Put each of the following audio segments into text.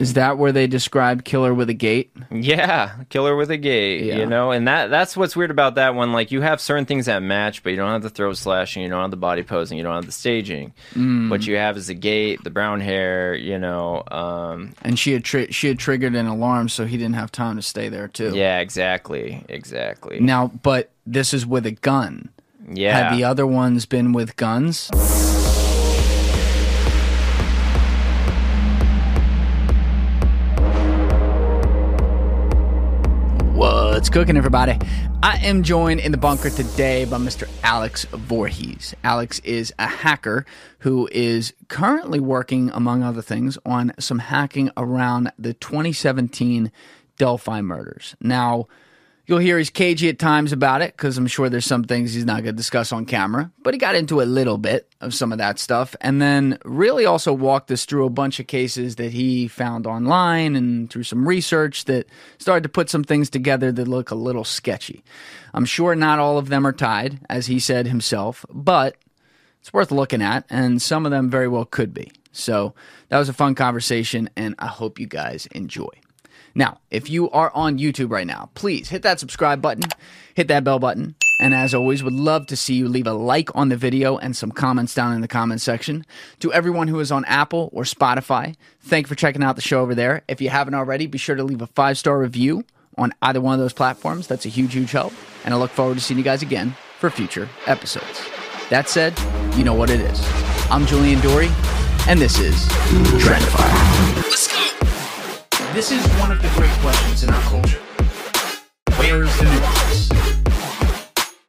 Is that where they describe Killer with a Gate? Yeah, Killer with a Gate, yeah. You know? And that's what's weird about that one. Like, you have certain things that match, but you don't have the throat slashing, you don't have the body posing, you don't have the staging. Mm. What you have is the gait, the brown hair, you know. And she had triggered an alarm, so he didn't have time to stay there, too. Yeah, exactly. Now, but this is with a gun. Yeah. Had the other ones been with guns? What's cooking, everybody? I am joined in the bunker today by Mr. Alex Voorhees. Alex is a hacker who is currently working, among other things, on some hacking around the 2017 Delphi murders. Now, you'll hear he's cagey at times about it because I'm sure there's some things he's not going to discuss on camera, but he got into a little bit of some of that stuff and then really also walked us through a bunch of cases that he found online and through some research that started to put some things together that look a little sketchy. I'm sure not all of them are tied, as he said himself, but it's worth looking at, and some of them very well could be. So that was a fun conversation, and I hope you guys enjoy. Now, if you are on YouTube right now, please hit that subscribe button, hit that bell button, and as always, would love to see you leave a like on the video and some comments down in the comments section. To everyone who is on Apple or Spotify, thank you for checking out the show over there. If you haven't already, be sure to leave a 5-star review on either one of those platforms. That's a huge, huge help, and I look forward to seeing you guys again for future episodes. That said, you know what it is. I'm Julian Dory, and this is Trendfire. Let's go! This is one of the great questions in our culture. Where is the nuance?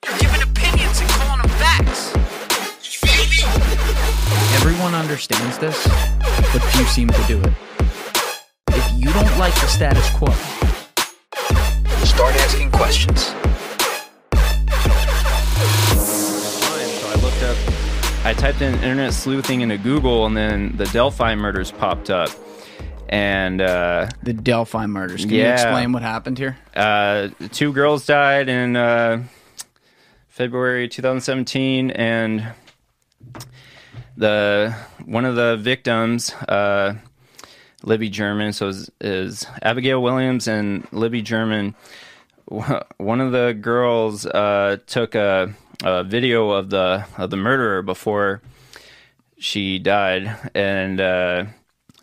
You're giving opinions and calling them facts. You feel me? Everyone understands this, but few seem to do it. If you don't like the status quo, start asking questions. So I looked up, I typed in internet sleuthing into Google, and then the Delphi murders popped up. And the Delphi murders. Can you explain what happened here? 2 girls died in February 2017, and one of the victims, Libby German, so is Abigail Williams and Libby German. One of the girls took a video of the murderer before she died, and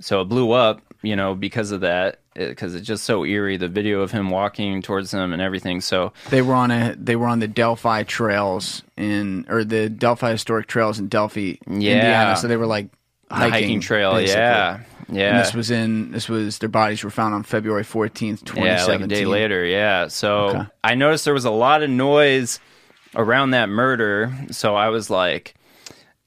so it blew up. You know, because of that, because it's just so eerie, the video of him walking towards them and everything. So they were on the Delphi Trails the Delphi Historic Trails in Delphi, Indiana. So they were like hiking trail, basically. Yeah. And this was their bodies were found on February 14th, 2017. Yeah, like a day later. Yeah. So okay. I noticed there was a lot of noise around that murder, so I was like,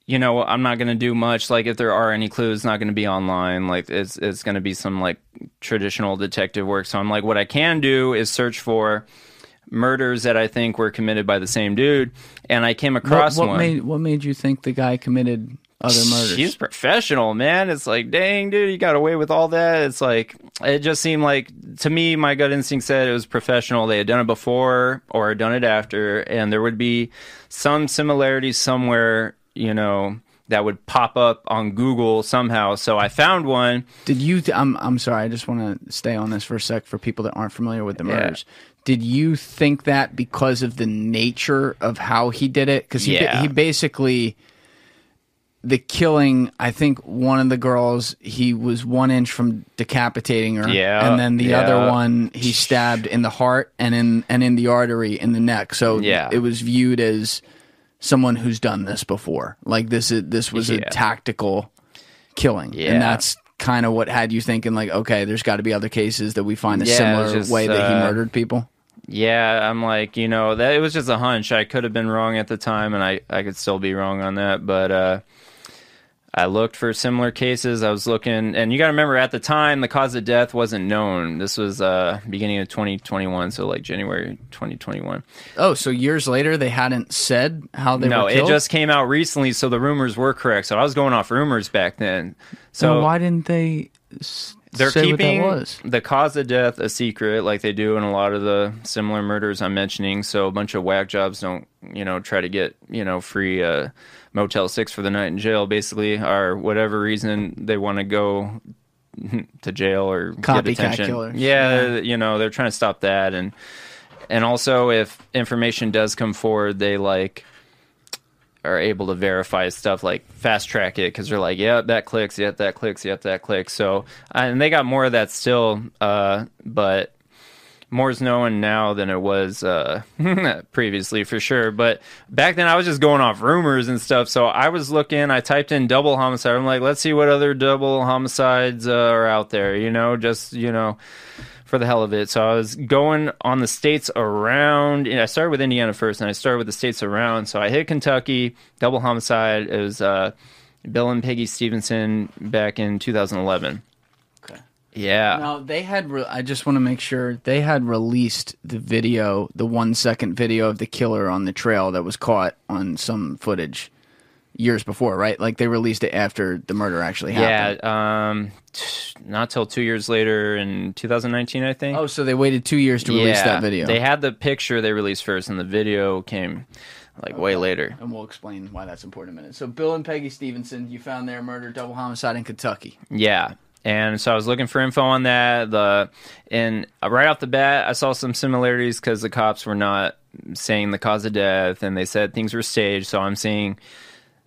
you know, I'm not going to do much. Like, if there are any clues, it's not going to be online. Like, it's going to be some, like, traditional detective work. So I'm like, what I can do is search for murders that I think were committed by the same dude. And I came across one. What made you think the guy committed other murders? He's professional, man. It's like, dang, dude, he got away with all that. It's like, it just seemed like, to me, my gut instinct said it was professional. They had done it before or done it after. And there would be some similarity somewhere, you know, that would pop up on Google somehow. So I found one. Did you... I'm sorry, I just want to stay on this for a sec for people that aren't familiar with the murders. Yeah. Did you think that because of the nature of how he did it? Because he basically... The killing, I think one of the girls, he was 1 inch from decapitating her. Yeah, and then the other one, he stabbed in the heart and in the artery in the neck. So it was viewed as... someone who's done this before, like this was a tactical killing, and that's kind of what had you thinking, like, okay, there's got to be other cases that we find a similar way that he murdered people. Yeah, I'm like, you know, that it was just a hunch. I could have been wrong at the time, and I could still be wrong on that. But I looked for similar cases. I was looking, and you got to remember at the time the cause of death wasn't known. This was beginning of 2021, so like January 2021. Oh, so years later they hadn't said how they were killed? No, it just came out recently, so the rumors were correct. So I was going off rumors back then. So why didn't they say what that was? They're keeping the cause of death a secret, like they do in a lot of the similar murders I'm mentioning. So a bunch of whack jobs don't, you know, try to get, you know, free... Motel 6 for the night in jail, basically, or whatever reason they want to go to jail or get detention. Yeah, you know, they're trying to stop that. And also, if information does come forward, they like are able to verify stuff, like fast track it, because they're like, yep, that clicks, yep, that clicks, yep, that clicks. So, and they got more of that still, but more's known now than it was previously, for sure. But back then I was just going off rumors and stuff, so I was looking, I typed in double homicide, I'm like, let's see what other double homicides are out there, you know, just, you know, for the hell of it. So I was going on the states around, and I started with Indiana first, and I started with the states around. So I hit Kentucky, double homicide. It was Bill and Peggy Stevenson back in 2011. Yeah. Now, they had, I just want to make sure, they had released the video, the 1-second video of the killer on the trail that was caught on some footage years before, right? Like, they released it after the murder actually happened. Yeah, not till 2 years later in 2019, I think. Oh, so they waited 2 years to release that video. They had the picture they released first, and the video came, like, way later. And we'll explain why that's important in a minute. So, Bill and Peggy Stevenson, you found their murder, double homicide in Kentucky. Yeah. And so I was looking for info on that. And right off the bat, I saw some similarities because the cops were not saying the cause of death, and they said things were staged. So I'm seeing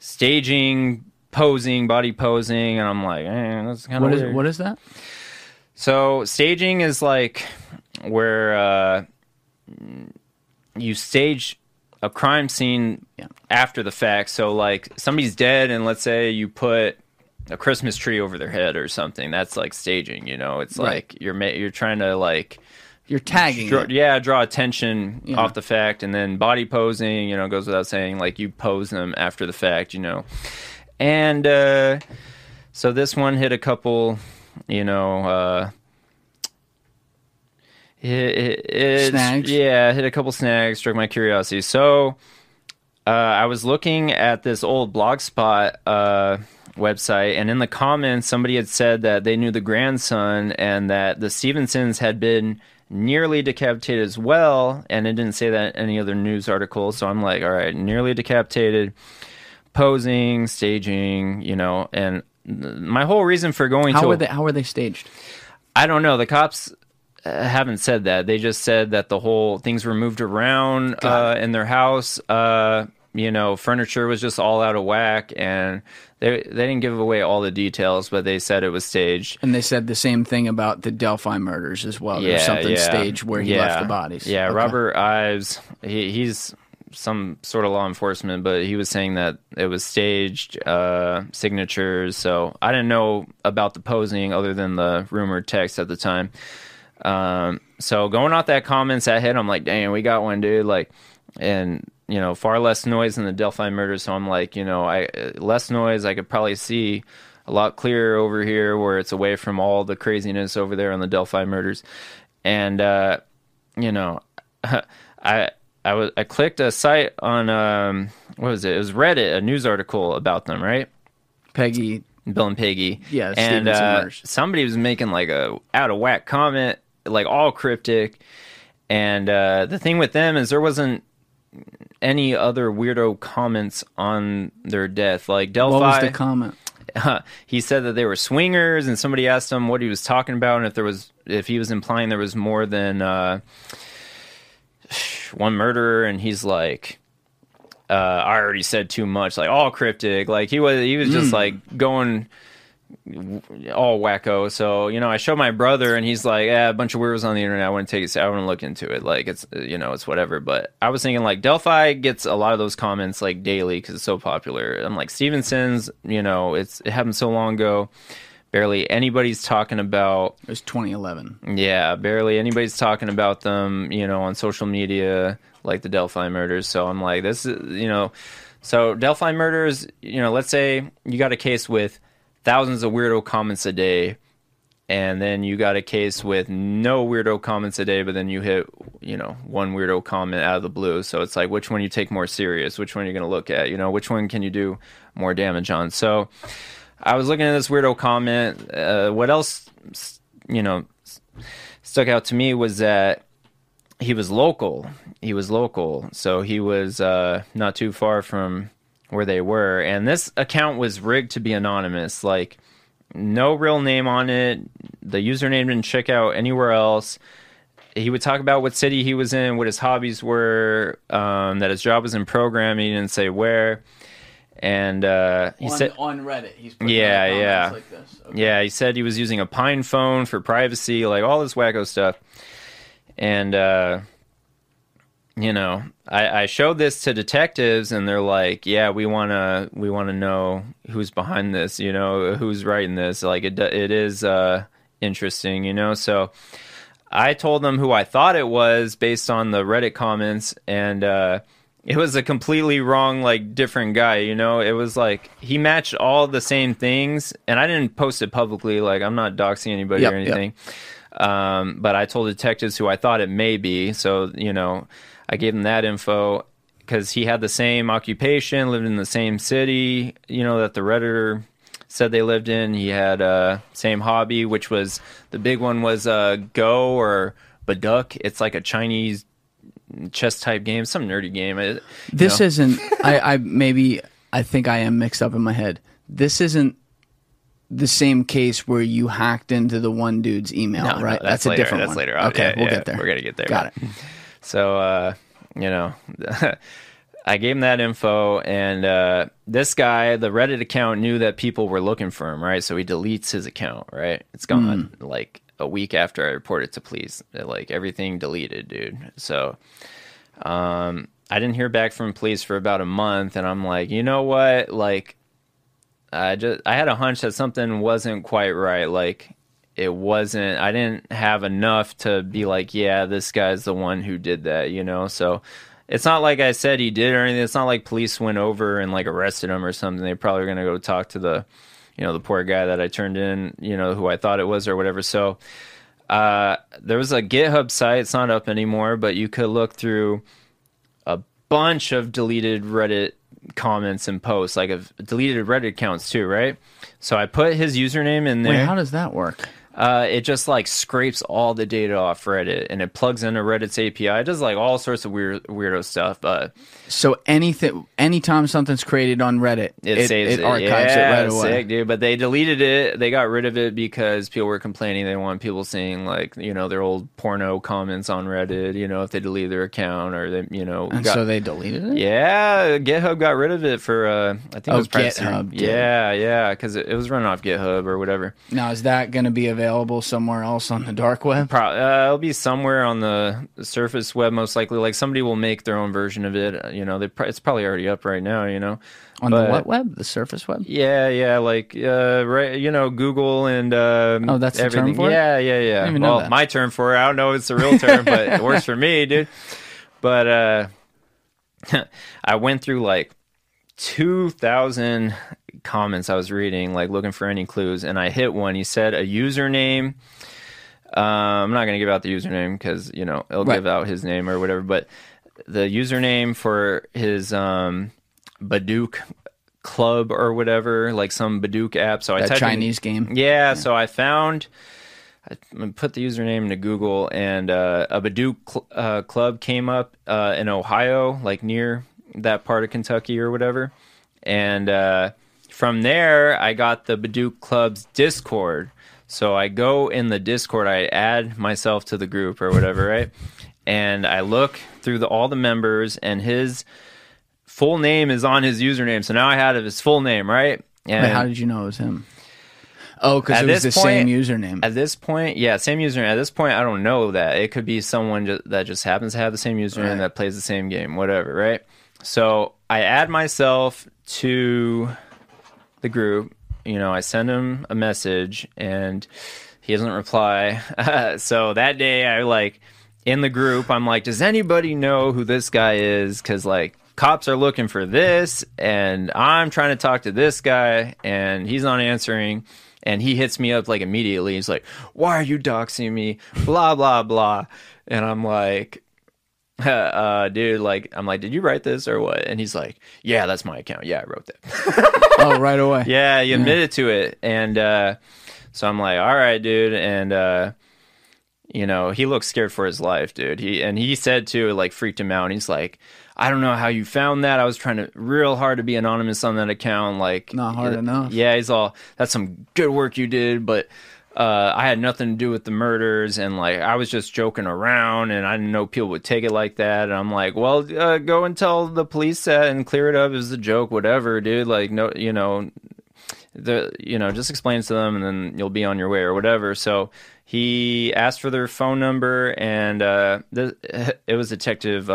staging, posing, body posing, and I'm like, that's kind of weird. What is that? So staging is like where you stage a crime scene after the fact. So like somebody's dead, and let's say you put a Christmas tree over their head or something. That's like staging, you know. It's like you're trying to, like, you're tagging it. Yeah, draw attention off the fact. And then body posing, you know, goes without saying, like, you pose them after the fact, you know. And so this one hit a couple, you know, snags. Yeah, hit a couple snags, struck my curiosity. So I was looking at this old Blogspot website, and in the comments somebody had said that they knew the grandson and that the Stevensons had been nearly decapitated as well, and it didn't say that in any other news article. So I'm like, all right, nearly decapitated, posing, staging, you know. And my whole reason for going how were they staged? I don't know. The cops haven't said that. They just said that the whole things were moved around in their house. You know, furniture was just all out of whack, and they didn't give away all the details, but they said it was staged. And they said the same thing about the Delphi murders as well. There was something staged where he left the bodies. Yeah, okay. Robert Ives, he's some sort of law enforcement, but he was saying that it was staged, signatures. So I didn't know about the posing other than the rumored text at the time. So going off that comments I hit, I'm like, dang, we got one, dude. Like, and you know, far less noise than the Delphi murder. So I'm like, you know, less noise. I could probably see a lot clearer over here where it's away from all the craziness over there on the Delphi murders. And, you know, I clicked a site on, what was it? It was Reddit, a news article about them, right? Bill and Peggy. Yeah. And somebody was making like a out of whack comment, like all cryptic. And the thing with them is there wasn't any other weirdo comments on their death. Like Delphi, what was the comment? He said that they were swingers, and somebody asked him what he was talking about and if he was implying there was more than one murderer, and he's like, I already said too much, like all cryptic. Like he was just like going all wacko. So, you know, I showed my brother, and he's like, a bunch of weirdos on the internet. I wouldn't take it. I wouldn't look into it. Like, it's, you know, it's whatever. But I was thinking, like, Delphi gets a lot of those comments like daily because it's so popular. I'm like, Stevenson's, you know, it happened so long ago. Barely anybody's talking about. It was 2011. Yeah, barely anybody's talking about them, you know, on social media, like the Delphi murders. So I'm like, this is, you know, so Delphi murders, you know, let's say you got a case with thousands of weirdo comments a day, and then you got a case with no weirdo comments a day, but then you hit, you know, one weirdo comment out of the blue. So it's like, which one you take more serious? Which one you're going to look at? You know, which one can you do more damage on? So I was looking at this weirdo comment. What else, you know, stuck out to me was that he was local. So he was not too far from where they were, and this account was rigged to be anonymous. Like no real name on it. The username didn't check out anywhere else. He would talk about what city he was in, what his hobbies were, that his job was in programming. He didn't say where. And he said on Reddit, he's putting comments like this. Okay. Yeah, he said he was using a Pine phone for privacy, like all this wacko stuff. And you know, I showed this to detectives, and they're like, "Yeah, we wanna know who's behind this. You know, who's writing this? Like, it is interesting. You know." So I told them who I thought it was based on the Reddit comments, and it was a completely wrong, like, different guy, you know? It was like, he matched all the same things, and I didn't post it publicly, like, I'm not doxing anybody or anything. But I told detectives who I thought it may be, so, you know, I gave them that info, because he had the same occupation, lived in the same city, you know, that the Redditor said they lived in. He had same hobby, which was, the big one was Go or Baduk. It's like a Chinese chess type game, some nerdy game. This isn't. I think I am mixed up in my head. This isn't the same case where you hacked into the one dude's email, no, right? No, that's later, a different one. That's later. Okay, we'll get there. We're gonna get there. Got it. So, you know, I gave him that info, and this guy, the Reddit account, knew that people were looking for him, right? So he deletes his account, right? It's gone. Like, a week after I reported to police, like, everything deleted, dude. So I didn't hear back from police for about a month, and I'm like, you know what? Like, I had a hunch that something wasn't quite right. Like, I didn't have enough to be like, yeah, this guy's the one who did that, you know? So it's not like I said he did or anything. It's not like police went over and, like, arrested him or something. They probably were going to go talk to the, you know, the poor guy that I turned in, you know, who I thought it was or whatever. So there was a GitHub site. It's not up anymore, but you could look through a bunch of deleted Reddit comments and posts, like of deleted Reddit accounts too, right? So I put his username in there. Wait, how does that work? It just, like, scrapes all the data off Reddit, and it plugs into Reddit's API. It does, like, all sorts of weirdo stuff. So anytime something's created on Reddit, it archives it right away. Sick, dude. But they deleted it. They got rid of it because people were complaining. They want people seeing, like, you know, their old porno comments on Reddit, you know, if they delete their account or they, you know. And so they deleted it? Yeah. GitHub got rid of it for, I think it was GitHub. Yeah, because it was running off GitHub or whatever. Now, is that going to be available somewhere else on the dark web? It'll be somewhere on the surface web, most likely. Like, somebody will make their own version of it. You know, it's probably already up right now. You know, the what web? The surface web? Yeah. Like, right? You know, Google and oh, that's everything. The term for it? Yeah. I didn't even know that. My term for it. I don't know if it's the real term, but it works for me, dude. But I went through like 2,000 comments I was reading, like, looking for any clues, and I hit one. He said a username. I'm not gonna give out the username because, you know, it'll give out his name or whatever, but the username for his Baduk club or whatever, like some Baduk app. So I typed Chinese game. Yeah, so I put the username into Google, and a Baduk club came up in Ohio, like near that part of Kentucky or whatever. And from there, I got the Baduk Club's Discord. So I go in the Discord, I add myself to the group or whatever, right? And I look through all the members, and his full name is on his username. So now I had his full name, right? And wait, how did you know it was him? Oh, because it was the same username. At this point, yeah, same username. At this point, I don't know that. It could be someone that just happens to have the same username that plays the same game, whatever, right? So I add myself to the group, you know, I send him a message, and he doesn't reply. So that day, I, like, in the group, I'm like, does anybody know who this guy is? Because, like, cops are looking for this, and I'm trying to talk to this guy, and he's not answering. And he hits me up, like, immediately. He's like, why are you doxing me? Blah, blah, blah. And I'm like, dude, like, I'm like, did you write this or what? And he's like, yeah, that's my account. Yeah, I wrote that. Oh, right away. Yeah, he admitted to it. And so I'm like, all right, dude. And You know, he looks scared for his life, dude. He said, too, it, like, freaked him out. And he's like, I don't know how you found that. I was trying to real hard to be anonymous on that account. Like, not hard enough. Yeah, he's all, that's some good work you did, but I had nothing to do with the murders. And, like, I was just joking around, and I didn't know people would take it like that. And I'm like, well, go and tell the police that and clear it up. It was a joke, whatever, dude. Like, no, you know, just explain to them, and then you'll be on your way or whatever. So he asked for their phone number, and it was Detective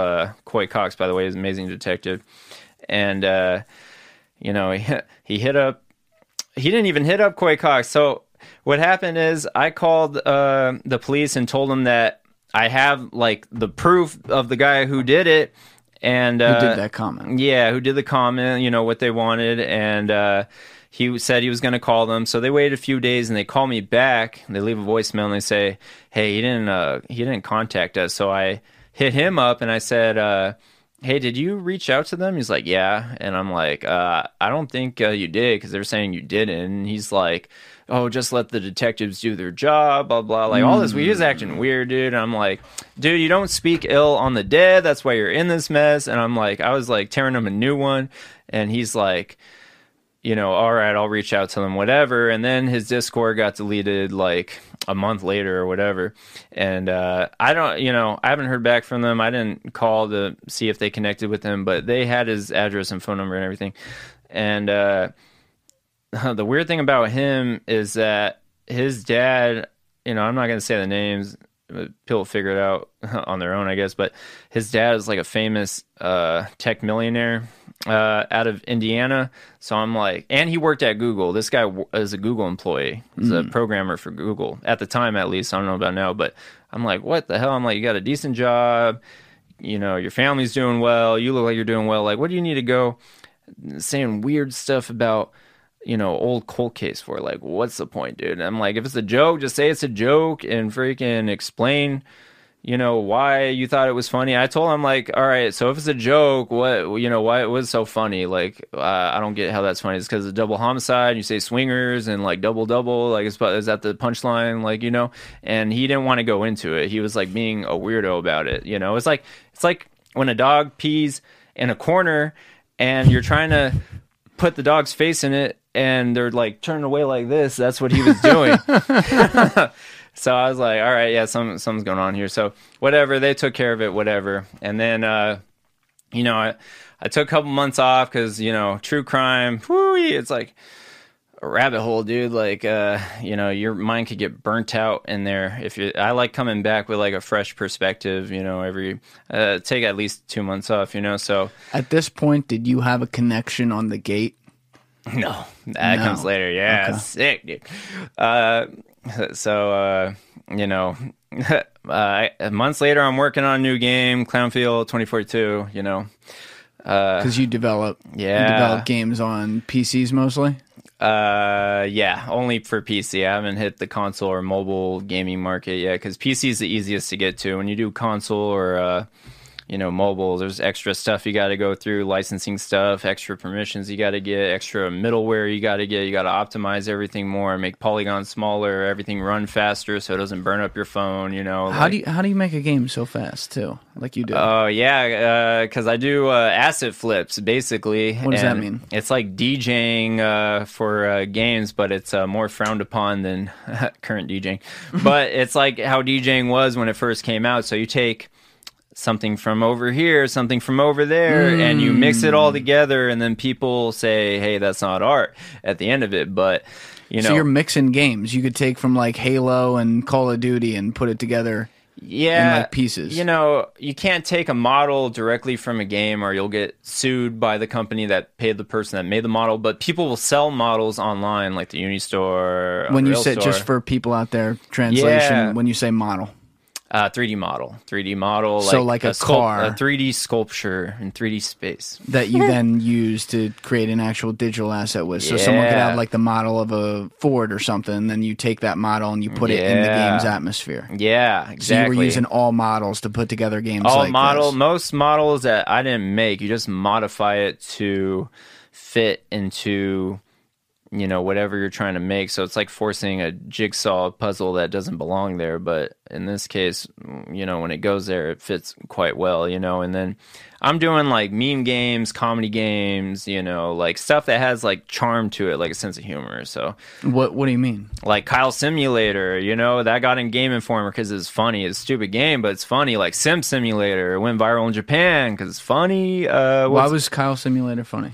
Coy Cox, by the way. He's an amazing detective. And, he hit up... He didn't even hit up Coy Cox. So what happened is I called the police and told them that I have, like, the proof of the guy who did it. And who did that comment. Yeah, who did the comment, you know, what they wanted. And... he said he was going to call them, so they waited a few days, and they call me back. They leave a voicemail, and they say, hey, he didn't contact us. So I hit him up, and I said, hey, did you reach out to them? He's like, yeah. And I'm like, I don't think you did, because they're saying you didn't. And he's like, oh, just let the detectives do their job, blah, blah. Like, all this, he was acting weird, dude. And I'm like, dude, you don't speak ill on the dead. That's why you're in this mess. And I'm like, I was, like, tearing him a new one. And he's like... you know, all right, I'll reach out to them, whatever. And then his Discord got deleted like a month later or whatever. And I haven't heard back from them. I didn't call to see if they connected with him, but they had his address and phone number and everything. And the weird thing about him is that his dad, you know, I'm not going to say the names. People figure it out on their own, I guess. But his dad is like a famous tech millionaire out of Indiana. So I'm like, and he worked at Google. This guy is a Google employee. He's a programmer for Google at the time, at least. I don't know about now, but I'm like, what the hell? I'm like, you got a decent job. You know, your family's doing well. You look like you're doing well. Like, what do you need to go saying weird stuff about, you know, old cold case for? Like, what's the point, dude? And I'm like, if it's a joke, just say it's a joke and freaking explain, you know, why you thought it was funny. I told him, like, all right, so if it's a joke, what, you know, why it was so funny? Like, I don't get how that's funny. It's because of double homicide. You say swingers and like double. Like, is that the punchline? Like, you know. And he didn't want to go into it. He was like being a weirdo about it. You know, it's like when a dog pees in a corner and you're trying to put the dog's face in it, and they're like turning away like this. That's what he was doing. So I was like, all right, yeah, something's going on here. So whatever, they took care of it, whatever. And then, I took a couple months off because, you know, true crime, it's like a rabbit hole, dude. Like, your mind could get burnt out in there. I like coming back with like a fresh perspective, you know, take at least 2 months off, you know, so. At this point, did you have a connection on the gate? No, that comes later. Yeah, okay. Sick, dude. Months later, I'm working on a new game, Clownfield 2042, you know. Because you develop games on PCs mostly? Yeah, only for PC. I haven't hit the console or mobile gaming market yet, because PC is the easiest to get to. When you do console or... mobile, there's extra stuff you got to go through, licensing stuff, extra permissions you got to get, extra middleware you got to get. You got to optimize everything more, make polygons smaller, everything run faster so it doesn't burn up your phone, you know. How do you make a game so fast, too, like you do? Oh, yeah, because I do asset flips, basically. What does that mean? It's like DJing for games, but it's more frowned upon than current DJing. But it's like how DJing was when it first came out, so you take... something from over here, something from over there, and you mix it all together, and then people say, hey, that's not art at the end of it. But so you're mixing games. You could take from like Halo and Call of Duty and put it together. Yeah, in like pieces. You know, you can't take a model directly from a game, or you'll get sued by the company that paid the person that made the model. But people will sell models online, like the Unistore. When you say, just for people out there, translation. Yeah. When you say model. 3D model. So like a car. A 3D sculpture in 3D space. That you then use to create an actual digital asset with. So someone could have like the model of a Ford or something, and then you take that model and you put it in the game's atmosphere. Yeah, exactly. So you were using all models to put together games all like model, this. Most models that I didn't make, you just modify it to fit into... you know, whatever you're trying to make. So it's like forcing a jigsaw puzzle that doesn't belong there. But in this case, you know, when it goes there, it fits quite well, you know. And then I'm doing like meme games, comedy games, you know, like stuff that has like charm to it, like a sense of humor. So what do you mean? Like Kyle Simulator, you know, that got in Game Informer because it's funny. It's a stupid game, but it's funny. Like Sim Simulator, it went viral in Japan because it's funny. Why was Kyle Simulator funny?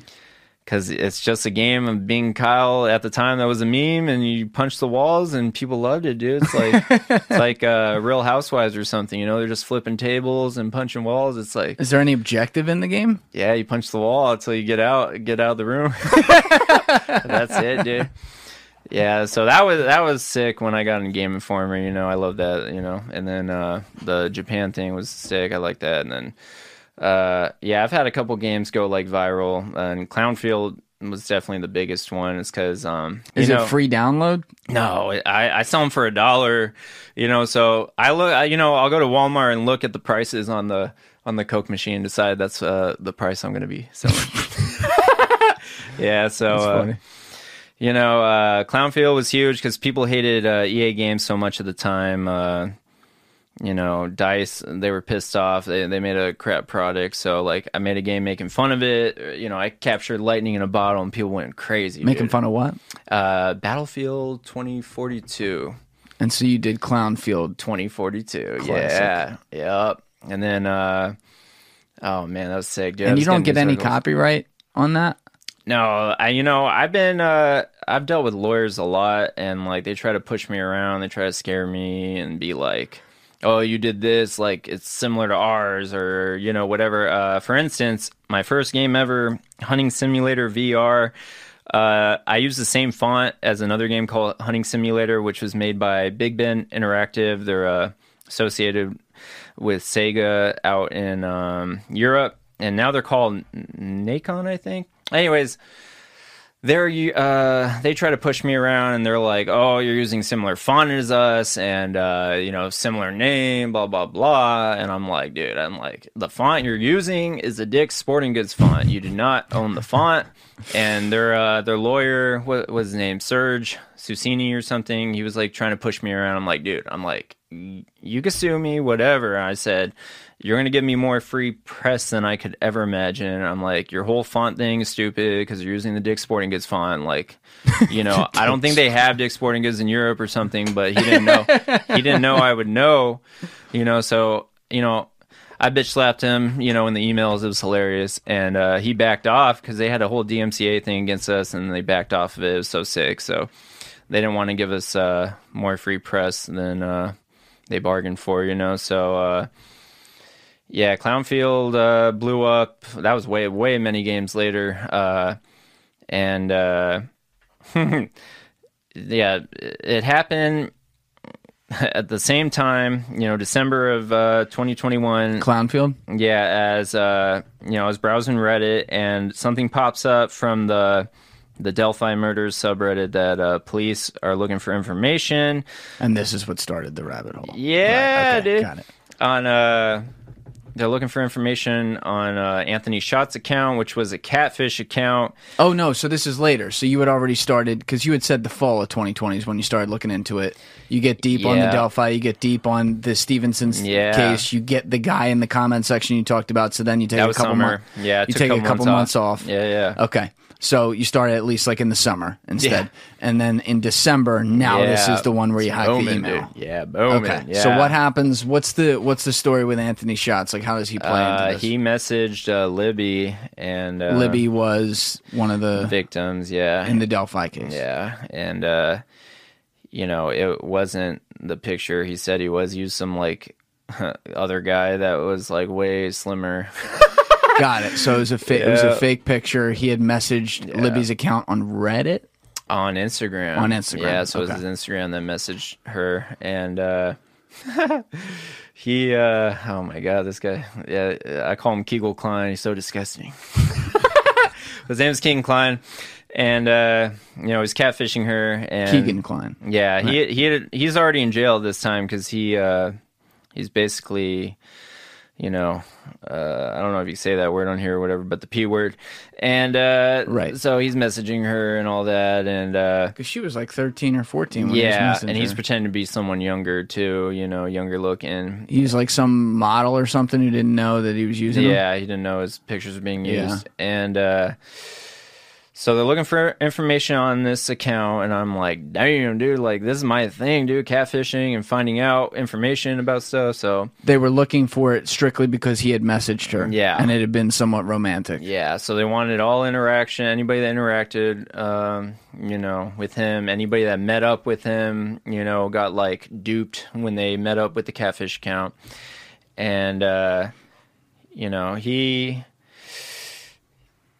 Because it's just a game of being Kyle at the time that was a meme, and you punch the walls, and people loved it, dude. It's like it's like Real Housewives or something, you know? They're just flipping tables and punching walls. It's like... Is there any objective in the game? Yeah, you punch the wall until you get out of the room. That's it, dude. Yeah, so that was sick when I got in Game Informer, you know? I love that, you know? And then the Japan thing was sick. I like that, and then... yeah, I've had a couple games go like viral, and Clownfield was definitely the biggest one. It's because is it free download? No, I sell them for $1, you know. So I'll go to Walmart and look at the prices on the Coke machine, and decide that's the price I'm going to be selling. Yeah, so that's funny. You know, Clownfield was huge because people hated EA games so much at the time. You know, DICE, they were pissed off. They made a crap product. So, like, I made a game making fun of it. You know, I captured lightning in a bottle, and people went crazy. Making fun of what? Battlefield 2042. And so you did Clownfield 2042. Classic. Yeah. Yep. And then, oh, man, that was sick, dude. And you don't get any copyright on that? No, I've dealt with lawyers a lot, and, like, they try to push me around. They try to scare me and be like... oh, you did this, like, it's similar to ours, or, you know, whatever. For instance, my first game ever, Hunting Simulator VR, I used the same font as another game called Hunting Simulator, which was made by Big Ben Interactive. They're associated with Sega out in Europe, and now they're called Nacon, I think. Anyways... They try to push me around, and they're like, oh, you're using similar font as us, and, you know, similar name, blah, blah, blah. And I'm like, dude, the font you're using is a Dick's Sporting Goods font. You do not own the font. And their lawyer, what was his name? Serge Susini or something. He was like trying to push me around. I'm like, dude, you can sue me, whatever. And I said, you're going to give me more free press than I could ever imagine. I'm like, your whole font thing is stupid because you're using the Dick's Sporting Goods font. Like, you know, I don't think they have Dick's Sporting Goods in Europe or something, but he didn't know. He didn't know I would know, you know. So, you know, I bitch slapped him, you know, in the emails. It was hilarious. And he backed off because they had a whole DMCA thing against us, and they backed off of it. It was so sick. So they didn't want to give us more free press than they bargained for, you know. So, yeah, Clownfield blew up. That was way, way many games later. And, yeah, it happened at the same time, you know, December of 2021. Clownfield? Yeah, as, you know, I was browsing Reddit, and something pops up from the Delphi murders subreddit that police are looking for information. And this is what started the rabbit hole. Yeah, right. Okay, dude. Got it. On... they're looking for information on Anthony Shots' account, which was a catfish account. Oh, no. So this is later. So you had already started, because you had said the fall of 2020 is when you started looking into it. You get deep on the Delphi. You get deep on the Stevenson's case. You get the guy in the comment section you talked about. So then you take a couple months off. Yeah, yeah. Okay. So you started at least like in the summer instead. Yeah. And then in December, now this is the one where you hack the email. Dude. Yeah, boom. Okay. Yeah. So what happens? What's the story with Anthony Shots? Like, how does he play into this? He messaged Libby, and Libby was one of the victims, yeah. In the Delphi case. Yeah. And you know, it wasn't the picture he said he was. He used some like other guy that was like way slimmer. Got it. So it was a fake picture. He had messaged Libby's account on Reddit? On Instagram. On Instagram. Yeah, so it was his Instagram that messaged her. And he, oh my God, this guy. Yeah, I call him Keegan Kline. He's so disgusting. His name's Keegan Kline. And, you know, he's catfishing her. And Keegan Kline. Yeah, he's already in jail this time because he's basically... you know, I don't know if you say that word on here or whatever, but the P word. And right. So he's messaging her and all that. And because she was like 13 or 14 when he was messaging her. And he's pretending to be someone younger too, you know, younger looking. He's like some model or something who didn't know that he was using them. Yeah, he didn't know his pictures were being used. Yeah. And so they're looking for information on this account, and I'm like, damn, dude, like, this is my thing, dude, catfishing and finding out information about stuff, so... They were looking for it strictly because he had messaged her. Yeah. And it had been somewhat romantic. Yeah, so they wanted all interaction, anybody that interacted, you know, with him, anybody that met up with him, you know, got, like, duped when they met up with the catfish account. And, you know, he...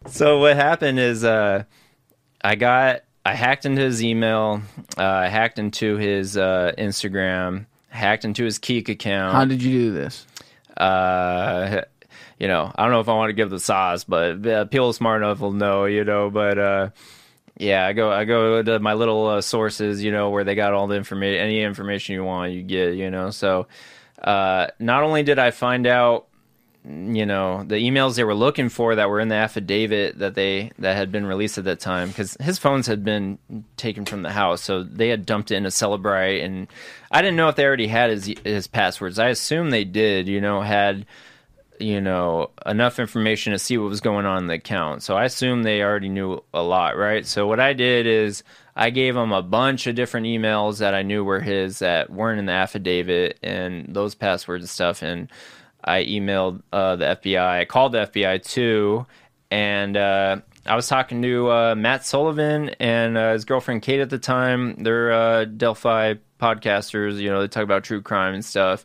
So what happened is I hacked into his email, I hacked into his Instagram, hacked into his Keek account. How did you do this? You know, I don't know if I want to give the sauce, but people smart enough will know, you know, but yeah, I go to my little sources, you know, where they got all the information, any information you want, you get, you know. So not only did I find out, you know, the emails they were looking for that were in the affidavit that had been released at that time, because his phones had been taken from the house, so they had dumped it in a Cellebrite, and I didn't know if they already had his passwords. I assume they did, you know, had, you know, enough information to see what was going on in the account, so I assume they already knew a lot, right? So what I did is I gave him a bunch of different emails that I knew were his that weren't in the affidavit, and those passwords and stuff, and I emailed the FBI. I called the FBI, too. And I was talking to Matt Sullivan and his girlfriend, Kate, at the time. They're Delphi podcasters. You know, they talk about true crime and stuff.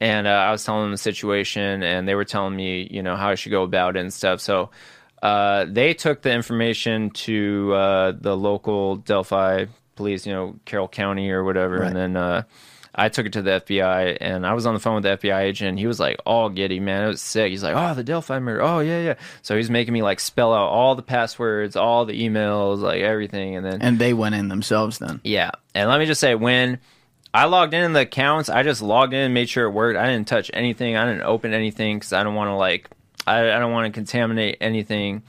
And I was telling them the situation, and they were telling me, you know, how I should go about it and stuff. So they took the information to the local Delphi police, you know, Carroll County or whatever. Right. And then... I took it to the FBI, and I was on the phone with the FBI agent, and he was, like, all giddy, man. It was sick. He's like, oh, the Delphi murder. Oh, yeah, yeah. So he's making me, like, spell out all the passwords, all the emails, like, everything. And then they went in themselves then. Yeah. And let me just say, when I logged in the accounts, I just logged in and made sure it worked. I didn't touch anything. I didn't open anything because I don't want to, like, I don't want to contaminate anything.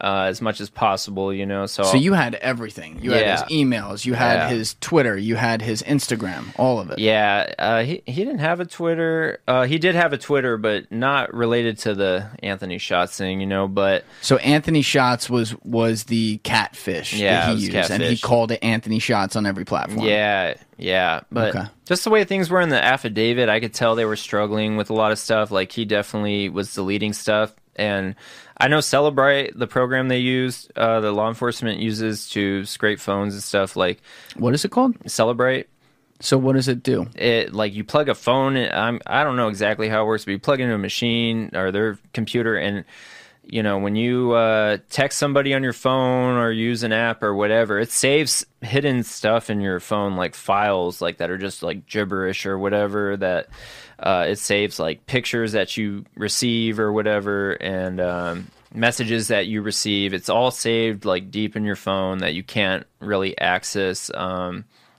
As much as possible, you know. So you had everything. You had his emails. You had his Twitter. You had his Instagram. All of it. Yeah. He didn't have a Twitter. He did have a Twitter, but not related to the Anthony Shots thing, you know. But so Anthony Shots was the catfish that he used, catfish. And he called it Anthony Shots on every platform. Yeah. Yeah, but just the way things were in the affidavit, I could tell they were struggling with a lot of stuff. Like, he definitely was deleting stuff. And I know Cellebrite, the program they use, the law enforcement uses to scrape phones and stuff. Like, what is it called? Cellebrite. So what does it do? It, like, you plug a phone. I don't know exactly how it works, but you plug into a machine or their computer, and you know, when you text somebody on your phone or use an app or whatever, it saves hidden stuff in your phone, like files, like that are just like gibberish or whatever. That it saves like pictures that you receive or whatever, and messages that you receive. It's all saved like deep in your phone that you can't really access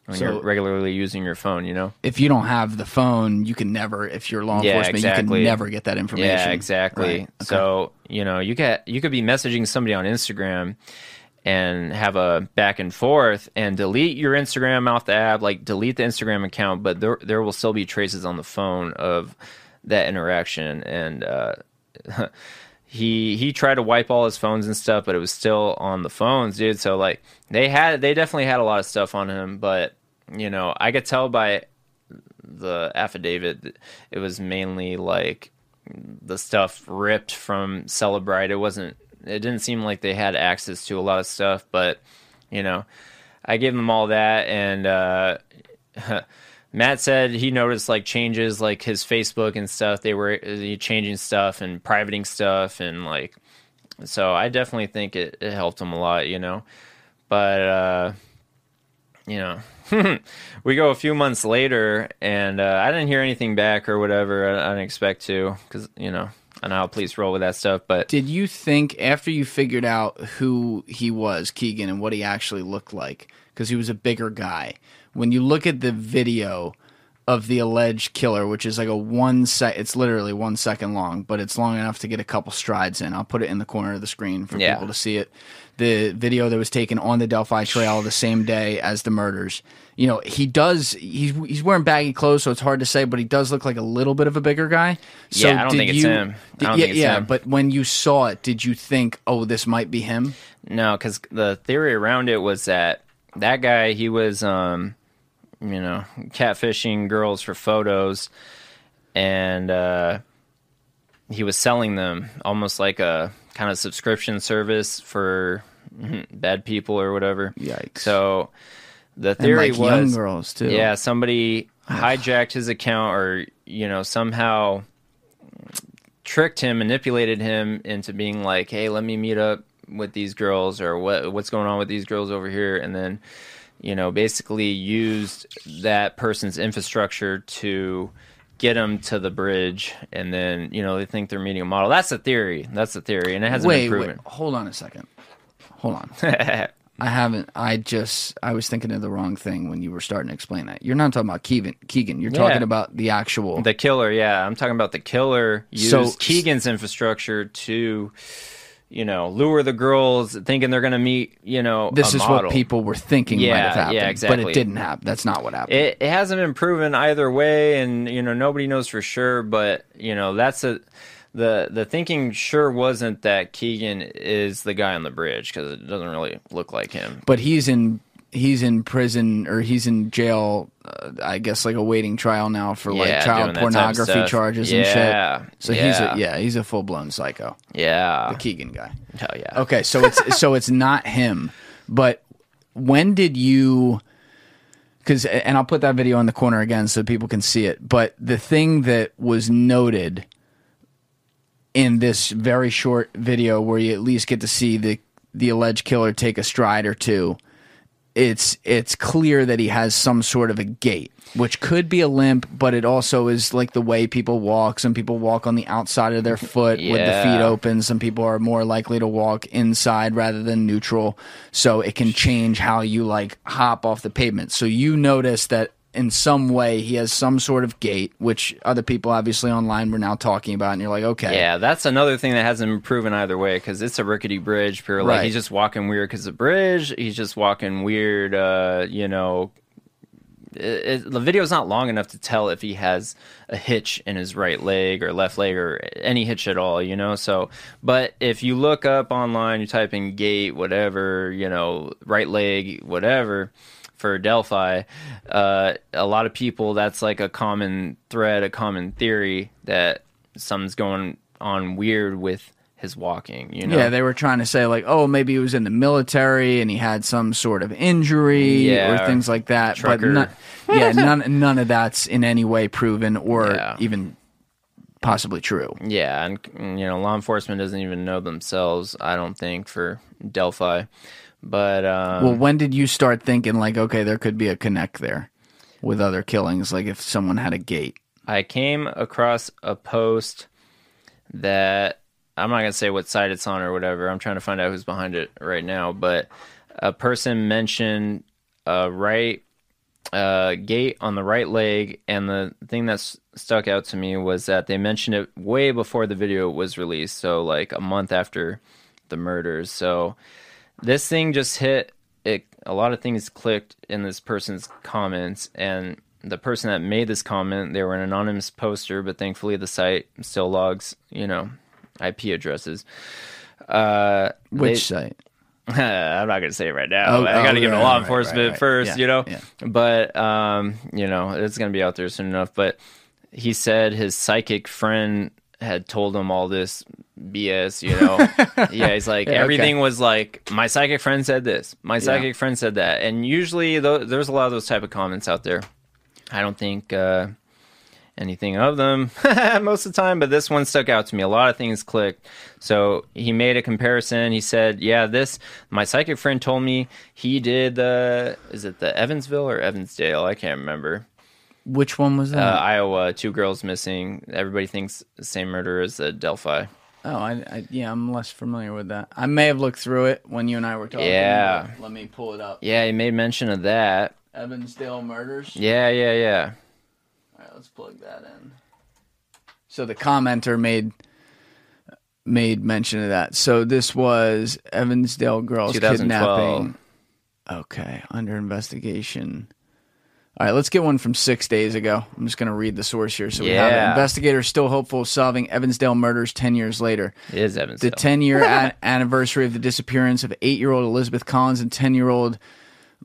when you're regularly using your phone, you know? If you don't have the phone, you can never, if you're law enforcement, you can never get that information. Yeah, exactly. Right. Okay. So, you know, you could be messaging somebody on Instagram and have a back and forth and delete your Instagram off the app, like delete the Instagram account, but there will still be traces on the phone of that interaction. And he tried to wipe all his phones and stuff, but it was still on the phones, dude. So like they definitely had a lot of stuff on him, but you know, I could tell by the affidavit it was mainly like the stuff ripped from Cellebrite. It didn't seem like they had access to a lot of stuff, but you know, I gave them all that, and Matt said he noticed like changes, like his Facebook and stuff. They were changing stuff and privating stuff, and like, so I definitely think it helped him a lot, you know. But you know, we go a few months later, and I didn't hear anything back or whatever. I didn't expect to, because you know, I know how police roll with that stuff. But did you think after you figured out who he was, Keegan, and what he actually looked like, because he was a bigger guy? When you look at the video of the alleged killer, which is like a it's literally 1 second long, but it's long enough to get a couple strides in. I'll put it in the corner of the screen for people to see it. The video that was taken on the Delphi Trail the same day as the murders. You know, he's wearing baggy clothes, so it's hard to say, but he does look like a little bit of a bigger guy. So yeah, I don't think it's him. Yeah, but when you saw it, did you think, oh, this might be him? No, because the theory around it was that guy, he was... you know, catfishing girls for photos, and he was selling them almost like a kind of subscription service for bad people or whatever. Yikes. So the theory was... young girls, too. Yeah, somebody hijacked his account or, you know, somehow tricked him, manipulated him into being like, hey, let me meet up with these girls, or what's going on with these girls over here, and then... you know, basically used that person's infrastructure to get them to the bridge, and then, you know, they think they're meeting a model. That's the theory. That's the theory, and it hasn't been proven. Hold on a second. Hold on. I was thinking of the wrong thing when you were starting to explain that. You're not talking about Keegan. You're talking about the actual... the killer, yeah. I'm talking about the killer used Keegan's infrastructure to... you know, lure the girls thinking they're going to meet, you know, this is what people were thinking might have happened. Yeah, exactly. But it didn't happen. That's not what happened. It hasn't been proven either way, and, you know, nobody knows for sure, but, you know, that's the thinking sure wasn't that Keegan is the guy on the bridge, because it doesn't really look like him. But he's in prison, or he's in jail, I guess, like awaiting trial now for like child pornography charges and shit. So he's a full blown psycho. Yeah, the Keegan guy. Hell yeah. Okay, so it's it's not him. But when did you? And I'll put that video in the corner again so people can see it. But the thing that was noted in this very short video, where you at least get to see the alleged killer take a stride or two. It's clear that he has some sort of a gait, which could be a limp, but it also is like the way people walk. Some people walk on the outside of their foot with the feet open. Some people are more likely to walk inside rather than neutral. So it can change how you like hop off the pavement. So you notice that in some way he has some sort of gait, which other people obviously online were now talking about. And you're like, okay. Yeah, that's another thing that hasn't been proven either way, because it's a rickety bridge. People are like, he's just walking weird because the bridge. He's just walking weird, you know... The video's not long enough to tell if he has a hitch in his right leg or left leg or any hitch at all, you know? So, but if you look up online, you type in gait, whatever, you know, right leg, whatever, for Delphi, a lot of people, that's like a common thread, a common theory that something's going on weird with his walking, you know. Yeah, they were trying to say like, oh, maybe he was in the military and he had some sort of injury or things like that. Trucker. But none of that's in any way proven or even possibly true. Yeah, and you know, law enforcement doesn't even know themselves, I don't think, for Delphi. But well, when did you start thinking like, okay, there could be a connect there with other killings, like if someone had a gate? I came across a post that I'm not going to say what site it's on or whatever. I'm trying to find out who's behind it right now. But a person mentioned a gait on the right leg. And the thing that stuck out to me was that they mentioned it way before the video was released. So like a month after the murders. So this thing just hit it. A lot of things clicked in this person's comments. And the person that made this comment, they were an anonymous poster, but thankfully the site still logs, you know, IP addresses. Which site? I'm not going to say it right now. I got to give it to law enforcement first, you know? Yeah. But, you know, it's going to be out there soon enough. But he said his psychic friend had told him all this BS, you know? He's like, everything was like, my psychic friend said this. My psychic friend said that. And usually there's a lot of those type of comments out there. I don't think... anything of them most of the time, but this one stuck out to me. A lot of things clicked. So he made a comparison. He said, yeah, this, my psychic friend told me he did the, is it the Evansville or Evansdale? I can't remember. Which one was that? Iowa, 2 girls missing. Everybody thinks the same murder as the Delphi. Oh, yeah, I'm less familiar with that. I may have looked through it when you and I were talking. Yeah. Let me pull it up. Yeah, he made mention of that. Evansdale murders? Yeah. let's plug that in. So the commenter made mention of that. So this was Evansdale girls kidnapping. Okay, under investigation. All right, let's get one from 6 days ago. I'm just going to read the source here. So we have it. Investigators still hopeful of solving Evansdale murders 10 years later. It is Evansdale. The 10-year anniversary of the disappearance of 8-year-old Elizabeth Collins and 10-year-old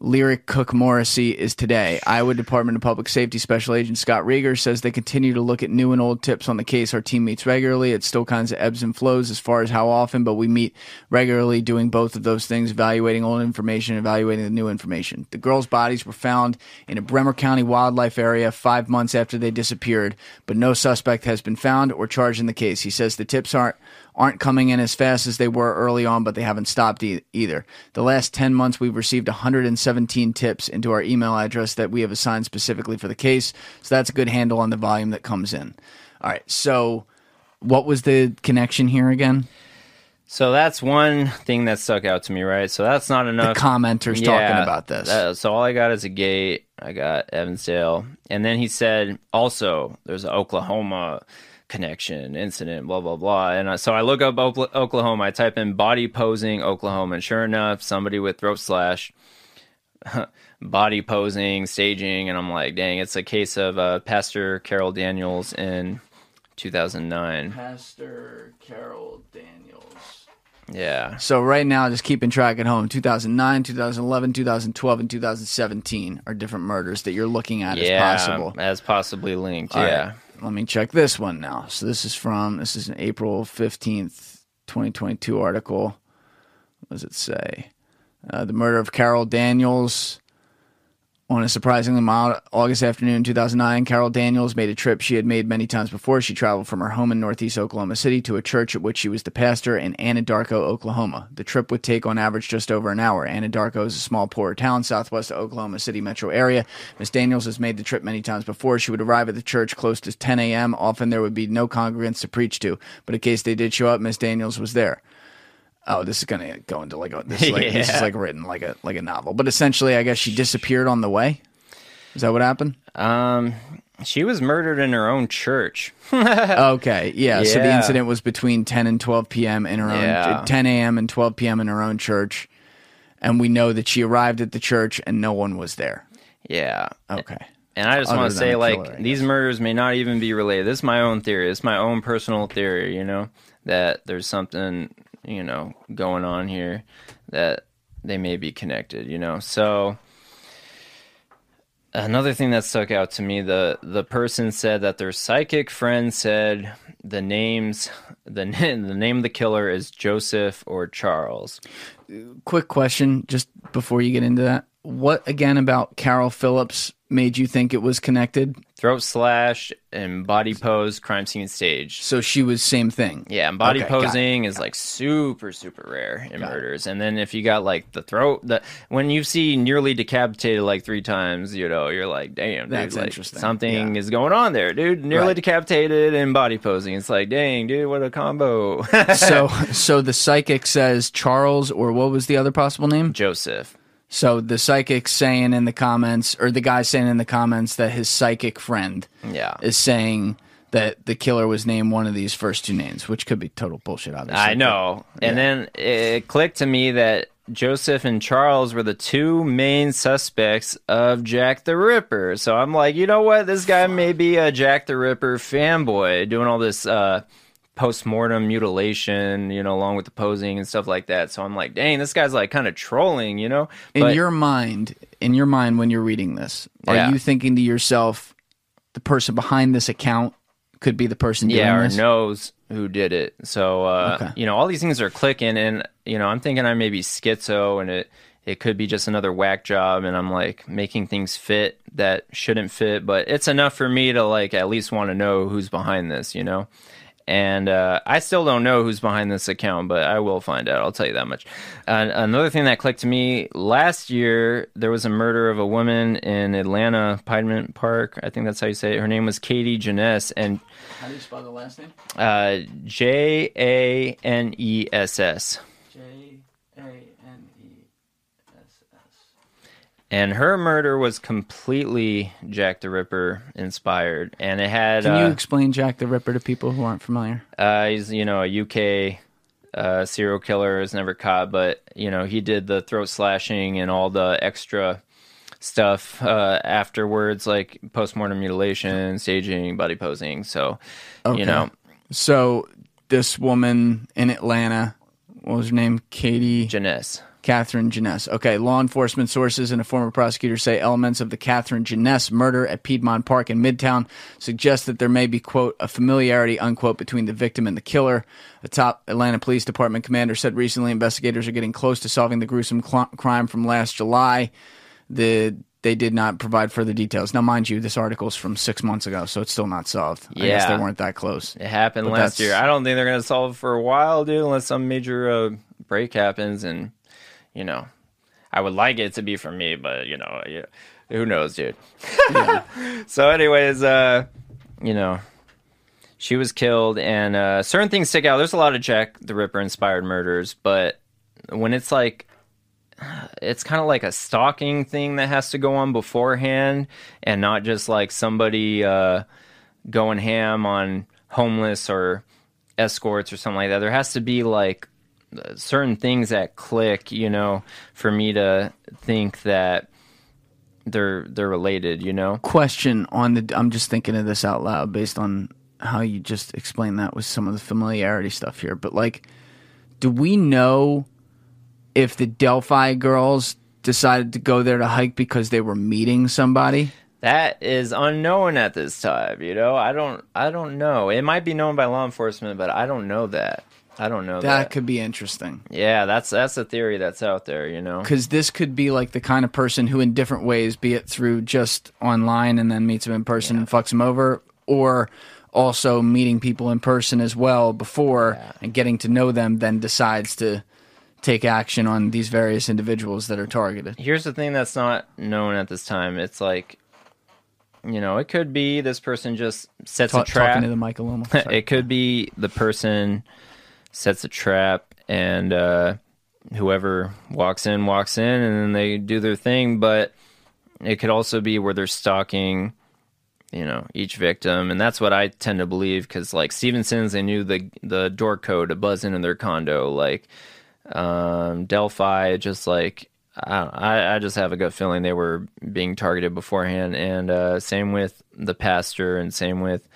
Lyric Cook Morrissey is today. Iowa Department of Public Safety Special Agent Scott Rieger says they continue to look at new and old tips on the case. Our team meets regularly. It still kinds of ebbs and flows as far as how often, but we meet regularly doing both of those things, evaluating old information, evaluating the new information. The girls' bodies were found in a Bremer County wildlife area 5 months after they disappeared, but no suspect has been found or charged in the case. He says the tips aren't coming in as fast as they were early on, but they haven't stopped either. The last 10 months, we've received 117 tips into our email address that we have assigned specifically for the case. So that's a good handle on the volume that comes in. All right. So what was the connection here again? So that's one thing that stuck out to me, right? So that's not enough. The commenter's talking about this. So all I got is a gate. I got Evansdale. And then he said, also, there's an Oklahoma connection, incident, blah, blah, blah. And so I look up Oklahoma. I type in body posing Oklahoma. And sure enough, somebody with throat slash, body posing, staging. And I'm like, dang, it's a case of Pastor Carol Daniels in 2009. Pastor Carol Daniels. Yeah. So right now, just keeping track at home. 2009, 2011, 2012, and 2017 are different murders that you're looking at as possible. As possibly linked. All right. Let me check this one now. So this is an April 15th, 2022 article. What does it say? The murder of Carol Daniels. On a surprisingly mild August afternoon, 2009, Carol Daniels made a trip she had made many times before. She traveled from her home in northeast Oklahoma City to a church at which she was the pastor in Anadarko, Oklahoma. The trip would take on average just over an hour. Anadarko is a small, poorer town southwest of Oklahoma City metro area. Miss Daniels has made the trip many times before. She would arrive at the church close to 10 a.m. Often there would be no congregants to preach to, but in case they did show up, Miss Daniels was there. Oh, this is going to go into this is like written like a novel. But essentially, I guess she disappeared on the way. Is that what happened? She was murdered in her own church. Okay, yeah. So the incident was between 10 and 12 p.m. in her own 10 a.m. and 12 p.m. in her own church. And we know that she arrived at the church and no one was there. Yeah. Okay. And I just want to say, these murders may not even be related. This is my own theory. It's my own personal theory, that there's something going on here that they may be connected, So another thing that stuck out to me, the person said that their psychic friend said the name of the killer is Joseph or Charles. Quick question, just before you get into that. What again about Carol Phillips made you think it was connected? Throat slash and body pose, crime scene stage. So she was same thing. Yeah, and body posing is like super, super rare in murders. And then if you got like the throat, when you see nearly decapitated like three times, you're like, damn, that's interesting. Something is going on there, dude. Nearly decapitated and body posing. It's like, dang, dude, what a combo. So the psychic says Charles, or what was the other possible name? Joseph. So the psychic's saying in the comments, or the guy saying in the comments that his psychic friend is saying that the killer was named one of these first two names, which could be total bullshit, obviously. I know. And then it clicked to me that Joseph and Charles were the two main suspects of Jack the Ripper. So I'm like, you know what? This guy may be a Jack the Ripper fanboy doing all this post-mortem mutilation, along with the posing and stuff like that. So I'm like, dang, this guy's like kind of trolling, But in your mind when you're reading this, are you thinking to yourself, the person behind this account could be the person doing this? Yeah, or knows who did it. So, all these things are clicking, and, I'm thinking I may be schizo, and it could be just another whack job, and I'm like making things fit that shouldn't fit, but it's enough for me to like at least want to know who's behind this, And I still don't know who's behind this account, but I will find out. I'll tell you that much. Another thing that clicked to me, last year, there was a murder of a woman in Atlanta, Piedmont Park. I think that's how you say it. Her name was Catherine Janess. And how do you spell the last name? Janess. Janess. And her murder was completely Jack the Ripper inspired, and it had. Can you explain Jack the Ripper to people who aren't familiar? He's a UK serial killer, is never caught, but he did the throat slashing and all the extra stuff afterwards, like postmortem mutilation, staging, body posing. So, okay. So this woman in Atlanta, what was her name? Catherine Janess. Okay, law enforcement sources and a former prosecutor say elements of the Catherine Janess murder at Piedmont Park in Midtown suggest that there may be, quote, a familiarity, unquote, between the victim and the killer. A top Atlanta Police Department commander said recently investigators are getting close to solving the gruesome crime from last July. They did not provide further details. Now, mind you, this article's from 6 months ago, so it's still not solved. Yeah. I guess they weren't that close. It happened last year. I don't think they're going to solve it for a while, dude, unless some major break happens and... I would like it to be for me, but, who knows, dude? Yeah. So anyways, she was killed, and certain things stick out. There's a lot of Jack the Ripper-inspired murders, but when it's like, it's kind of like a stalking thing that has to go on beforehand and not just like somebody going ham on homeless or escorts or something like that. There has to be like certain things that click, for me to think that they're related, Question on the... I'm just thinking of this out loud based on how you just explained that with some of the familiarity stuff here. But, do we know if the Delphi girls decided to go there to hike because they were meeting somebody? That is unknown at this time, I don't know. It might be known by law enforcement, but I don't know that. I don't know. That could be interesting. Yeah, that's a theory that's out there, Because this could be like the kind of person who in different ways, be it through just online and then meets him in person and fucks him over, or also meeting people in person as well before and getting to know them, then decides to take action on these various individuals that are targeted. Here's the thing that's not known at this time. It's like, it could be this person just sets a trap. Talking to the mic a little. Sorry. It could be the person... sets a trap, and whoever walks in, and then they do their thing. But it could also be where they're stalking, each victim. And that's what I tend to believe, because, Stevenson's, they knew the door code to buzz into their condo. Delphi, just I just have a gut feeling they were being targeted beforehand. And same with the pastor, and same with,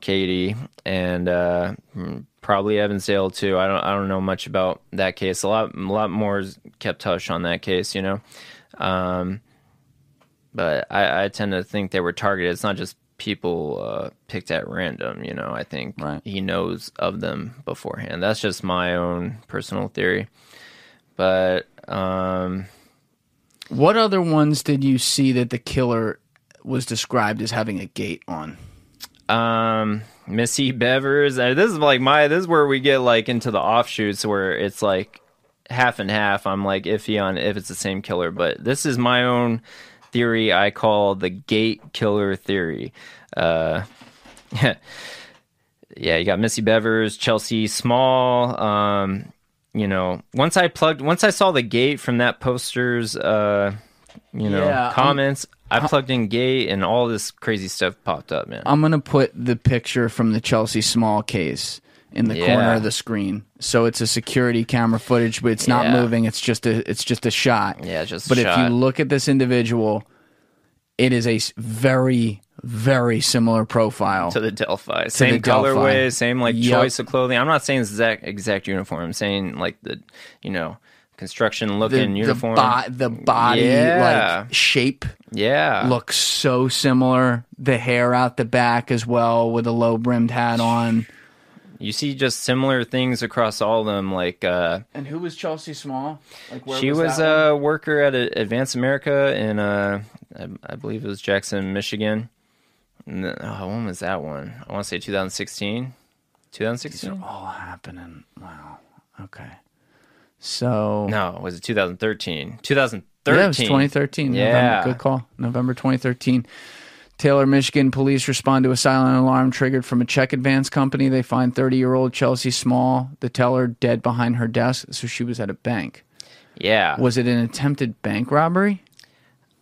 Katie, and... probably Evansdale too. I don't know much about that case. A lot more is kept hush on that case, But I tend to think they were targeted. It's not just people picked at random, I think he knows of them beforehand. That's just my own personal theory. But what other ones did you see that the killer was described as having a gait on? Missy Bevers. This is where we get into the offshoots where it's half and half. I'm iffy on if it's the same killer, but this is my own theory. I call the gate killer theory. You got Missy Bevers, Chelsea Small. Once I saw the gate from that poster's comments. I plugged in gay and all this crazy stuff popped up, man. I'm going to put the picture from the Chelsea Small case in the corner of the screen. So it's a security camera footage, but it's not moving. It's just a shot. Yeah, just a shot. But if you look at this individual, it is a very, very similar profile. To the Delphi. Same colorway, same choice of clothing. I'm not saying exact uniform. I'm saying construction looking uniform. The body shape. Yeah. Looks so similar. The hair out the back as well with a low brimmed hat on. You see just similar things across all of them. And who was Chelsea Small? She was a worker at Advance America in I believe it was Jackson, Michigan. And when was that one? I want to say 2016. 2016? These are all happening. Wow. Okay. So no, was it 2013? 2013. Yeah, it was 2013. Yeah, November, good call. November 2013. Taylor, Michigan police respond to a silent alarm triggered from a check advance company. They find 30-year-old Chelsea Small, the teller, dead behind her desk. So she was at a bank. Yeah. Was it an attempted bank robbery?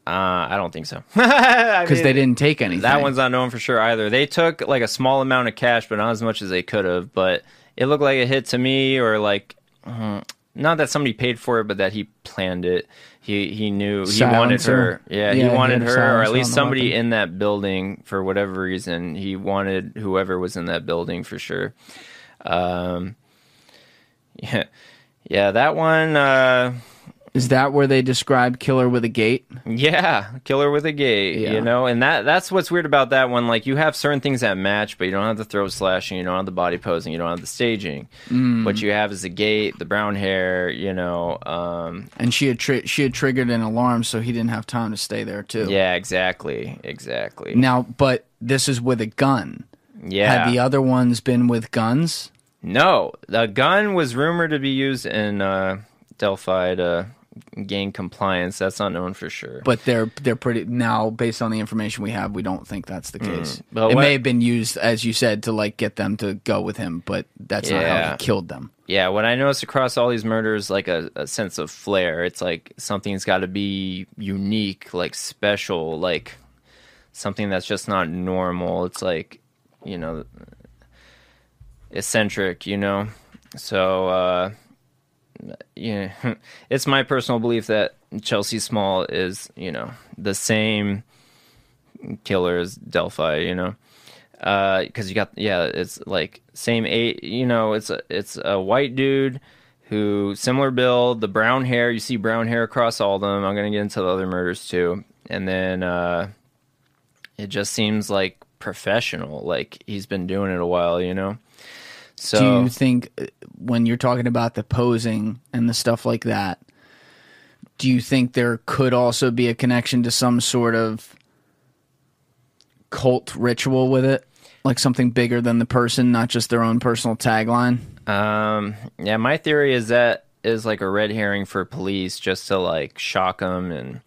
I don't think so. Because they didn't take anything. That one's not known for sure either. They took like a small amount of cash, but not as much as they could have. But it looked like a hit to me, or like not that somebody paid for it, but that he planned it. He knew he wanted her. Yeah, he wanted her, or at least somebody in that building for whatever reason. He wanted whoever was in that building for sure. Yeah, that one. Is that where they describe killer with a gate? Yeah, killer with a gate, yeah. You know? And that's what's weird about that one. Like, you have certain things that match, but you don't have the throat slashing, you don't have the body posing, you don't have the staging. Mm. What you have is the gate, the brown hair, you know. And she had triggered an alarm, so he didn't have time to stay there, too. Yeah, exactly. Now, but this is with a gun. Yeah. Had the other ones been with guns? No. The gun was rumored to be used in Delphi to gain compliance. That's not known for sure, but they're pretty now, based on the information we have, we don't think that's the case. It may have been used, as you said, to like get them to go with him, but that's not how he killed them. Yeah, what I noticed across all these murders, like a sense of flair. It's like something's got to be unique, like special, like something that's just not normal. It's like, you know, eccentric, you know. So yeah, it's my personal belief that Chelsea Small is, you know, the same killer as Delphi, you know, because you got, yeah, it's like same eight, you know, it's a white dude who similar build, the brown hair. You see brown hair across all of them. I'm gonna get into the other murders too, and then it just seems like professional, like he's been doing it a while, you know. So, do you think, when you're talking about the posing and the stuff like that, do you think there could also be a connection to some sort of cult ritual with it? Like something bigger than the person, not just their own personal tagline? Yeah, my theory is that is like a red herring for police, just to like shock them and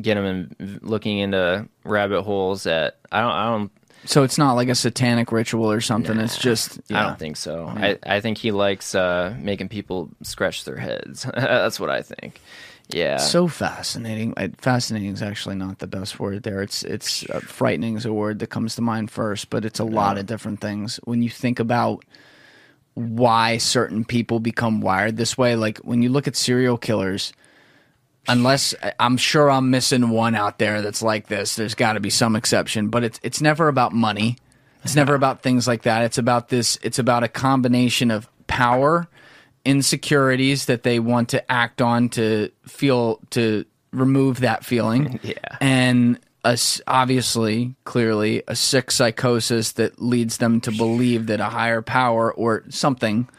get them looking into rabbit holes that I don't So it's not like a satanic ritual or something. Nah, it's just... Yeah. I don't think so. Yeah. I think he likes making people scratch their heads. That's what I think. Yeah. So fascinating. Fascinating is actually not the best word there. It's frightening is a word that comes to mind first, but it's a lot of different things. When you think about why certain people become wired this way, like when you look at serial killers... Unless, I'm sure I'm missing one out there that's like this. There's got to be some exception, but it's never about money. It's never about things like that. It's about this. It's about a combination of power, insecurities that they want to act on to remove that feeling, yeah, and clearly a sick psychosis that leads them to believe that a higher power or something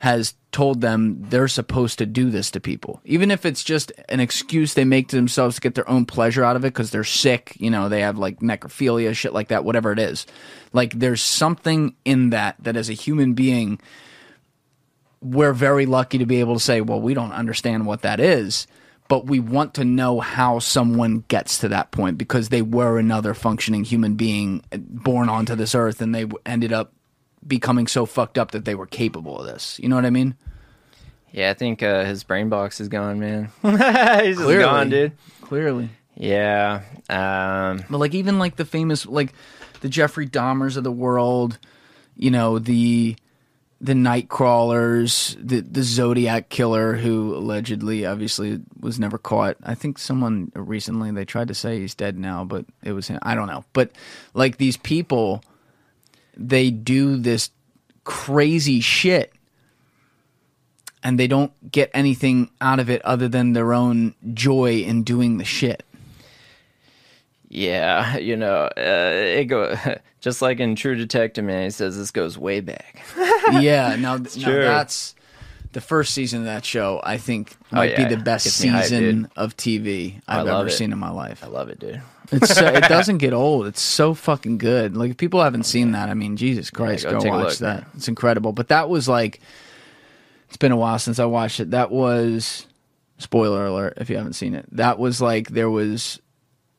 has told them they're supposed to do this to people. Even if it's just an excuse they make to themselves to get their own pleasure out of it because they're sick, you know, they have like necrophilia, shit like that, whatever it is. Like there's something in that as a human being, we're very lucky to be able to say, well, we don't understand what that is, but we want to know how someone gets to that point because they were another functioning human being born onto this earth and they ended up becoming so fucked up that they were capable of this. You know what I mean? Yeah, I think his brain box is gone, man. He's just gone, dude. Clearly. Yeah. But like even like the famous, like the Jeffrey Dahmers of the world, you know, the Nightcrawlers, the Zodiac Killer, who allegedly obviously was never caught. I think someone recently, they tried to say he's dead now, but it was him. I don't know. But like these people... They do this crazy shit and they don't get anything out of it other than their own joy in doing the shit. Yeah, you know, it go just like in True Detective, man, he says this goes way back. Yeah, now that's the first season of that show, I think, might be the best season of TV I've ever seen in my life. I love it, dude. It doesn't get old. It's so fucking good. Like, if people haven't seen that, I mean, Jesus Christ, go watch that. Man. It's incredible. But that was like, it's been a while since I watched it. That was, spoiler alert if you haven't seen it, that was like there was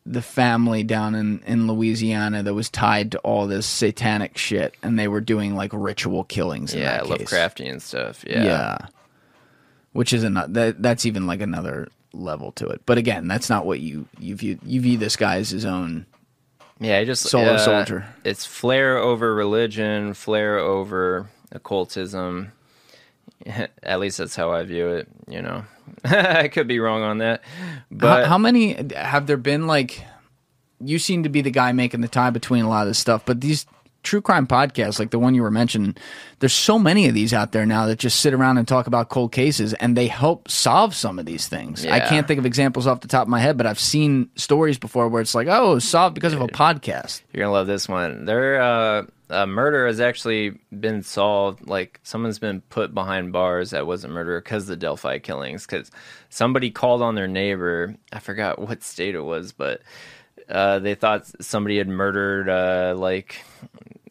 the family down in Louisiana that was tied to all this satanic shit, and they were doing like ritual killings in that case. Lovecraftian stuff. Yeah. Which is that's even like another level to it. But again, that's not what you view. You view this guy as his own. Yeah, just solo soldier. It's flair over religion, flair over occultism. At least that's how I view it. You know, I could be wrong on that. But how many have there been? Like, you seem to be the guy making the tie between a lot of this stuff. But these true crime podcasts, like the one you were mentioning, there's so many of these out there now that just sit around and talk about cold cases, and they help solve some of these things. Yeah. I can't think of examples off the top of my head, but I've seen stories before where it's like, oh, it was solved because of a podcast. You're gonna love this one. There, a murder has actually been solved. Like, someone's been put behind bars that wasn't murder because of the Delphi killings, because somebody called on their neighbor. I forgot what state it was, but they thought somebody had murdered like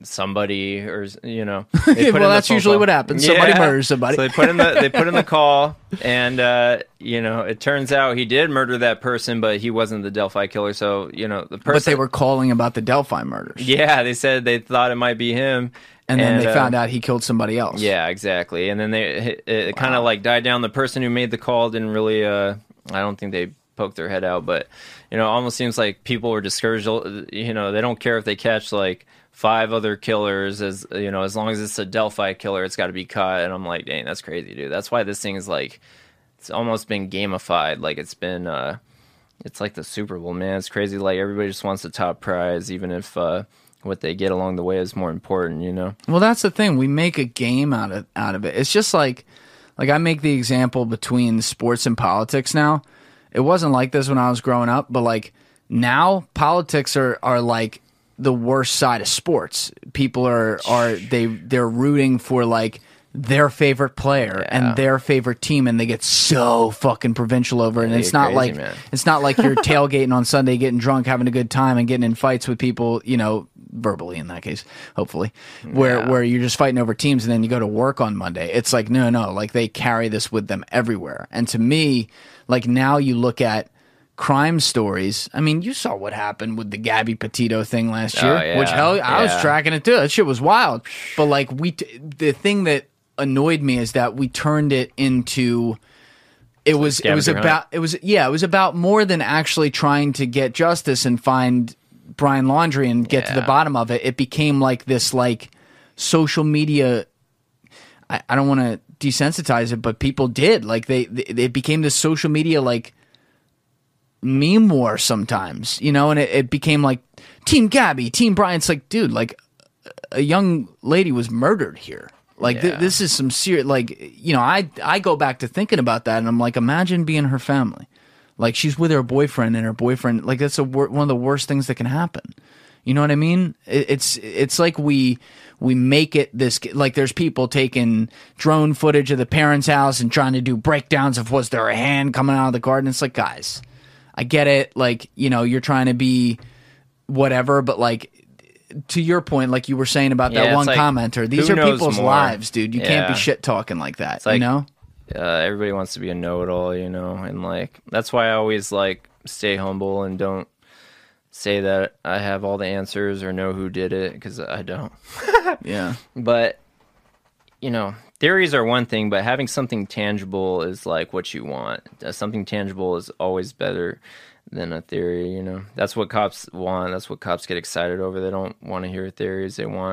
somebody, or you know, they put well, that's usually call. What happens. Somebody murders somebody. So they put in the call, and you know, it turns out he did murder that person, but he wasn't the Delphi killer. So you know, the person. But they were calling about the Delphi murders. Yeah, they said they thought it might be him, and then they found out he killed somebody else. Yeah, exactly. And then it kind of like died down. The person who made the call didn't really. I don't think they poked their head out, but you know, it almost seems like people were discouraged. You know, they don't care if they catch like 5 other killers, as you know, as long as it's a Delphi killer, it's got to be caught. And I'm like, dang, that's crazy, dude. That's why this thing is like, it's almost been gamified. Like, it's been it's like the Super Bowl, man. It's crazy. Like, everybody just wants the top prize, even if what they get along the way is more important, you know. Well, that's the thing, we make a game out of it. It's just like I make the example between sports and politics now. It wasn't like this when I was growing up, but like now politics are like the worst side of sports. People they're rooting for like their favorite player and their favorite team, and they get so fucking provincial over it. And it's not crazy, like, man. It's not like you're tailgating on Sunday, getting drunk, having a good time, and getting in fights with people, you know, verbally in that case, hopefully, where you're just fighting over teams and then you go to work on Monday. It's like, no, like they carry this with them everywhere. And to me, like, now you look at crime stories. I mean, you saw what happened with the Gabby Petito thing last year, which hell, I was tracking it too. That shit was wild. But like, the thing that annoyed me is that we turned it into it was about more than actually trying to get justice and find Brian Laundrie and get to the bottom of it. It became like this, like, social media. I don't want to desensitize it, but people did, like, it became this social media, like, meme war sometimes, you know. And it became like Team Gabby, Team Brian. It's like, dude, like, a young lady was murdered here. Like, this is some serious, like, you know, I go back to thinking about that, and I'm like, imagine being her family. Like, she's with her boyfriend, and her boyfriend, like, that's one of the worst things that can happen. You know what I mean? It's like we make it this, like, there's people taking drone footage of the parents' house and trying to do breakdowns of, was there a hand coming out of the garden? It's like, guys, I get it. Like, you know, you're trying to be whatever, but like, to your point, like you were saying about that one, like, commenter, these are people's lives, dude. You can't be shit talking like that. It's like, you know, everybody wants to be a know-it-all, you know. And like, that's why I always like stay humble and don't say that I have all the answers or know who did it, because I don't. Yeah. But you know, theories are one thing, but having something tangible is like what you want. Something tangible is always better than a theory, you know. That's what cops want. That's what cops get excited over. They don't want to hear theories. They want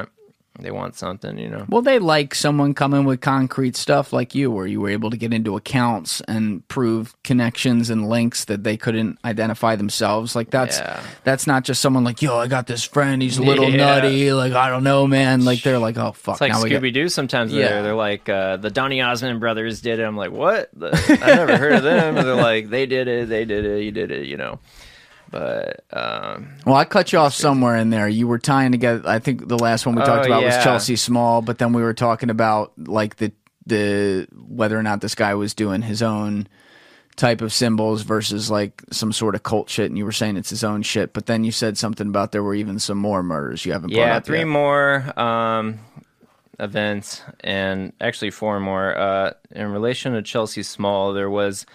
something, you know. Well, they like someone coming with concrete stuff like you, where you were able to get into accounts and prove connections and links that they couldn't identify themselves. Like, that's not just someone like, yo, I got this friend, he's a little nutty, like, I don't know, man. Like, they're like, oh fuck. It's like Scooby-Doo sometimes. They're like, the Donny Osmond brothers did it. I'm like, what? I never heard of them. And they're like, they did it, you did it, you know. But well, I cut you off somewhere in there. You were tying together, I think the last one we talked about was Chelsea Small, but then we were talking about like the whether or not this guy was doing his own type of symbols versus like some sort of cult shit, and you were saying it's his own shit. But then you said something about there were even some more murders you haven't brought up. 3 yet. More events, and actually 4 more. In relation to Chelsea Small, there was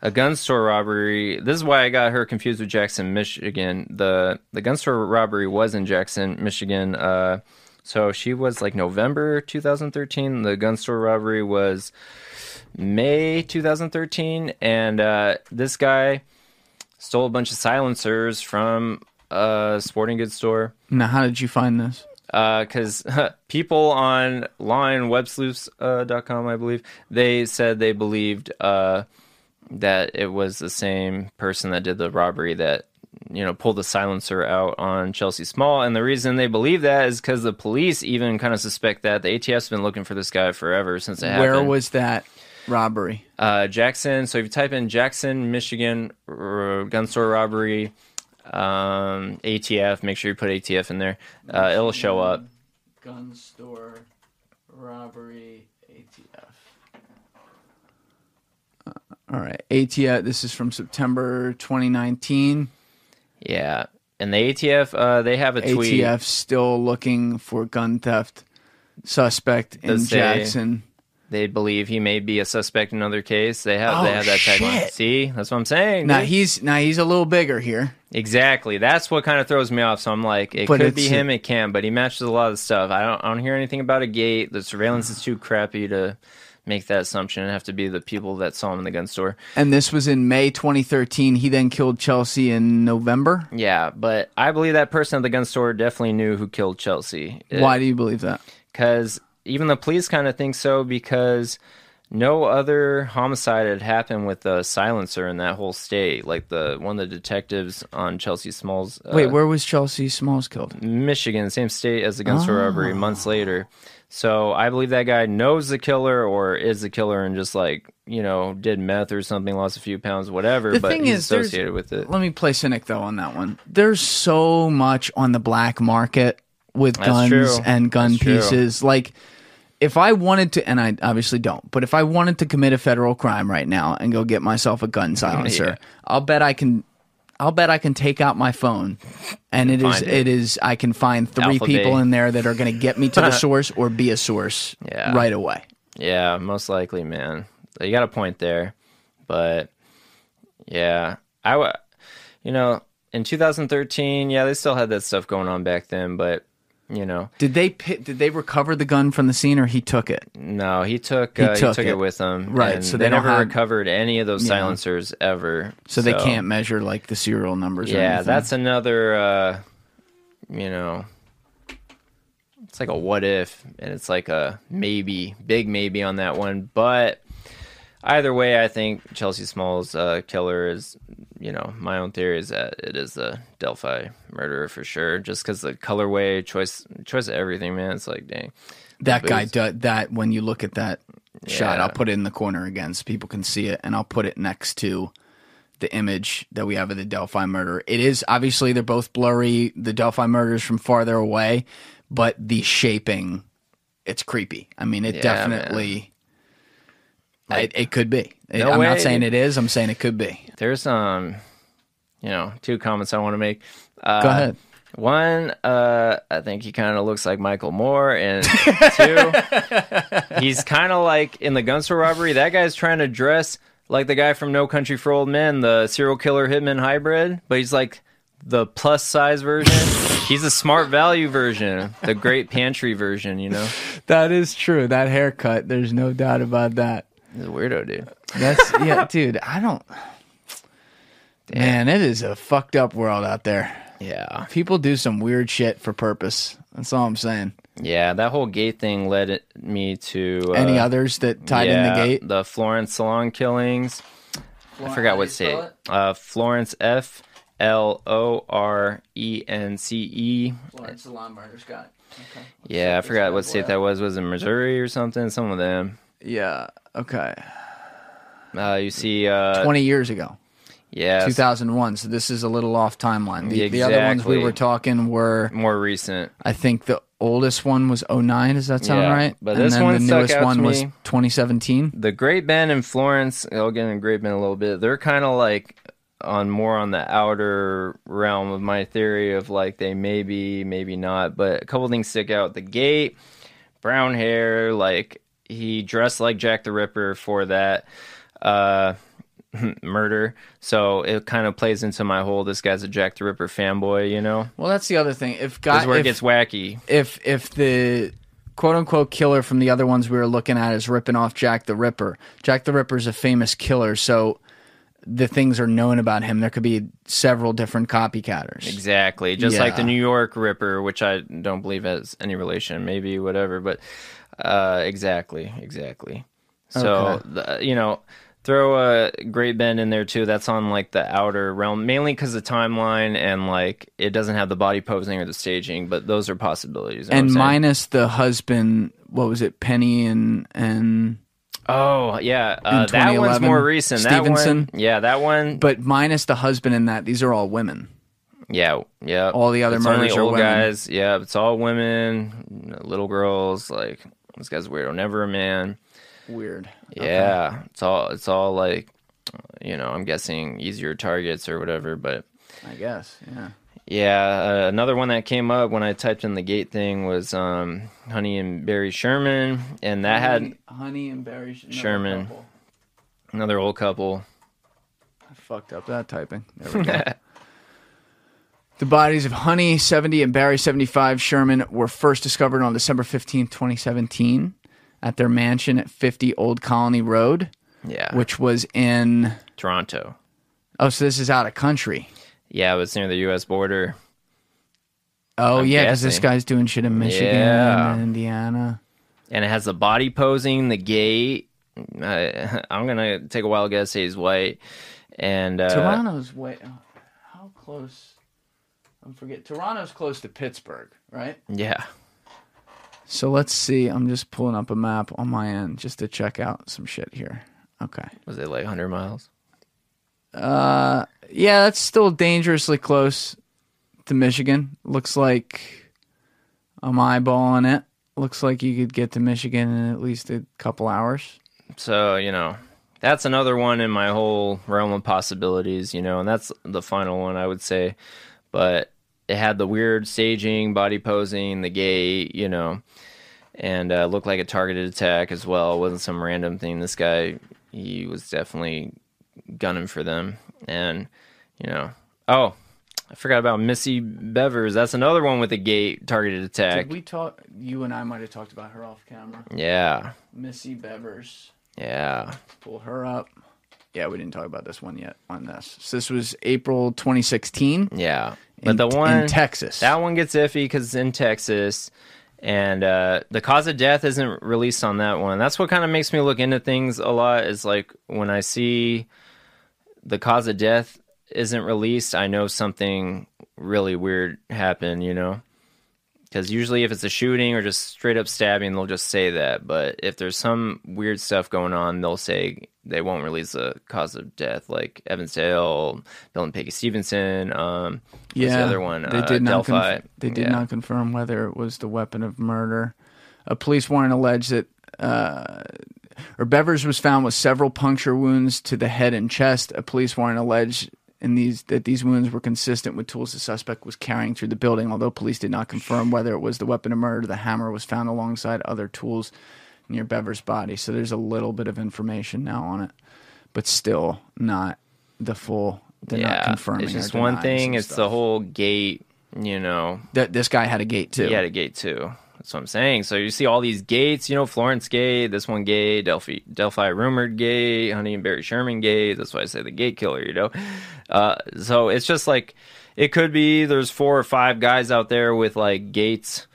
a gun store robbery. This is why I got her confused with Jackson, Michigan. The gun store robbery was in Jackson, Michigan. So she was like November 2013. The gun store robbery was May 2013, and this guy stole a bunch of silencers from a sporting goods store. Now, how did you find this? Because people online, websleuths.com, I believe, they said they believed that it was the same person that did the robbery that, you know, pulled the silencer out on Chelsea Small. And the reason they believe that is because the police even kind of suspect that. The ATF's been looking for this guy forever since it happened. Where was that robbery? Jackson. So if you type in Jackson, Michigan, gun store robbery, ATF, make sure you put ATF in there. It'll show up. Gun store robbery, ATF. All right. ATF, this is from September 2019. Yeah. And the ATF, they have a tweet. ATF still looking for gun theft suspect in Jackson. They believe he may be a suspect in another case. They have that tagline. See, that's what I'm saying. Now he's a little bigger here. Exactly. That's what kind of throws me off. So I'm like, it could be him. It can, but he matches a lot of stuff. I don't hear anything about a gate. The surveillance is too crappy to make that assumption. It'd have to be the people that saw him in the gun store. And this was in May 2013. He then killed Chelsea in November. Yeah, but I believe that person at the gun store definitely knew who killed Chelsea. Why do you believe that? Because even the police kind of think so, because no other homicide had happened with a silencer in that whole state. Like the one of the detectives on Chelsea Smalls. Wait, where was Chelsea Smalls killed? Michigan, same state as the gun store robbery, months later. So I believe that guy knows the killer or is the killer and just, like, you know, did meth or something, lost a few pounds, whatever, but he's associated with it. Let me play cynic, though, on that one. There's so much on the black market with guns and gun pieces. Like, if I wanted to, and I obviously don't, but if I wanted to commit a federal crime right now and go get myself a gun silencer, yeah, I'll bet I can take out my phone, and it is. I can find three Alpha people Bay in there that are going to get me to the source or be a source right away. Yeah, most likely, man. You got a point there, but yeah, in 2013, yeah, they still had that stuff going on back then, but you know, did they recover the gun from the scene, or he took it? No, he took it with him. Right, and so they never recovered any of those silencers ever. So they can't measure like the serial numbers. Yeah, or anything. That's another. It's like a what if, and it's like a maybe, big maybe on that one. But either way, I think Chelsea Small's killer is, you know, my own theory is that it is the Delphi murderer for sure. Just because the colorway, choice of everything, man. It's like, dang. That guy does that. When you look at that shot, I'll put it in the corner again so people can see it. And I'll put it next to the image that we have of the Delphi murderer. It is, obviously, they're both blurry. The Delphi murderer's from farther away. But the shaping, it's creepy. I mean, it definitely... Man. Like, it could be. I'm not saying it is. I'm saying it could be. There's two comments I want to make. Go ahead. One, I think he kind of looks like Michael Moore, and two, he's kind of like in the gun store robbery. That guy's trying to dress like the guy from No Country for Old Men, the serial killer hitman hybrid, but he's like the plus size version. He's a smart value version, the great pantry version. You know, that is true. That haircut, there's no doubt about that. He's a weirdo, dude. Dude, I don't... Damn. Man, it is a fucked up world out there. Yeah. People do some weird shit for purpose. That's all I'm saying. Yeah, that whole gate thing led me to... Any others that tied in the gate? The Florence salon killings. I forgot what state. Florence, Florence. Florence salon murders, got it. Okay. Yeah, I forgot what state that was. Was it Missouri or something? Some of them. Yeah, okay. You see... 20 years ago. Yeah. 2001, so this is a little off timeline. The other ones we were talking were... More recent. I think the oldest one was 2009, does that sound right? But and this then one the newest out one was 2017. The Great Bend in Florence, I'll get into Great Bend a little bit, they're kind of like on the outer realm of my theory of like they may be, maybe not, but a couple things stick out. The gate, brown hair, like... He dressed like Jack the Ripper for that murder. So it kind of plays into my whole, this guy's a Jack the Ripper fanboy, you know? Well, that's the other thing. This is where it gets wacky. If the quote-unquote killer from the other ones we were looking at is ripping off Jack the Ripper. Jack the Ripper is a famous killer, so the things are known about him. There could be several different copycatters. Exactly. Just like the New York Ripper, which I don't believe has any relation, maybe, whatever, but exactly. So, okay. You know, throw a Great Bend in there, too. That's on, like, the outer realm, mainly because the timeline and, like, it doesn't have the body posing or the staging, but those are possibilities. And minus the husband, what was it, Penny and... Oh, yeah. That one's more recent. Stevenson. That one, yeah, that one. But minus the husband in that, these are all women. Yeah, yeah. All the other murders are women. Guys. Yeah, it's all women, little girls. Like, this guy's a weirdo, never a man. Weird. Yeah, okay. It's all like, you know, I'm guessing easier targets or whatever, but. I guess, yeah. Yeah, another one that came up when I typed in the gate thing was Honey and Barry Sherman, and that had... Honey and Barry Sherman. Couple. Another old couple. I fucked up that typing. There we go. The bodies of Honey, 70, and Barry, 75, Sherman, were first discovered on December 15th, 2017, at their mansion at 50 Old Colony Road, which was in... Toronto. Oh, so this is out of country. Yeah, it was near the U.S. border. Oh, yeah, because this guy's doing shit in Michigan and Indiana. And it has the body posing, the gait. I'm going to take a wild guess. He's white. And Toronto's white. How close? I forget. Toronto's close to Pittsburgh, right? Yeah. So let's see. I'm just pulling up a map on my end just to check out some shit here. Okay. Was it like 100 miles? Yeah, that's still dangerously close to Michigan. Looks like I'm eyeballing it. Looks like you could get to Michigan in at least a couple hours. So, you know, that's another one in my whole realm of possibilities, you know, and that's the final one I would say. But it had the weird staging, body posing, the gait, you know, and looked like a targeted attack as well. It wasn't some random thing. This guy, he was definitely... gunning for them. And you know, oh, I forgot about Missy Bevers. That's another one with a gate targeted attack. Did we talk? You and I might have talked about her off camera. Yeah, Missy Bevers. Yeah, pull her up. Yeah, we didn't talk about this one yet on this. So this was April 2016. Yeah, but the one in Texas, that one gets iffy because it's in Texas. And the cause of death isn't released on that one. That's what kind of makes me look into things a lot, is like when I see the cause of death isn't released, I know something really weird happened, you know? Because usually if it's a shooting or just straight up stabbing, they'll just say that. But if there's some weird stuff going on, they'll say they won't release the cause of death, like Evansdale, Bill and Peggy Stevenson. Yeah, the other one, they did Delphi. They did not confirm whether it was the weapon of murder. A police warrant alleged that Bevers was found with several puncture wounds to the head and chest. A police warrant alleged that these wounds were consistent with tools the suspect was carrying through the building, although police did not confirm whether it was the weapon of murder. The hammer was found alongside other tools near Bevers' body. So there's a little bit of information now on it, but still not the full. They're not confirming. It's just one thing. It's the whole gate, you know. This guy had a gate, too. He had a gate, too. That's what I'm saying. So you see all these gates, you know, Florence Gate, this one gate, Delphi Rumored Gate, Honey and Barry Sherman Gate. That's why I say the gate killer, you know. So it's just like, it could be there's 4 or 5 guys out there with like gates,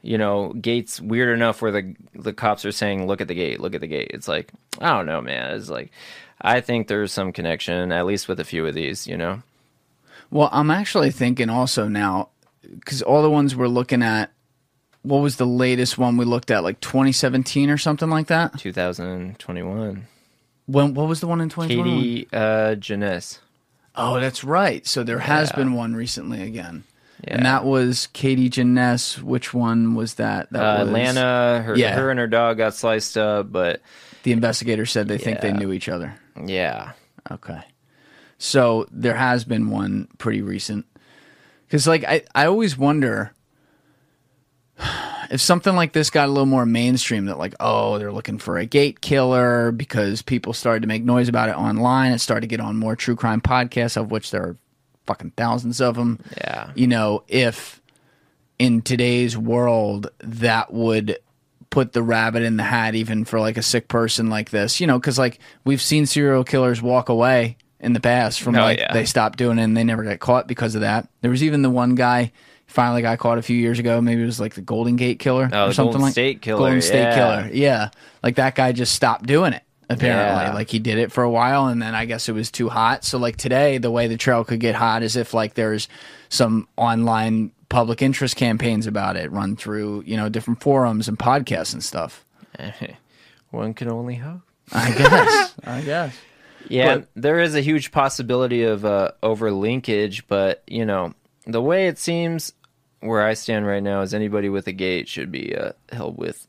you know, gates weird enough where the cops are saying, look at the gate, look at the gate. It's like, I don't know, man. It's like, I think there's some connection, at least with a few of these, you know. Well, I'm actually thinking also now, because all the ones we're looking at, what was the latest one we looked at, like 2017 or something like that? 2021. What was the one in 2021? Katie Janess. Oh, that's right. So there has been one recently again. Yeah. And that was Katie Janess. Which one was that? That was Atlanta. Her and her dog got sliced up, but... The investigator said they think they knew each other. Yeah. Okay. So there has been one pretty recent. Because like, I always wonder... If something like this got a little more mainstream, that like, oh, they're looking for a gate killer because people started to make noise about it online. It started to get on more true crime podcasts, of which there are fucking thousands of them. Yeah. You know, if in today's world that would put the rabbit in the hat even for like a sick person like this, you know, because like we've seen serial killers walk away in the past from they stopped doing it and they never got caught because of that. There was even the one guy finally got caught a few years ago. Maybe it was like the Golden Gate Killer or something Golden like State Killer. Golden State Killer. Yeah. Like that guy just stopped doing it apparently. Yeah. Like he did it for a while and then I guess it was too hot. So like today, the way the trail could get hot is if like there's some online public interest campaigns about it run through, you know, different forums and podcasts and stuff. One can only hope. I guess. Yeah, but there is a huge possibility of overlinkage, but, you know, the way it seems where I stand right now is anybody with a gate should be held with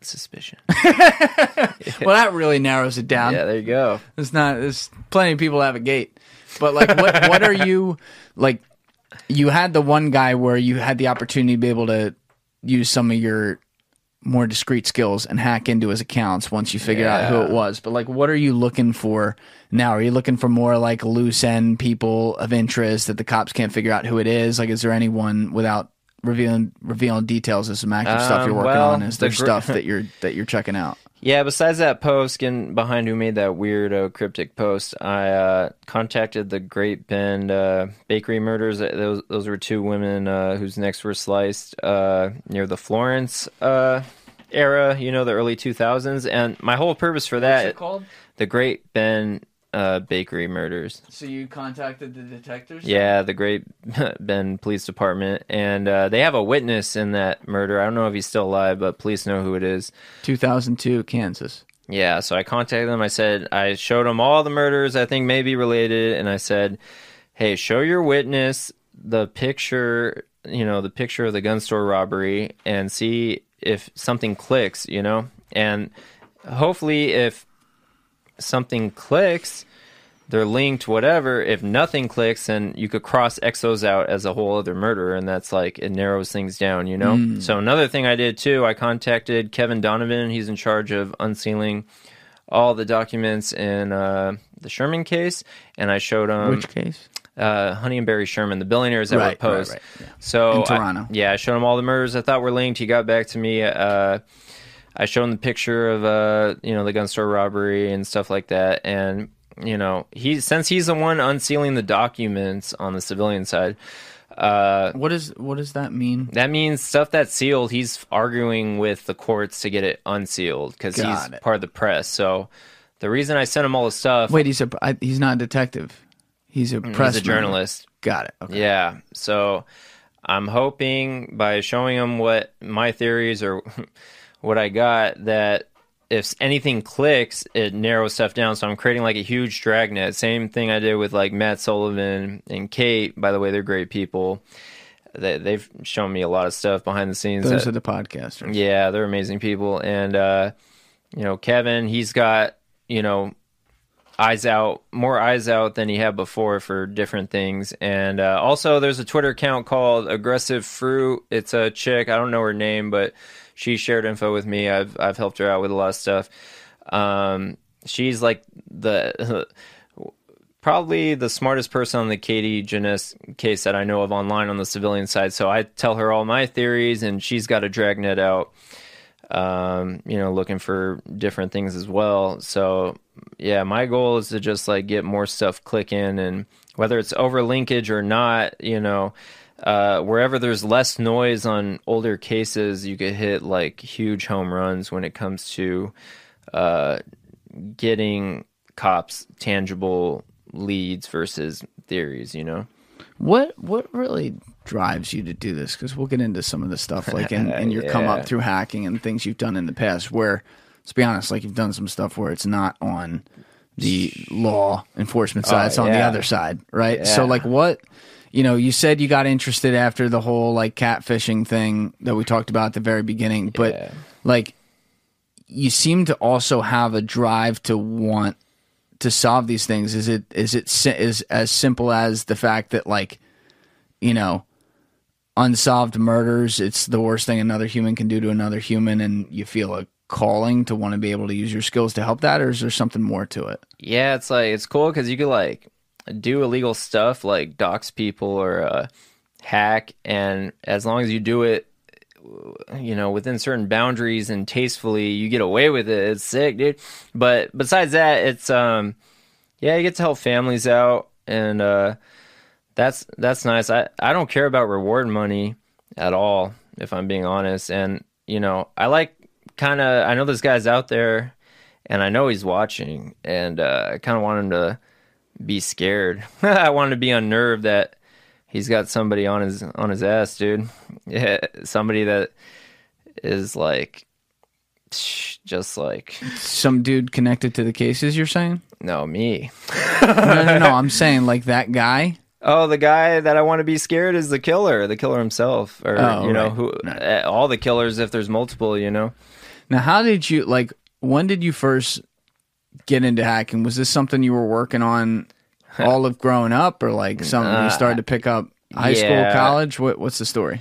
suspicion. Well, that really narrows it down. Yeah, there you go. It's not. There's plenty of people that have a gate. But, like, what are you, like, you had the one guy where you had the opportunity to be able to use some of your more discrete skills and hack into his accounts once you figure out who it was. But like, what are you looking for now? Are you looking for more like loose end people of interest that the cops can't figure out who it is? Like, is there anyone without revealing details of some active stuff you're working on? Is there stuff that you're checking out? Yeah. Besides that post, getting behind who made that weirdo cryptic post, I contacted the Great Bend bakery murders. Those were two women whose necks were sliced near the Florence era, you know, the early 2000s. And my whole purpose for that, what's it called? The Great Bend bakery murders. So you contacted the detectives? Yeah, the Great Bend Police Department, and they have a witness in that murder. I don't know if he's still alive, but police know who it is. 2002, Kansas. Yeah, so I contacted them. I said, I showed them all the murders I think may be related, and I said, hey, show your witness the picture, you know, the picture of the gun store robbery, and see if something clicks, you know? And hopefully if something clicks, they're linked, whatever. If nothing clicks, then you could cross Exos out as a whole other murderer, and that's like, it narrows things down, you know? So another thing I did too, I contacted Kevin Donovan. He's in charge of unsealing all the documents in the Sherman case, and I showed him... Which case? Honey and Barry Sherman, the billionaires that were posed. Right. Yeah. So in Toronto. I showed him all the murders I thought were linked. He got back to me... I showed him the picture of, you know, the gun store robbery and stuff like that. And, you know, he's the one unsealing the documents on the civilian side. What does that mean? That means stuff that's sealed, he's arguing with the courts to get it unsealed because he's part of the press. So the reason I sent him all the stuff... Wait, he's not a detective. He's a press. He's a journalist. Got it. Okay. Yeah. So I'm hoping by showing him what my theories are... what I got, that if anything clicks, it narrows stuff down. So I'm creating like a huge dragnet. Same thing I did with like Matt Sullivan and Kate. By the way, they're great people. They've shown me a lot of stuff behind the scenes. Those are the podcasters. Yeah, they're amazing people. And, you know, Kevin, he's got, you know, more eyes out than he had before for different things. And also there's a Twitter account called Aggressive Fruit. It's a chick. I don't know her name, but she shared info with me. I've helped her out with a lot of stuff. She's like the probably the smartest person on the Catherine Janess case that I know of online on the civilian side. So I tell her all my theories, and she's got a dragnet out, you know, looking for different things as well. So yeah, my goal is to just like get more stuff clicking, and whether it's overlinkage or not, you know. Wherever there's less noise on older cases, you could hit like huge home runs when it comes to getting cops tangible leads versus theories, you know? What really drives you to do this? Because we'll get into some of the stuff like in your come up through hacking and things you've done in the past where, let's be honest, like you've done some stuff where it's not on the law enforcement side, it's on the other side, right? Yeah. So like what... You know, you said you got interested after the whole, like, catfishing thing that we talked about at the very beginning. But, like, you seem to also have a drive to want to solve these things. Is it as simple as the fact that, like, you know, unsolved murders, it's the worst thing another human can do to another human, and you feel a calling to want to be able to use your skills to help that? Or is there something more to it? Yeah, it's, like, it's cool because you could, like... do illegal stuff like dox people or hack, and as long as you do it you know, within certain boundaries and tastefully, you get away with it. It's sick, dude. But besides that, it's yeah, you get to help families out, and that's nice. I don't care about reward money at all, if I'm being honest. And you know, I like kind of, I know this guy's out there, and I know he's watching, and I kind of want him to be scared. I want him to be unnerved that he's got somebody on his ass, dude. Yeah, somebody that is like, just like some dude connected to the cases. You're saying? No, me. No. I'm saying like that guy. Oh, the guy that I want to be scared is the killer himself, or you know, right. All the killers if there's multiple, you know. Now, how did you like? When did you first get into hacking? Was this something you were working on all of growing up, or like something you started to pick up high school, college? What's the story?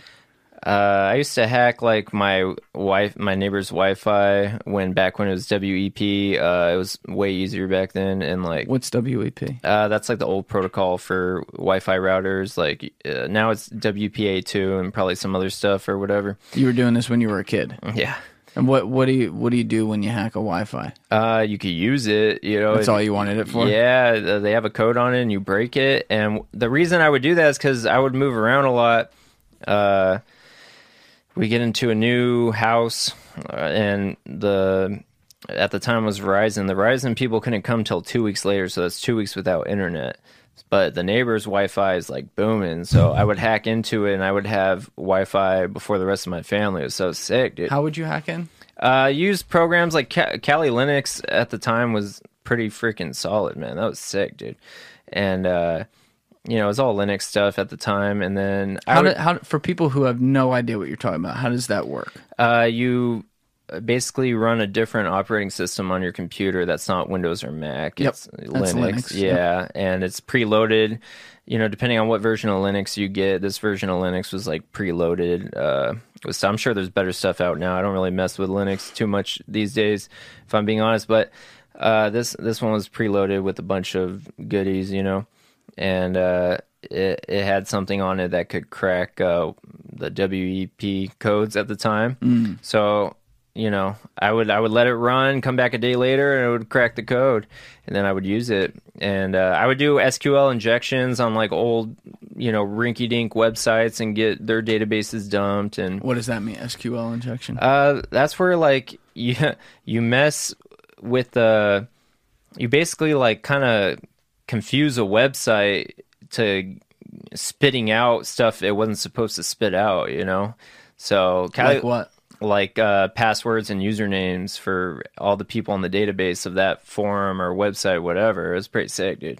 I used to hack like my neighbor's Wi-Fi back when it was WEP. It was way easier back then. And like, what's WEP? That's like the old protocol for Wi-Fi routers. Like now it's WPA2 and probably some other stuff or whatever. You were doing this when you were a kid. Yeah. And what do you do when you hack a Wi-Fi? You could use it, you know. That's all you wanted it for? Yeah, they have a code on it and you break it. And the reason I would do that is because I would move around a lot. We get into a new house, and at the time it was Verizon. The Verizon people couldn't come till 2 weeks later, so that's 2 weeks without internet. But the neighbor's Wi-Fi is like booming, so I would hack into it, and I would have Wi-Fi before the rest of my family. It was so sick, dude. How would you hack in? Use programs like Kali Linux at the time was pretty freaking solid, man. That was sick, dude. And you know, it was all Linux stuff at the time. And then for people who have no idea what you're talking about, how does that work? You basically run a different operating system on your computer that's not Windows or Mac. Yep. It's Linux. Yeah, yep. And it's preloaded. You know, depending on what version of Linux you get, this version of Linux was like preloaded. So I'm sure there's better stuff out now. I don't really mess with Linux too much these days, if I'm being honest. But this one was preloaded with a bunch of goodies, you know, and it had something on it that could crack the WEP codes at the time. Mm. So, you know, I would let it run, come back a day later, and it would crack the code, and then I would use it. And I would do SQL injections on like old, you know, rinky-dink websites and get their databases dumped. And what does that mean, SQL injection? That's where like you mess with the, you basically like kind of confuse a website to spitting out stuff it wasn't supposed to spit out, you know. So like what? Like passwords and usernames for all the people in the database of that forum or website, whatever. It was pretty sick, dude.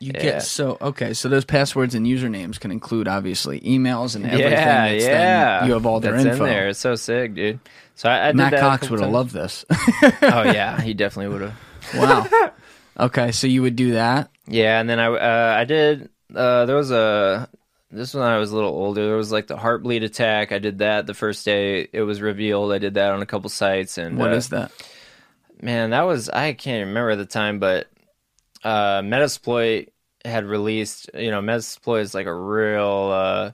You get so, okay, so those passwords and usernames can include, obviously, emails and everything. Yeah, that's you have all their info. In there. It's so sick, dude. So I Matt Cox would have loved this. Oh, yeah, he definitely would have. Wow. Okay, so you would do that? Yeah, and then I did, there was a... This one I was a little older. There was like the Heartbleed attack. I did that the first day it was revealed. I did that on a couple sites. And what is that? Man, that was, I can't remember at the time, but Metasploit had released, you know, Metasploit is like a real,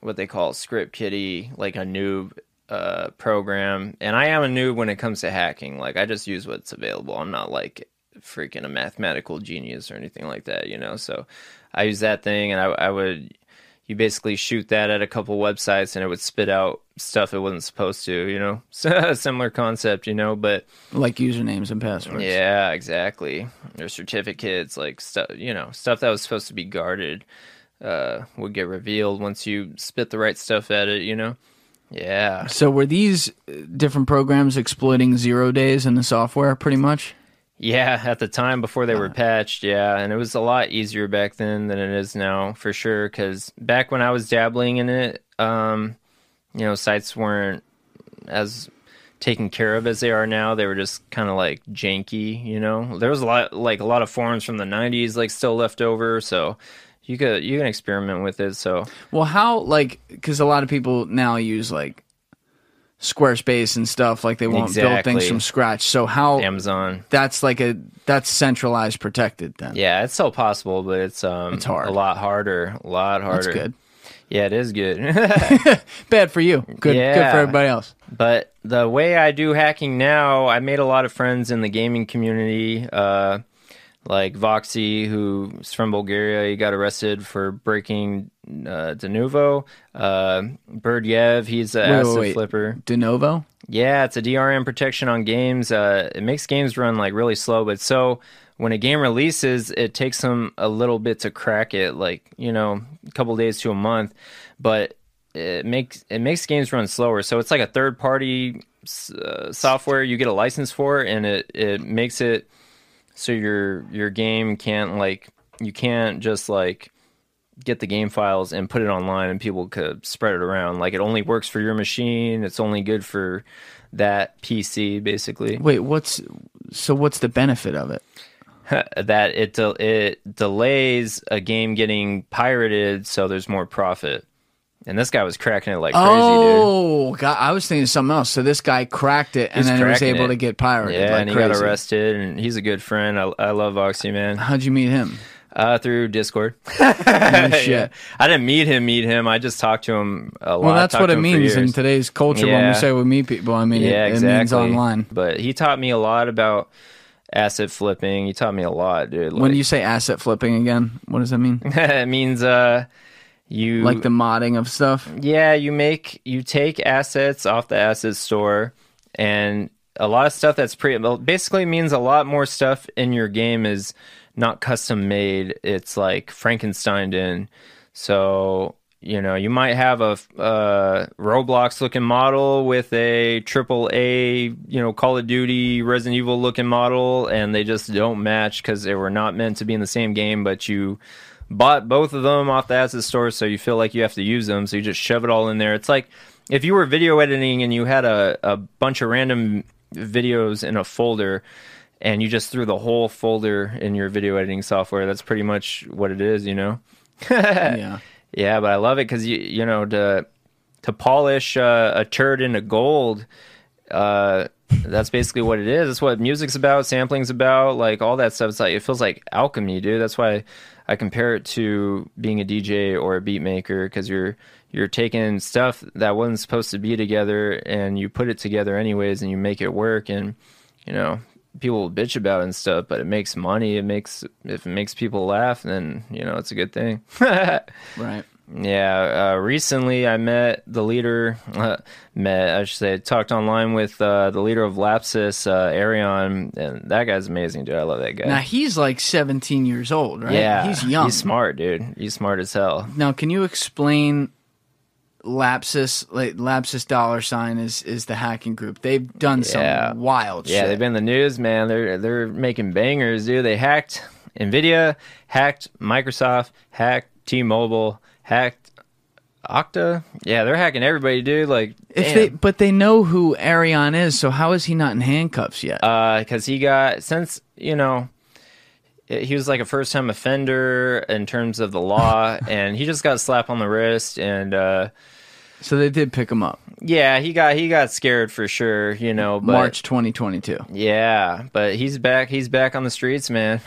what they call script kiddie, like a noob program. And I am a noob when it comes to hacking. Like I just use what's available. I'm not like freaking a mathematical genius or anything like that, you know? So I use that thing, and I would... You basically shoot that at a couple websites and it would spit out stuff it wasn't supposed to, you know. Similar concept, you know, but like usernames and passwords. Yeah, exactly. Or certificates, like stuff, you know, stuff that was supposed to be guarded would get revealed once you spit the right stuff at it, you know. Yeah. So were these different programs exploiting 0 days in the software pretty much? Yeah, at the time before they were patched, yeah. And it was a lot easier back then than it is now, for sure, because back when I was dabbling in it, you know, sites weren't as taken care of as they are now. They were just kind of, like, janky, you know? There was a lot of forums from the 90s, like, still left over, so... You can experiment with it, so... Well, how, like... Because a lot of people now use, like... Squarespace and stuff, like they won't build things from scratch. So how Amazon? That's like that's centralized, protected. Then yeah, it's still possible, but it's hard. A lot harder. That's good. Yeah, it is good. Bad for you. Good, yeah. Good for everybody else. But the way I do hacking now, I made a lot of friends in the gaming community, like Voxy, who's from Bulgaria. He got arrested for breaking Denuvo. Birdyev, he's an asset flipper. Denuvo? Yeah, it's a DRM protection on games. It makes games run like really slow, but so when a game releases, it takes them a little bit to crack it, like, you know, a couple days to a month, but it makes games run slower. So it's like a third-party software you get a license for, and it makes it so your game can't, like, you can't just, like, get the game files and put it online and people could spread it around. Like, it only works for your machine. It's only good for that PC, basically. Wait, what's the benefit of it? That it delays a game getting pirated, so there's more profit. And this guy was cracking it like crazy, dude. Oh, God, I was thinking of something else. So this guy cracked it, and then he was able to get pirated. Yeah, like, and he got arrested, and he's a good friend. I love Voxy, man. How'd you meet him? Through Discord. Oh, shit. Yeah. I didn't meet him. I just talked to him a lot. Well, that's what it means in today's culture when we say we meet people. I mean, exactly. It means online. But he taught me a lot about asset flipping. You taught me a lot, dude. Like, when you say asset flipping again, what does that mean? It means you like the modding of stuff. Yeah, you take assets off the asset store, and a lot of stuff that's basically means a lot more stuff in your game is not custom made. It's like Frankensteined in. So, you know, you might have a Roblox looking model with a AAA, you know, Call of Duty, Resident Evil looking model, and they just don't match because they were not meant to be in the same game, but you bought both of them off the asset store, so you feel like you have to use them, so you just shove it all in there. It's like if you were video editing and you had a bunch of random videos in a folder, and you just threw the whole folder in your video editing software. That's pretty much what it is, you know? Yeah. Yeah, but I love it because, you know, to polish a turd into gold, that's basically what it is. That's what music's about, sampling's about, like all that stuff. It's like, it feels like alchemy, dude. That's why I compare it to being a DJ or a beat maker, because you're taking stuff that wasn't supposed to be together and you put it together anyways and you make it work, and, you know, people will bitch about it and stuff, but it makes money. If it makes people laugh, then, you know, it's a good thing. Right. Yeah. Recently I met the leader, talked online with the leader of LAPSUS$, Arion, and that guy's amazing, dude. I love that guy. Now, he's like 17 years old, right? Yeah. He's young. He's smart, dude. He's smart as hell. Now, can you explain LAPSUS$? Like, LAPSUS$ $ is the hacking group. They've done some wild shit. Yeah, they've been in the news, man. They're making bangers, dude. They hacked NVIDIA, hacked Microsoft, hacked T-Mobile, hacked Okta. Yeah, they're hacking everybody, dude. Like, but they know who Arion is, so how is he not in handcuffs yet? Because he got, since, you know, he was like a first-time offender in terms of the law, and he just got a slap on the wrist, and so they did pick him up. Yeah, he got scared for sure, you know. But, March 2022. Yeah, but he's back. He's back on the streets, man.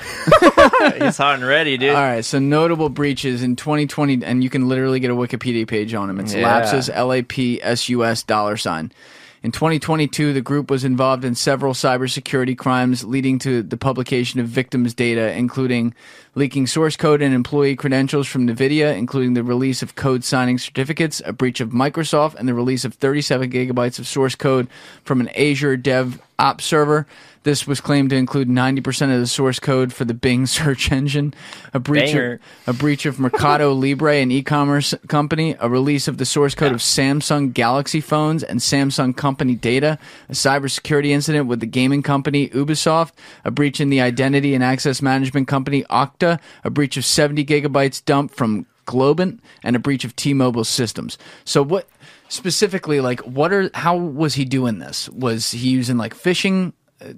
He's hot and ready, dude. All right, so notable breaches in 2020, and you can literally get a Wikipedia page on him. It's LAPSUS$, LAPSUS$ $. In 2022, the group was involved in several cybersecurity crimes, leading to the publication of victims' data, including leaking source code and employee credentials from NVIDIA, including the release of code signing certificates, a breach of Microsoft, and the release of 37 gigabytes of source code from an Azure DevOps server. This was claimed to include 90% of the source code for the Bing search engine, a breach of Mercado Libre, an e-commerce company, a release of the source code of Samsung Galaxy phones and Samsung company data, a cybersecurity incident with the gaming company Ubisoft, a breach in the identity and access management company Okta, a breach of 70 gigabytes dumped from Globant, and a breach of T-Mobile systems. So what specifically, like, how was he doing this? Was he using like phishing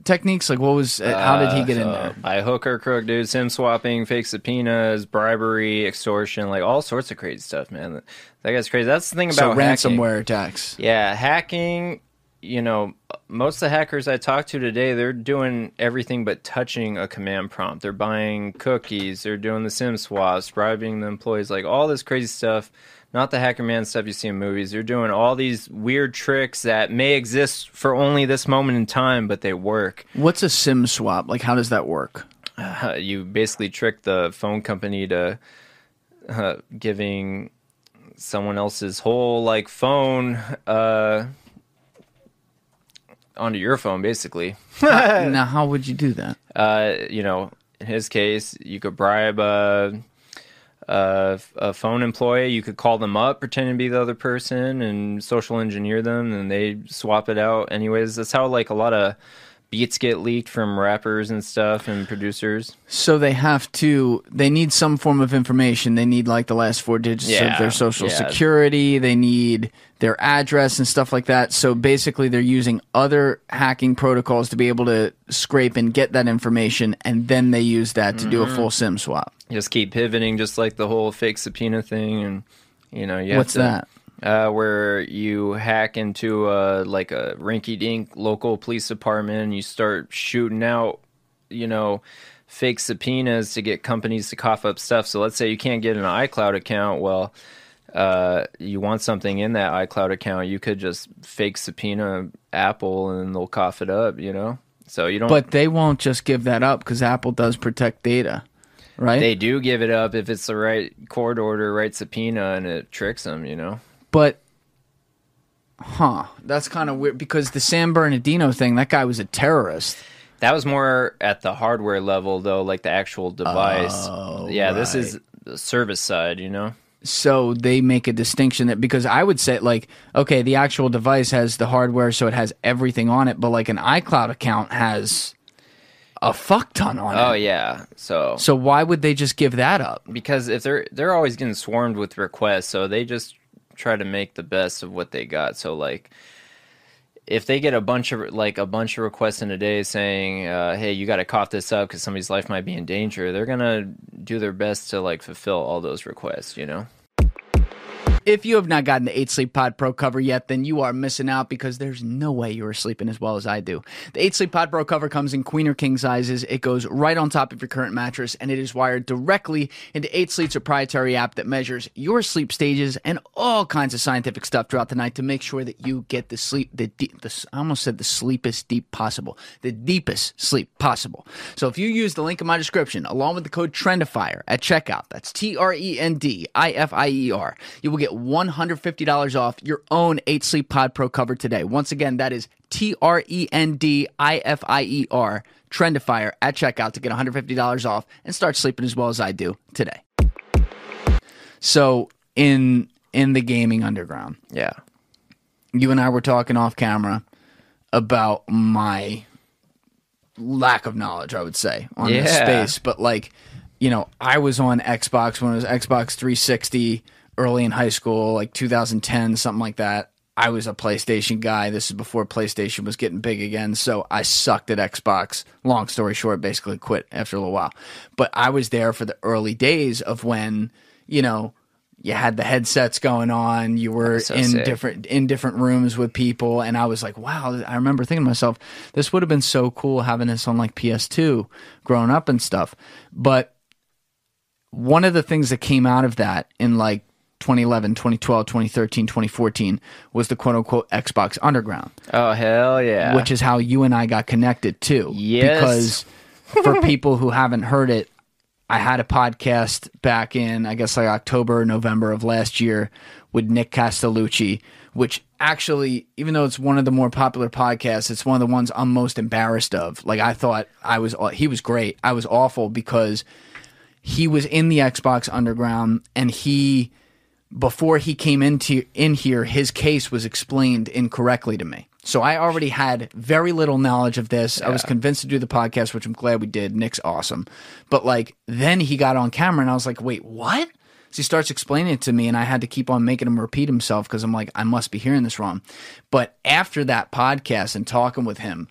techniques? Like, what was how did he get in there? By hook or crook, dude. SIM swapping, fake subpoenas, bribery, extortion, like all sorts of crazy stuff, man. That guy's crazy. That's the thing about ransomware attacks. Yeah, hacking, you know, most of the hackers I talked to today, they're doing everything but touching a command prompt. They're buying cookies, they're doing the SIM swaps, bribing the employees, like all this crazy stuff not the hacker man stuff you see in movies. You're doing all these weird tricks that may exist for only this moment in time, but they work. What's a SIM swap? Like, how does that work? You basically trick the phone company to giving someone else's whole like phone onto your phone, basically. Now, how would you do that? You know, in his case, you could bribe a phone employee. You could call them up, pretend to be the other person, and social engineer them, and they swap it out. Anyways, that's how like a lot of beats get leaked from rappers and stuff and producers. So they have to, they need some form of information. They need like the last four digits of their social security. They need their address and stuff like that. So basically they're using other hacking protocols to be able to scrape and get that information, and then they use that to do a full SIM swap. Just keep pivoting, just like the whole fake subpoena thing. And you know, you What's that? Where you hack into like a rinky-dink local police department and you start shooting out, you know, fake subpoenas to get companies to cough up stuff. So let's say you can't get an iCloud account. Well, you want something in that iCloud account, you could just fake subpoena Apple and they'll cough it up, you know? So you don't. But they won't just give that up because Apple does protect data. Right? They do give it up if it's the right court order, right subpoena, and it tricks them, you know? But, that's kind of weird, because the San Bernardino thing, that guy was a terrorist. That was more at the hardware level, though, like the actual device. Oh, yeah, right. This is the service side, you know? So they make a distinction that, because I would say, like, okay, the actual device has the hardware, so it has everything on it, but like an iCloud account has a fuck ton on it. Oh, yeah. So why would they just give that up? Because if they're always getting swarmed with requests, so they just try to make the best of what they got. So like if they get a bunch of requests in a day saying hey, you got to cough this up because somebody's life might be in danger, they're gonna do their best to like fulfill all those requests, you know. If you have not gotten the 8 Sleep Pod Pro cover yet, then you are missing out, because there's no way you are sleeping as well as I do. The 8 Sleep Pod Pro cover comes in queen or king sizes. It goes right on top of your current mattress, and it is wired directly into 8 Sleep's proprietary app that measures your sleep stages and all kinds of scientific stuff throughout the night to make sure that you get the sleep, I almost said the sleepest deep possible, the deepest sleep possible. So if you use the link in my description along with the code TRENDIFIER at checkout, that's TRENDIFIER, you will get $150 off your own 8 Sleep Pod Pro cover today. Once again, that is TRENDIFIER, Trendifier, at checkout to get $150 off and start sleeping as well as I do today. So in the gaming underground, yeah, you and I were talking off camera about my lack of knowledge, I would say, on this space. But like, you know, I was on Xbox when it was Xbox 360. Early in high school, like 2010, something like that. I was a PlayStation guy. This is before PlayStation was getting big again, so I sucked at Xbox. Long story short, basically quit after a little while. But I was there for the early days of when, you know, you had the headsets going on. You were in different rooms with people, and I was like, wow. I remember thinking to myself, this would have been so cool having this on like PS2 growing up and stuff. But one of the things that came out of that in like 2011, 2012, 2013, 2014 was the quote-unquote Xbox Underground. Oh, hell yeah. Which is how you and I got connected, too. Yes. Because for people who haven't heard it, I had a podcast back in, I guess, like October, November of last year with Nick Castellucci, which actually, even though it's one of the more popular podcasts, it's one of the ones I'm most embarrassed of. Like, I thought he was great. I was awful because he was in the Xbox Underground, and he... before he came in here, his case was explained incorrectly to me. So I already had very little knowledge of this. Yeah. I was convinced to do the podcast, which I'm glad we did. Nick's awesome. But like, then he got on camera and I was like, wait, what? So he starts explaining it to me, and I had to keep on making him repeat himself because I'm like, I must be hearing this wrong. But after that podcast and talking with him,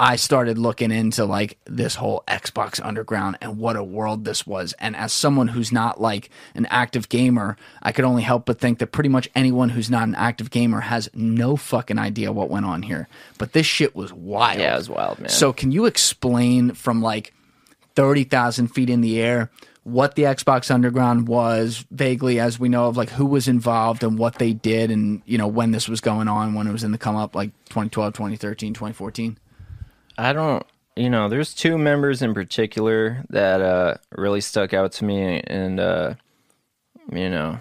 I started looking into like this whole Xbox Underground and what a world this was. And as someone who's not like an active gamer, I could only help but think that pretty much anyone who's not an active gamer has no fucking idea what went on here. But this shit was wild. Yeah, it was wild, man. So can you explain from like 30,000 feet in the air, what the Xbox Underground was vaguely, as we know, of like who was involved and what they did, and you know when this was going on, when it was in the come up, like 2012, 2013, 2014. I don't, you know, there's two members in particular that really stuck out to me, and you know,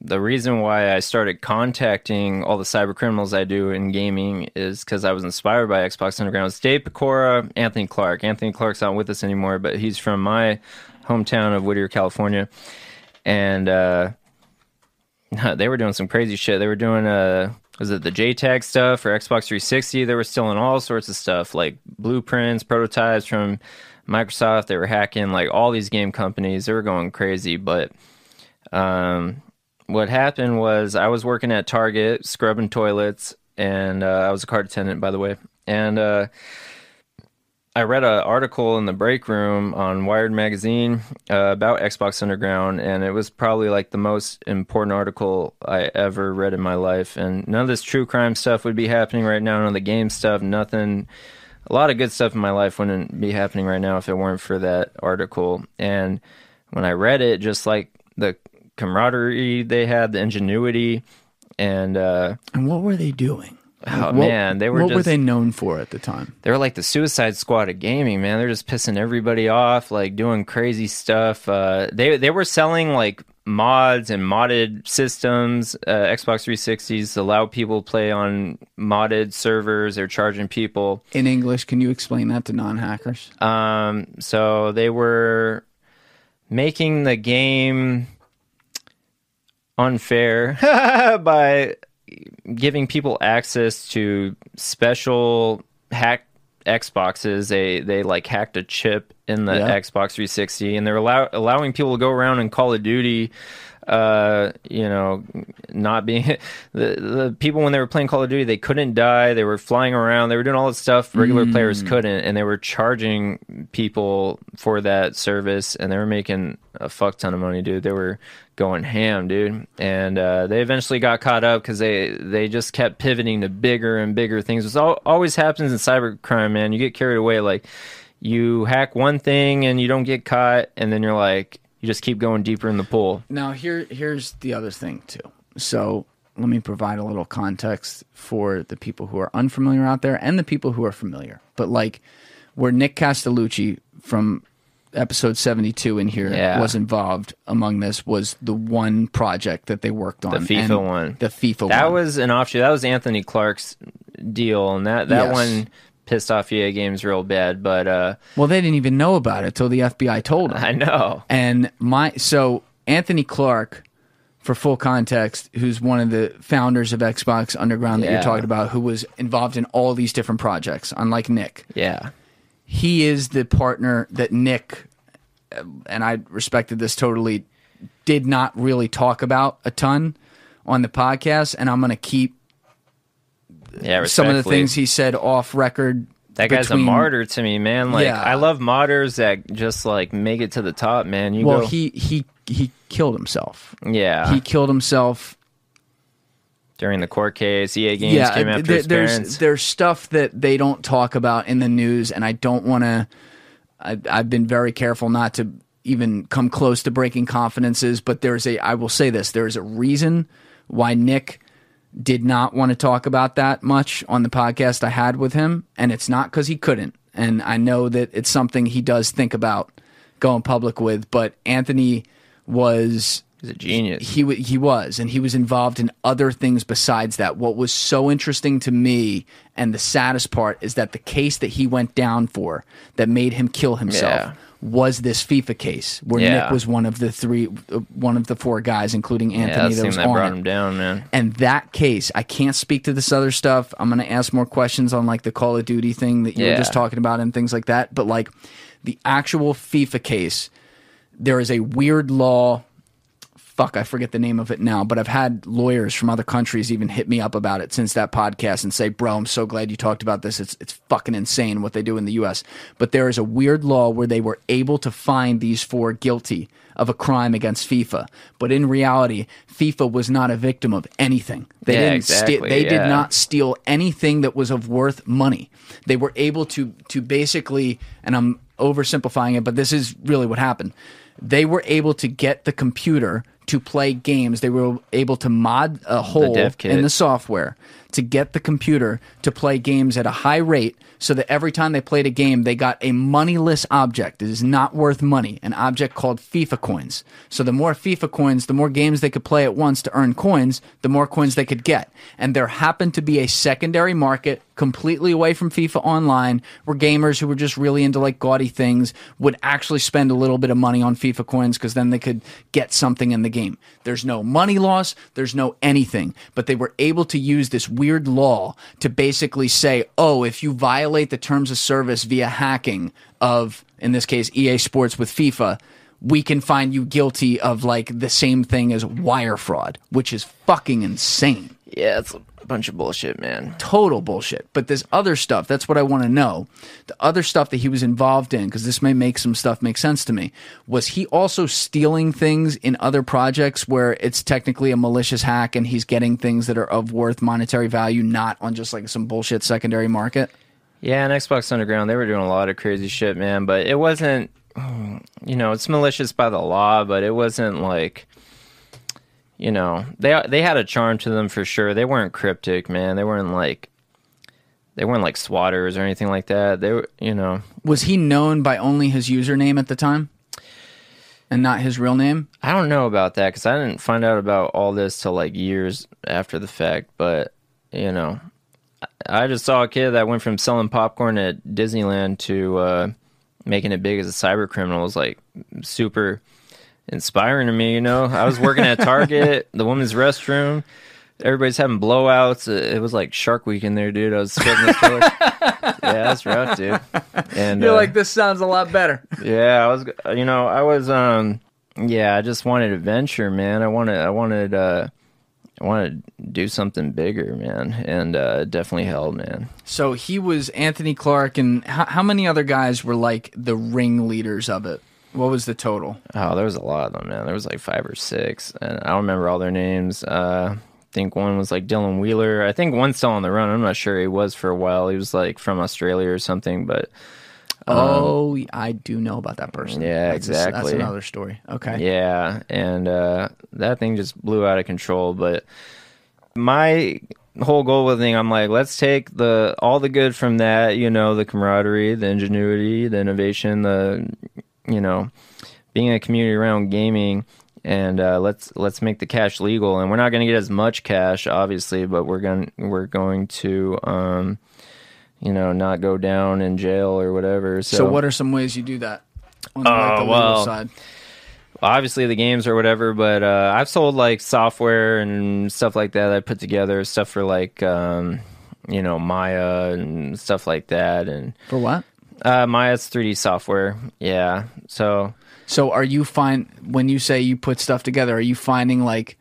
the reason why I started contacting all the cyber criminals I do in gaming is because I was inspired by Xbox Underground. It's Dave Pecora, Anthony Clark. Anthony Clark's not with us anymore, but he's from my hometown of Whittier, California. And they were doing some crazy shit. They were doing, was it the JTAG stuff or Xbox 360? They were stealing all sorts of stuff, like blueprints, prototypes from Microsoft. They were hacking like all these game companies. They were going crazy, but... what happened was I was working at Target scrubbing toilets, and I was a cart attendant, by the way. And I read an article in the break room on Wired magazine about Xbox Underground, and it was probably like the most important article I ever read in my life. And none of this true crime stuff would be happening right now, none of the game stuff, nothing. A lot of good stuff in my life wouldn't be happening right now if it weren't for that article. And when I read it, just like the camaraderie they had, the ingenuity, and what were they doing? Oh, man, they were. What were they known for at the time? They were like the Suicide Squad of gaming, man. They're just pissing everybody off, like doing crazy stuff. They were selling like mods and modded systems, Xbox 360s, to allow people to play on modded servers. They're charging people in English. Can you explain that to non-hackers? So they were making the game unfair by giving people access to special hacked Xboxes. They like hacked a chip in the Xbox 360, and they're allowing people to go around in Call of Duty, you know, not being the people when they were playing Call of Duty, they couldn't die. They were flying around. They were doing all this stuff regular players couldn't, and they were charging people for that service, and they were making a fuck ton of money, dude. They were going ham, dude. And they eventually got caught up because they just kept pivoting to bigger and bigger things. It always happens in cybercrime, man. You get carried away. Like, you hack one thing and you don't get caught, and then you're like, you just keep going deeper in the pool. Now, here's the other thing, too. So let me provide a little context for the people who are unfamiliar out there and the people who are familiar. But, like, where Nick Castellucci from episode 72 in here was involved among this was the one project that they worked on. The FIFA one. The FIFA one. That was an offshoot. That was Anthony Clark's deal, and that one pissed off EA Games real bad, but well, they didn't even know about it till the FBI told them. I know. And so Anthony Clark, for full context, who's one of the founders of Xbox Underground that you're talking about, who was involved in all these different projects, unlike Nick. Yeah. He is the partner that Nick, and I respected this totally, did not really talk about a ton on the podcast, and I'm going to keep some of the things he said off record. That guy's a martyr to me, man. Like, I love martyrs that just like make it to the top, man. He killed himself. Yeah, he killed himself during the court case. EA Games came after his parents. There's stuff that they don't talk about in the news, and I don't want to. I've been very careful not to even come close to breaking confidences, but I will say this: there is a reason why Nick did not want to talk about that much on the podcast I had with him, and it's not because he couldn't. And I know that it's something he does think about going public with, but Anthony was... He's a genius. He was, and he was involved in other things besides that. What was so interesting to me, and the saddest part, is that the case that he went down for that made him kill himself was this FIFA case where Nick was one of the four guys, including Anthony, that brought him down, man. And that case, I can't speak to this other stuff. I'm going to ask more questions on like the Call of Duty thing that you were just talking about and things like that. But like the actual FIFA case, there is a weird law. Fuck, I forget the name of it now, but I've had lawyers from other countries even hit me up about it since that podcast and say, bro, I'm so glad you talked about this. It's fucking insane what they do in the U.S. But there is a weird law where they were able to find these four guilty of a crime against FIFA. But in reality, FIFA was not a victim of anything. They did not steal anything that was of worth money. They were able to basically, and I'm oversimplifying it, but this is really what happened. They were able to get the computer to play games. They were able to mod a hole in the software to get the computer to play games at a high rate so that every time they played a game, they got a moneyless object. It is not worth money, an object called FIFA Coins. So the more FIFA Coins, the more games they could play at once to earn coins, the more coins they could get. And there happened to be a secondary market completely away from FIFA Online where gamers who were just really into like gaudy things would actually spend a little bit of money on FIFA Coins because then they could get something in the game. There's no money loss. There's no anything. But they were able to use this weird law to basically say, oh, if you violate the terms of service via hacking of, in this case, EA Sports with FIFA, we can find you guilty of like the same thing as wire fraud, which is fucking insane. Yeah, it's a bunch of bullshit, man. Total bullshit. But this other stuff, that's what I want to know. The other stuff that he was involved in, because this may make some stuff make sense to me, was he also stealing things in other projects where it's technically a malicious hack and he's getting things that are of worth monetary value, not on just like some bullshit secondary market? Yeah, and Xbox Underground, they were doing a lot of crazy shit, man. But it wasn't, you know, it's malicious by the law, but it wasn't like... You know, they had a charm to them for sure. They weren't cryptic, man. They weren't like swatters or anything like that. They were, you know. Was he known by only his username at the time, and not his real name? I don't know about that because I didn't find out about all this till like years after the fact. But you know, I just saw a kid that went from selling popcorn at Disneyland to making it big as a cyber criminal. It was like super inspiring to me, you know. I was working at Target, the women's restroom. Everybody's having blowouts. It was like Shark Week in there, dude. I was sweating the floor. Yeah, that's rough, dude. And you're like, this sounds a lot better. Yeah, I just wanted adventure, man. I wanted to do something bigger, man, and definitely held, man. So he was Anthony Clark, and how many other guys were like the ringleaders of it? What was the total? Oh, there was a lot of them, man. There was like 5 or 6, and I don't remember all their names. I think one was like Dylan Wheeler. I think one's still on the run. I'm not sure. He was for a while. He was like from Australia or something, but... I do know about that person. Yeah, exactly. That's another story. Okay. Yeah, and that thing just blew out of control, but my whole goal with the thing, I'm like, let's take all the good from that, you know, the camaraderie, the ingenuity, the innovation, the... you know, being a community around gaming, and let's make the cash legal. And we're not going to get as much cash, obviously, but we're going to you know, not go down in jail or whatever. So what are some ways you do that on the legal side? Obviously the games or whatever, but I've sold like software and stuff like that. I put together stuff for like you know, Maya and stuff like that. And for what? Maya's 3D software, yeah. So are you when you say you put stuff together, are you finding like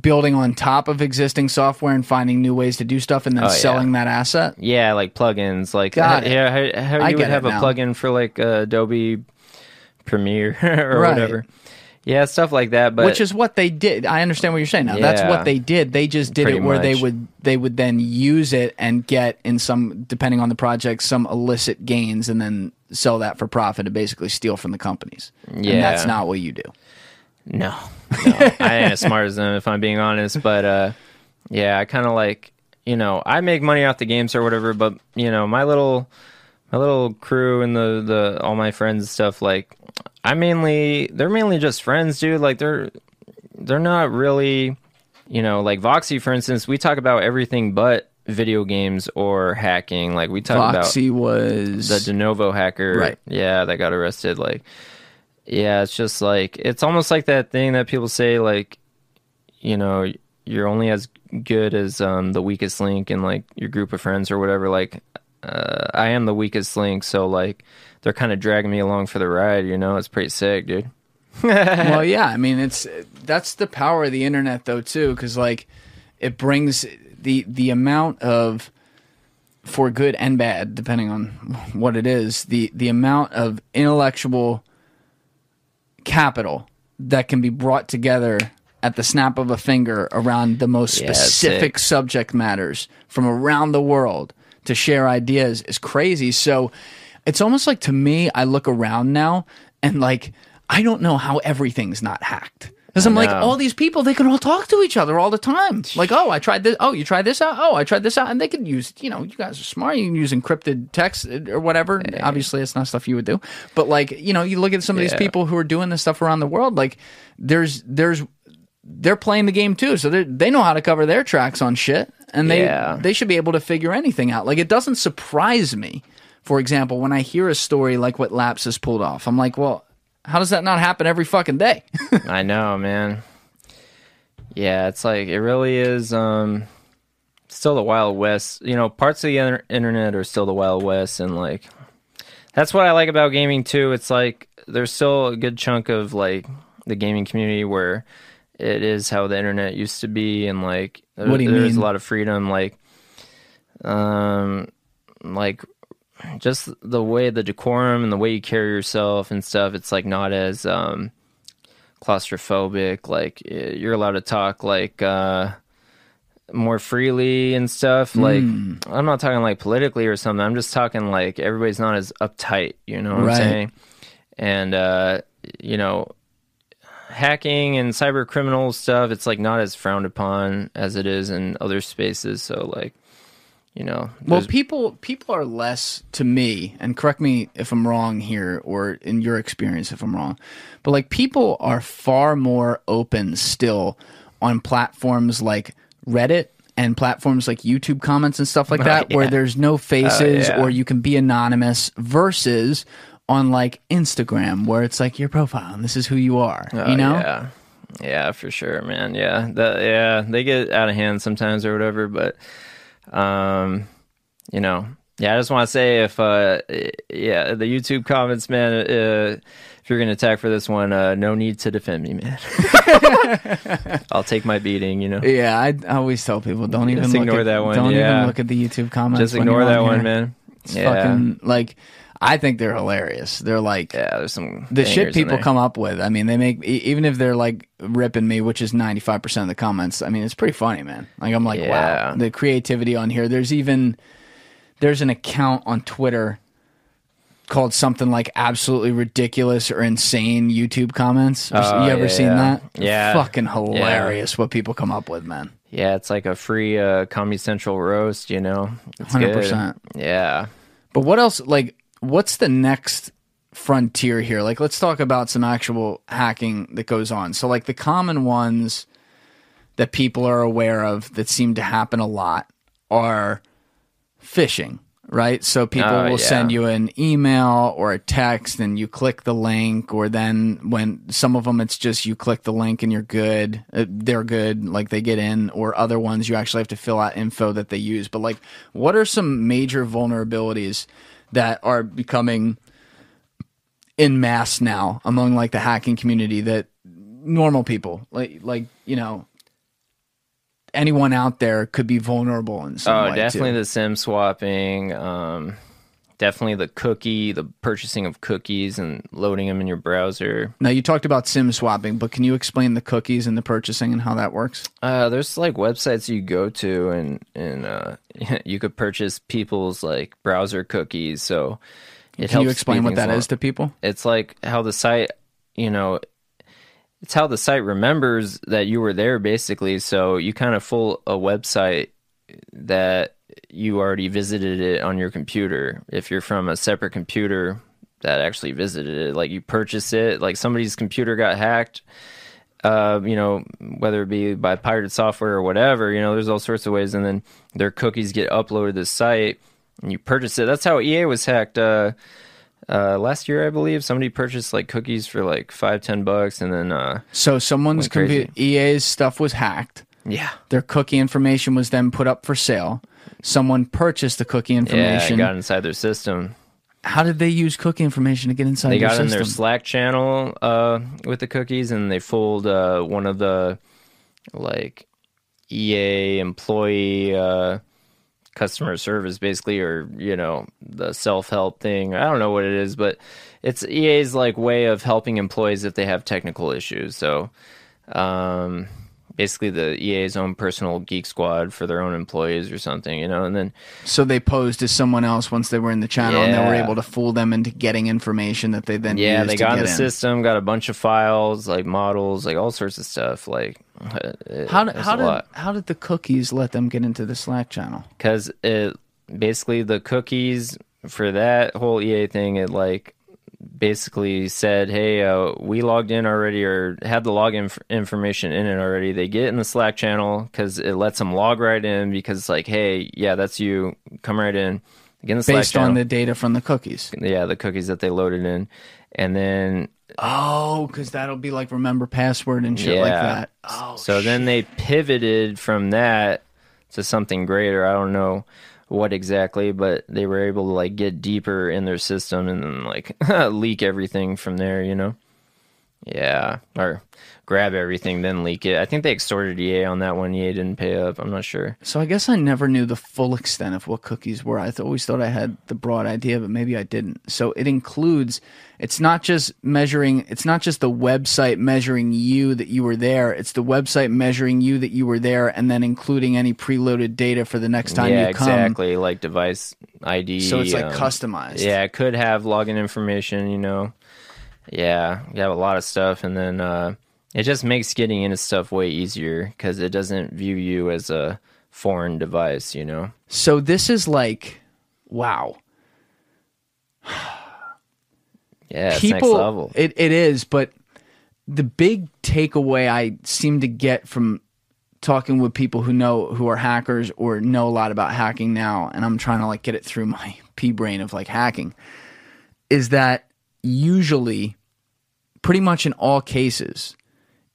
building on top of existing software and finding new ways to do stuff and then selling that asset? Yeah, like plugins. Like, yeah, how you would have a plugin for like Adobe Premiere or whatever. Yeah, stuff like that. But which is what they did. I understand what you're saying now. Yeah, that's what they did. They just did it where they would then use it and get, in some, depending on the project, some illicit gains and then sell that for profit and basically steal from the companies. Yeah. And that's not what you do. No. I ain't as smart as them, if I'm being honest. But yeah, I kind of like, you know, I make money off the games or whatever, but, you know, my little crew and the all my friends and stuff, like, they're mainly just friends, dude. Like they're not really, you know, like Voxy, for instance, we talk about everything but video games or hacking. Like we talk about Voxy was the Denuvo hacker. Right. Yeah, that got arrested. Like, yeah, it's just like, it's almost like that thing that people say, like, you know, you're only as good as the weakest link in like your group of friends or whatever. Like, I am the weakest link, so like they're kind of dragging me along for the ride, you know. It's pretty sick, dude. Well, yeah, I mean, that's the power of the internet though too, because like it brings the amount of, for good and bad depending on what it is, the amount of intellectual capital that can be brought together at the snap of a finger around the most specific subject matters from around the world to share ideas is crazy. So It's almost like, to me, I look around now and like, I don't know how everything's not hacked. Because I'm like, all these people, they can all talk to each other all the time. Like, oh, I tried this. Oh, you tried this out. Oh, I tried this out. And they can use, you know, you guys are smart. You can use encrypted text or whatever. Yeah. Obviously, it's not stuff you would do. But like, you know, you look at some of these people who are doing this stuff around the world. Like, they're playing the game too. So they know how to cover their tracks on shit. And they should be able to figure anything out. Like, it doesn't surprise me, for example, when I hear a story like what LAPSUS$ pulled off. I'm like, well, how does that not happen every fucking day? I know, man. Yeah, it's like, it really is still the Wild West. You know, parts of the internet are still the Wild West, and like, that's what I like about gaming too. It's like, there's still a good chunk of like the gaming community where it is how the internet used to be, and like, there's a lot of freedom, like just the way, the decorum and the way you carry yourself and stuff. It's like not as claustrophobic. Like, you're allowed to talk like more freely and stuff. Like, I'm not talking like politically or something. I'm just talking like everybody's not as uptight, you know what I'm saying? And you know, hacking and cyber criminal stuff, it's like not as frowned upon as it is in other spaces. So like, you know, well, people are less, to me, and correct me if I'm wrong here, or in your experience if I'm wrong, but like, people are far more open still on platforms like Reddit and platforms like YouTube comments and stuff like that, where there's no faces or you can be anonymous, versus on like Instagram, where it's like your profile and this is who you are, you know? Yeah, for sure, man. Yeah, they get out of hand sometimes or whatever, but you know, I just want to say, if the YouTube comments, man, if you're gonna attack for this one, no need to defend me, man. I'll take my beating, you know. I always tell people, don't even look at that one. Don't even look at the YouTube comments. Just ignore that one, man. It's fucking, like, I think they're hilarious. They're like, there's some, the shit people come up with. I mean, they make, even if they're like ripping me, which is 95% of the comments, I mean, it's pretty funny, man. Like, I'm like, wow, the creativity on here. There's an account on Twitter called something like absolutely ridiculous or insane YouTube comments. You ever seen that? Yeah. Fucking hilarious what people come up with, man. Yeah, it's like a free Comedy Central roast, you know? It's 100%. Good. Yeah. But what else, like, what's the next frontier here? Like, let's talk about some actual hacking that goes on. So, like, the common ones that people are aware of that seem to happen a lot are phishing, right? So people will send you an email or a text and you click the link, or then when some of them, it's just you click the link and you're good. They're good, like they get in, or other ones you actually have to fill out info that they use. But like, what are some major vulnerabilities that are becoming en masse now among like the hacking community that normal people, like you know, anyone out there could be vulnerable in some way? Definitely the SIM swapping, definitely the purchasing of cookies and loading them in your browser. Now, you talked about SIM swapping, but can you explain the cookies and the purchasing and how that works? There's like websites you go to and you could purchase people's like browser cookies. So can you explain what that is to people? It's like how the site, you know, it's how the site remembers that you were there, basically. So you kind of fool a website that you already visited it on your computer. If you're from a separate computer that actually visited it, like you purchase it, like somebody's computer got hacked, you know, whether it be by pirated software or whatever, you know, there's all sorts of ways. And then their cookies get uploaded to the site and you purchase it. That's how EA was hacked. Last year, I believe, somebody purchased like cookies for like $5-10, and then so someone's computer, EA's stuff was hacked. Yeah, their cookie information was then put up for sale. Someone purchased the cookie information. Yeah, got inside their system. How did they use cookie information to get inside their system? They got in their Slack channel with the cookies, and they fooled one of the like EA employee customer service, basically, or you know, the self-help thing. I don't know what it is, but it's EA's like way of helping employees if they have technical issues. So basically the EA's own personal geek squad for their own employees or something, you know. And then so they posed as someone else once they were in the channel, and they were able to fool them into getting information that they then used. They got in the system, got a bunch of files, like models, like all sorts of stuff. Like how did the cookies let them get into the Slack channel? Because basically the cookies for that whole EA thing, it like basically said, hey, we logged in already, or had the login information in it already. They get in the Slack channel because it lets them log right in, because it's like, hey, yeah, that's you, come right in. Again, the Slack based channel. On the data from the cookies. Yeah, the cookies that they loaded in. And then because that'll be like remember password and shit like that. Then they pivoted from that to something greater. I don't know what exactly, but they were able to like get deeper in their system and then like leak everything from there, you know? Yeah. Or grab everything, then leak it. I think they extorted EA on that one. EA didn't pay up. I'm not sure. So I guess I never knew the full extent of what cookies were. I always thought I had the broad idea, but maybe I didn't. So it includes, it's not just the website measuring you that you were there. It's the website measuring you that you were there and then including any preloaded data for the next time you come. Yeah, exactly. Like device ID. So it's like customized. Yeah, it could have login information, you know. Yeah, you have a lot of stuff, and then it just makes getting into stuff way easier because it doesn't view you as a foreign device, you know? So this is like, wow. Yeah, it's next level. It is, but the big takeaway I seem to get from talking with people who are hackers or know a lot about hacking now, and I'm trying to like get it through my pea brain of like hacking, is that usually, pretty much in all cases,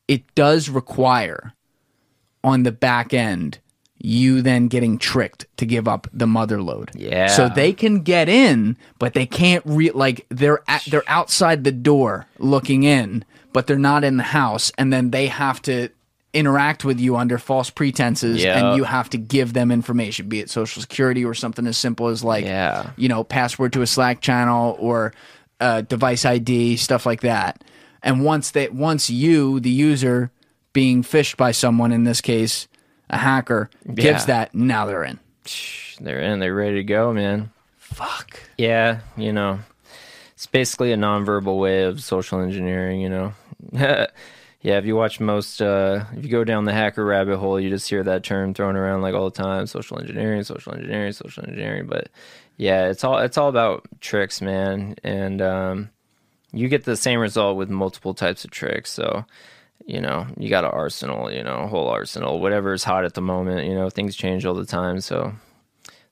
it does require on the back end you then getting tricked to give up the mother load. Yeah. So they can get in, but they can't they're outside the door looking in, but they're not in the house, and then they have to interact with you under false pretenses, and you have to give them information, be it Social Security or something as simple as like you know, password to a Slack channel or device ID, stuff like that. And once you, the user, being phished by someone, in this case a hacker, gives that, now they're in, they're ready to go, man. Fuck yeah. You know, it's basically a nonverbal way of social engineering, you know. Yeah, if you watch most if you go down the hacker rabbit hole, you just hear that term thrown around like all the time, social engineering. But yeah, it's all about tricks, man, and you get the same result with multiple types of tricks. So, you know, you got an arsenal, you know, a whole arsenal, whatever is hot at the moment. You know, things change all the time. So,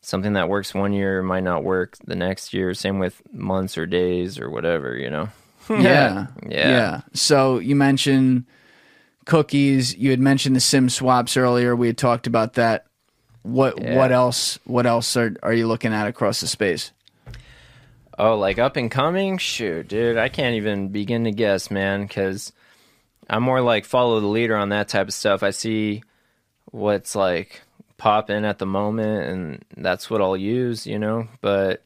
something that works one year might not work the next year. Same with months or days or whatever, you know. Yeah. So you mentioned cookies. You had mentioned the SIM swaps earlier. We had talked about that. What else are you looking at across the space? Oh, like up and coming? Shoot, dude, I can't even begin to guess, man, because I'm more like follow the leader on that type of stuff. I see what's like popping at the moment, and that's what I'll use, you know, but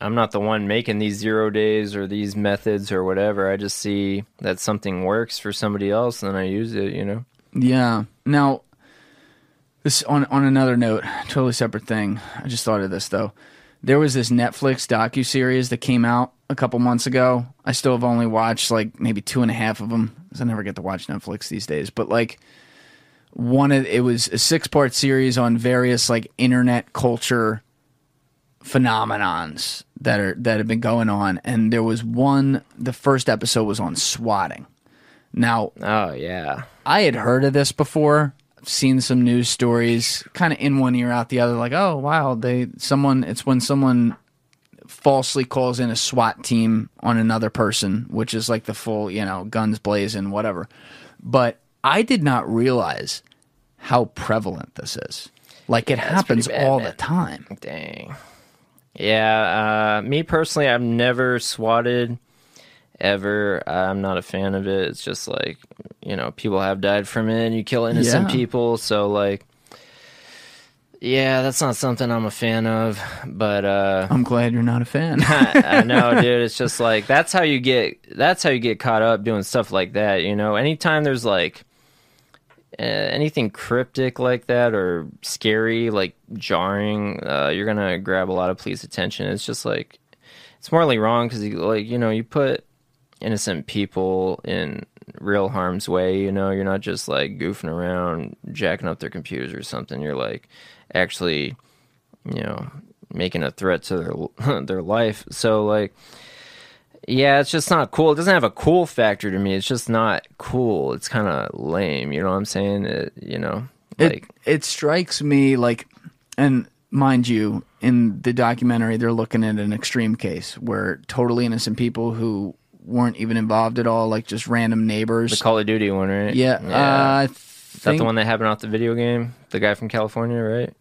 I'm not the one making these 0 days or these methods or whatever. I just see that something works for somebody else, and then I use it, you know? Yeah. Now, this on another note, totally separate thing. I just thought of this though. There was this Netflix docuseries that came out a couple months ago. I still have only watched like maybe 2.5 of them, because I never get to watch Netflix these days. But like it was a 6-part series on various like internet culture phenomenons that have been going on. And there was the first episode was on swatting. Now, I had heard of this before. Seen some news stories, kind of in one ear out the other, like, oh wow, it's when someone falsely calls in a SWAT team on another person, which is like the full, you know, guns blazing, whatever. But I did not realize how prevalent this is. Like, it happens all the time. Dang. Yeah, me personally, I've never swatted ever. I'm not a fan of it. It's just like, you know, people have died from it, and you kill innocent people. So like, yeah, that's not something I'm a fan of, but I'm glad you're not a fan. I know, dude. It's just like, that's how you get caught up doing stuff like that, you know. Anytime there's like anything cryptic like that or scary, like jarring, you're going to grab a lot of police attention. It's just like, it's morally wrong because, like, you know, you put innocent people in real harm's way. You know, you're not just like goofing around, jacking up their computers or something. You're like actually, you know, making a threat to their life. So like, yeah, it's just not cool. It doesn't have a cool factor to me. It's just not cool. It's kind of lame. You know what I'm saying? It, you know, like it strikes me like, and mind you, in the documentary, they're looking at an extreme case where totally innocent people who weren't even involved at all, like just random neighbors. The Call of Duty one, right? Yeah. Is that the one that happened off the video game? The guy from California, right?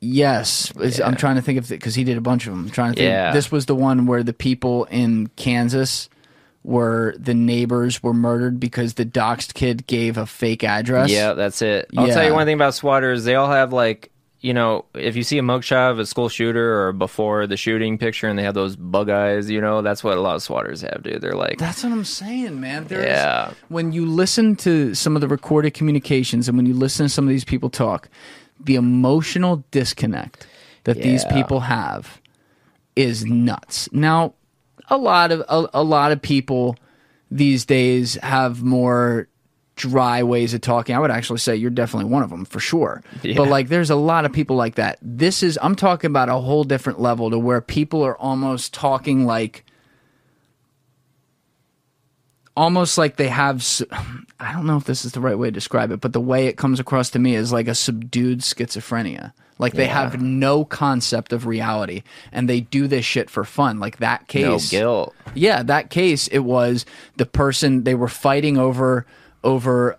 Yes. Yeah. I'm trying to think of it because he did a bunch of them. I'm trying to think. Yeah. This was the one where the people in Kansas were, the neighbors were murdered because the doxed kid gave a fake address. Yeah, that's it. I'll tell you one thing about squatters. They all have like, you know, if you see a mugshot of a school shooter or before the shooting picture and they have those bug eyes, you know, that's what a lot of squatters have, dude. They're like... That's what I'm saying, man. When you listen to some of the recorded communications and when you listen to some of these people talk, the emotional disconnect that these people have is nuts. Now, a lot of people these days have more... dry ways of talking. I would actually say you're definitely one of them for sure. Yeah. But like, there's a lot of people like that. This is, I'm talking about a whole different level to where people are almost talking like, almost like they have, I don't know if this is the right way to describe it, but the way it comes across to me is like a subdued schizophrenia. Like they have no concept of reality and they do this shit for fun. Like that case. No guilt. Yeah, that case, it was the person, they were fighting over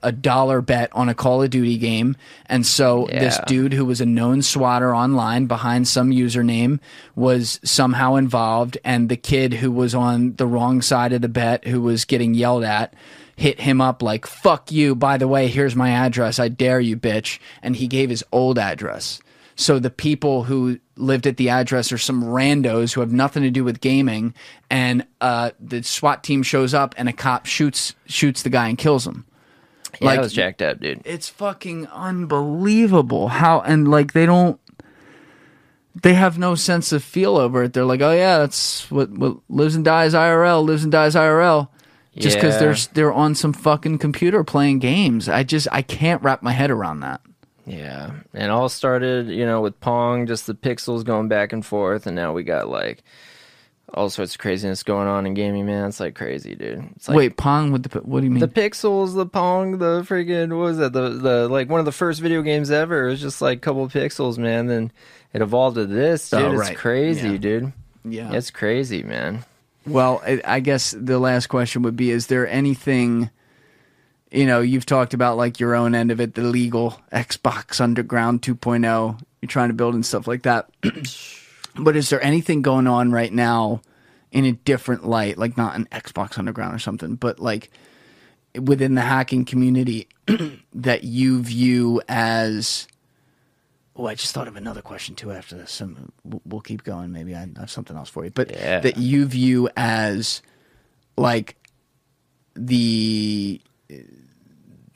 a dollar bet on a Call of Duty game. And so this dude who was a known swatter online behind some username was somehow involved, and the kid who was on the wrong side of the bet, who was getting yelled at, hit him up like, fuck you, by the way, here's my address, I dare you, bitch. And he gave his old address. So the people who lived at the address are some randos who have nothing to do with gaming, and the SWAT team shows up and a cop shoots the guy and kills him. Yeah, like, I was jacked up, dude. It's fucking unbelievable how, and like they have no sense of feel over it. They're like, oh yeah, that's what lives and dies IRL, lives and dies IRL. Just because they're on some fucking computer playing games. I can't wrap my head around that. Yeah, and all started, you know, with Pong, just the pixels going back and forth, and now we got, like, all sorts of craziness going on in gaming, man. It's, like, crazy, dude. It's like, wait, Pong? What do you mean? The pixels, the Pong, the freaking, what was that? The like, one of the first video games ever. It was just, like, a couple of pixels, man. Then it evolved to this, dude. Oh, right. It's crazy, dude. Yeah. It's crazy, man. Well, I guess the last question would be, is there anything... You know, you've talked about like your own end of it, the legal Xbox Underground 2.0, you're trying to build and stuff like that. But is there anything going on right now in a different light, like not an Xbox Underground or something, but like within the hacking community that you view as... Oh, I just thought of another question too after this. So we'll keep going. Maybe I have something else for you. But that you view as like the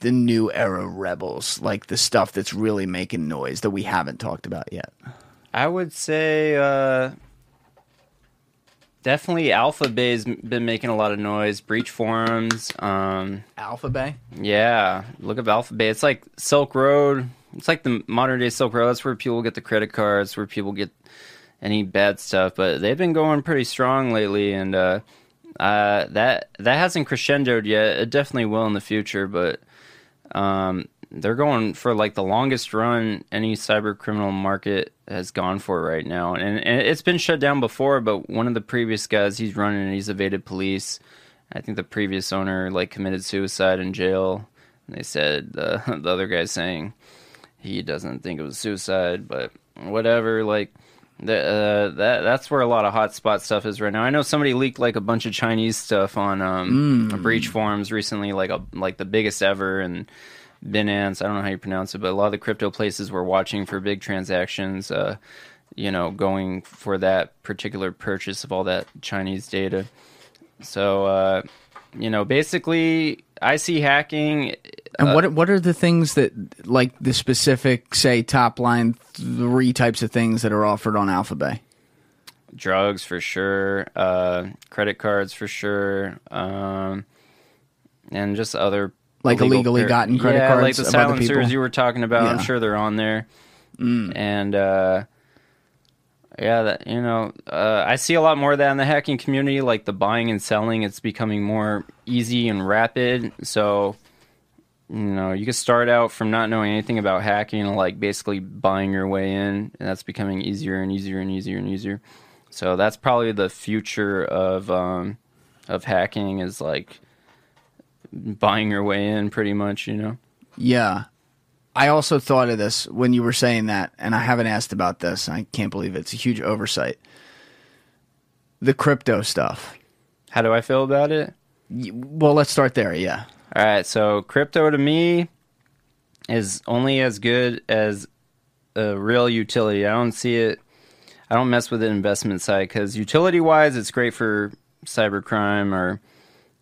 new era rebels, like the stuff that's really making noise that we haven't talked about yet. I would say definitely Alpha Bay's been making a lot of noise. Breach forums. Alpha Bay? Yeah. Look up Alpha Bay. It's like Silk Road. It's like the modern day Silk Road. That's where people get the credit cards, where people get any bad stuff. But they've been going pretty strong lately, and that hasn't crescendoed yet. It definitely will in the future, but they're going for like the longest run any cyber criminal market has gone for right now, and it's been shut down before. But one of the previous guys, he's running and he's evaded police. I think the previous owner like committed suicide in jail, and they said the other guy's saying he doesn't think it was suicide, but whatever. Like that's where a lot of hotspot stuff is right now. I know somebody leaked like a bunch of Chinese stuff on breach forums recently, like the biggest ever, and Binance. I don't know how you pronounce it, but a lot of the crypto places were watching for big transactions. You know, going for that particular purchase of all that Chinese data. So, you know, basically, I see hacking And what are the things that, like the specific, say, top line three types of things that are offered on Alpha Bay? Drugs for sure, credit cards for sure, and just other like illegally gotten credit cards. Like the silencers you were talking about. Yeah. I'm sure they're on there. Mm. And I see a lot more of that in the hacking community, like the buying and selling. It's becoming more easy and rapid. So, you know, you can start out from not knowing anything about hacking, like basically buying your way in, and that's becoming easier and easier and easier and easier. So that's probably the future of hacking, is like buying your way in, pretty much, you know? Yeah. I also thought of this when you were saying that, and I haven't asked about this. I can't believe it. It's a huge oversight. The crypto stuff. How do I feel about it? Well, let's start there, yeah. All right, so crypto to me is only as good as a real utility. I don't see it. I don't mess with the investment side, because utility-wise, it's great for cybercrime or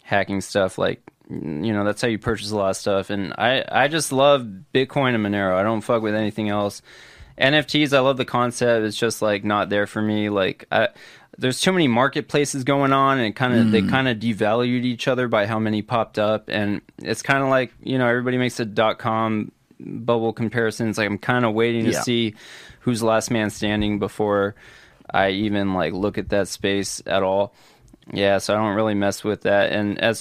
hacking stuff. Like, you know, that's how you purchase a lot of stuff. And I just love Bitcoin and Monero. I don't fuck with anything else. NFTs, I love the concept. It's just like not there for me. Like, there's too many marketplaces going on, and they kind of devalued each other by how many popped up. And it's kind of like, you know, everybody makes a .com bubble comparisons. Like, I'm kind of waiting to see who's last man standing before I even like look at that space at all. Yeah, so I don't really mess with that. And in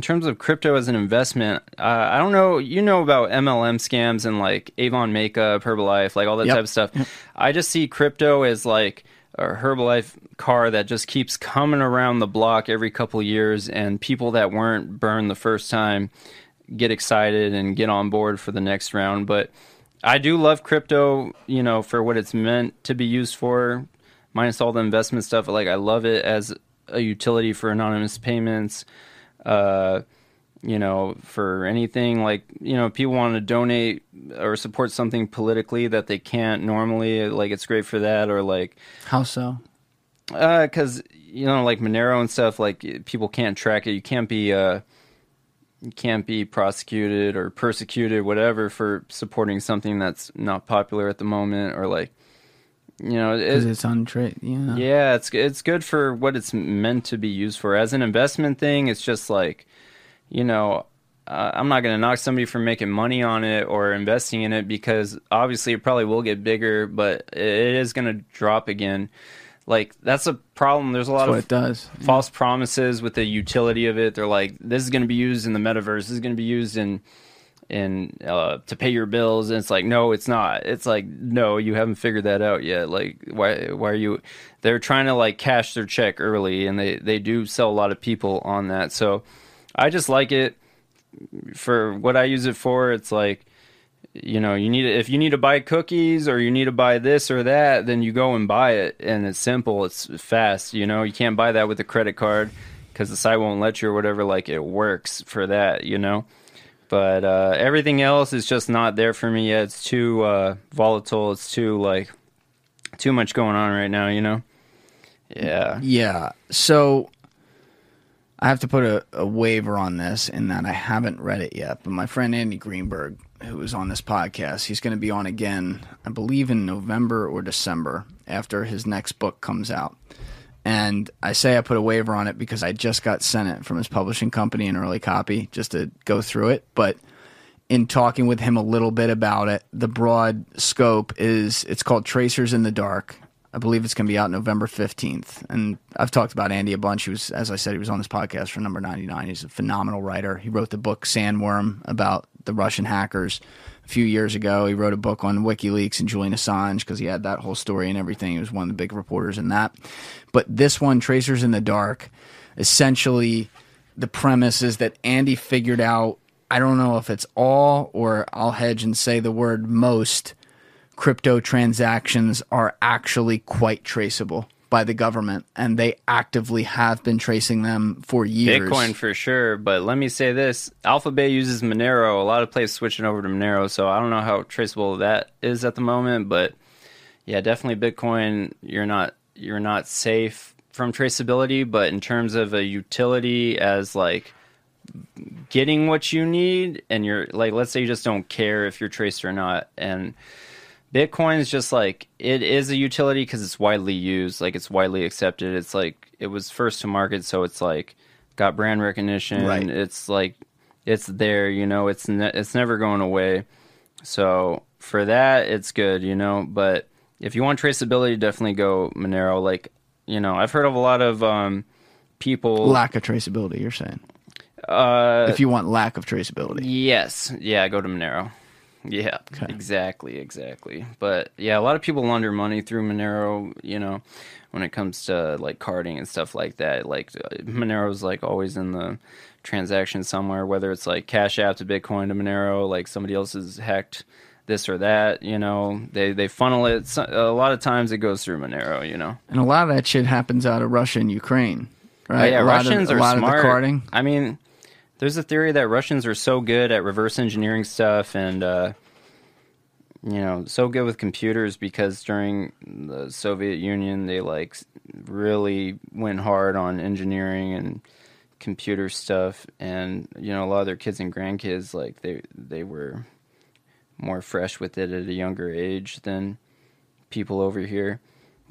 terms of crypto as an investment, I don't know. You know about MLM scams and like Avon Makeup, Herbalife, like all that type of stuff. I just see crypto as like a Herbalife car that just keeps coming around the block every couple of years, and people that weren't burned the first time get excited and get on board for the next round. But I do love crypto, you know, for what it's meant to be used for, minus all the investment stuff. Like, I love it as a utility for anonymous payments, you know, for anything. Like, you know, if people want to donate or support something politically that they can't normally, like, it's great for that. Or like, how so? Because, you know, like Monero and stuff, like people can't track it. You can't be prosecuted or persecuted, whatever, for supporting something that's not popular at the moment, or like, you know, it's untrade. Yeah, yeah, it's good for what it's meant to be used for. As an investment thing, it's just like, you know, I'm not going to knock somebody for making money on it or investing in it, because obviously it probably will get bigger, but it is going to drop again. Like, that's a problem. There's a lot of false promises with the utility of it. They're like, this is going to be used in the metaverse. This is going to be used in to pay your bills. And it's like, no, it's not. It's like, no, you haven't figured that out yet. Like, why are you? They're trying to like cash their check early, and they do sell a lot of people on that. So I just like it for what I use it for. It's like, you know, if you need to buy cookies or you need to buy this or that, then you go and buy it, and it's simple, it's fast. You know, you can't buy that with a credit card because the site won't let you or whatever. Like, it works for that, you know. But everything else is just not there for me yet. It's too volatile. It's too like too much going on right now, you know? Yeah. Yeah. So I have to put a waiver on this, in that I haven't read it yet. But my friend Andy Greenberg, who was on this podcast, he's going to be on again, I believe, in November or December, after his next book comes out. And I say I put a waiver on it because I just got sent it from his publishing company, an early copy, just to go through it. But in talking with him a little bit about it, the broad scope is, it's called Tracers in the Dark. I believe it's going to be out November 15th. And I've talked about Andy a bunch. He was, as I said, he was on this podcast for number 99. He's a phenomenal writer. He wrote the book Sandworm about the Russian hackers a few years ago. He wrote a book on WikiLeaks and Julian Assange because he had that whole story and everything. He was one of the big reporters in that. But this one, Tracers in the Dark, essentially the premise is that Andy figured out, I don't know if it's all, or I'll hedge and say the word most, crypto transactions are actually quite traceable by the government, and they actively have been tracing them for years. Bitcoin for sure, but let me say this. Alpha Bay uses Monero. A lot of places switching over to Monero, so I don't know how traceable that is at the moment, but yeah, definitely Bitcoin, you're not safe from traceability, but in terms of a utility as like getting what you need, and you're like, let's say you just don't care if you're traced or not. And Bitcoin is just like, it is a utility because it's widely used, like it's widely accepted. It's like, it was first to market, so it's like got brand recognition. Right. It's like, it's there, you know, it's never going away. So for that, it's good, you know. But if you want traceability, definitely go Monero. Like, you know, I've heard of a lot of people... Lack of traceability, you're saying? If you want lack of traceability. Yes. Yeah, go to Monero. Yeah, okay. Exactly. But yeah, a lot of people launder money through Monero, you know, when it comes to like carding and stuff like that. Like Monero's like always in the transaction somewhere, whether it's like Cash App to Bitcoin to Monero, like somebody else has hacked this or that, you know, they funnel it. So, a lot of times it goes through Monero, you know. And a lot of that shit happens out of Russia and Ukraine, right? Yeah, Russians are smart. A lot of the carding. I mean, there's a theory that Russians are so good at reverse engineering stuff and, you know, so good with computers because during the Soviet Union, they like really went hard on engineering and computer stuff. And, you know, a lot of their kids and grandkids, like they were more fresh with it at a younger age than people over here.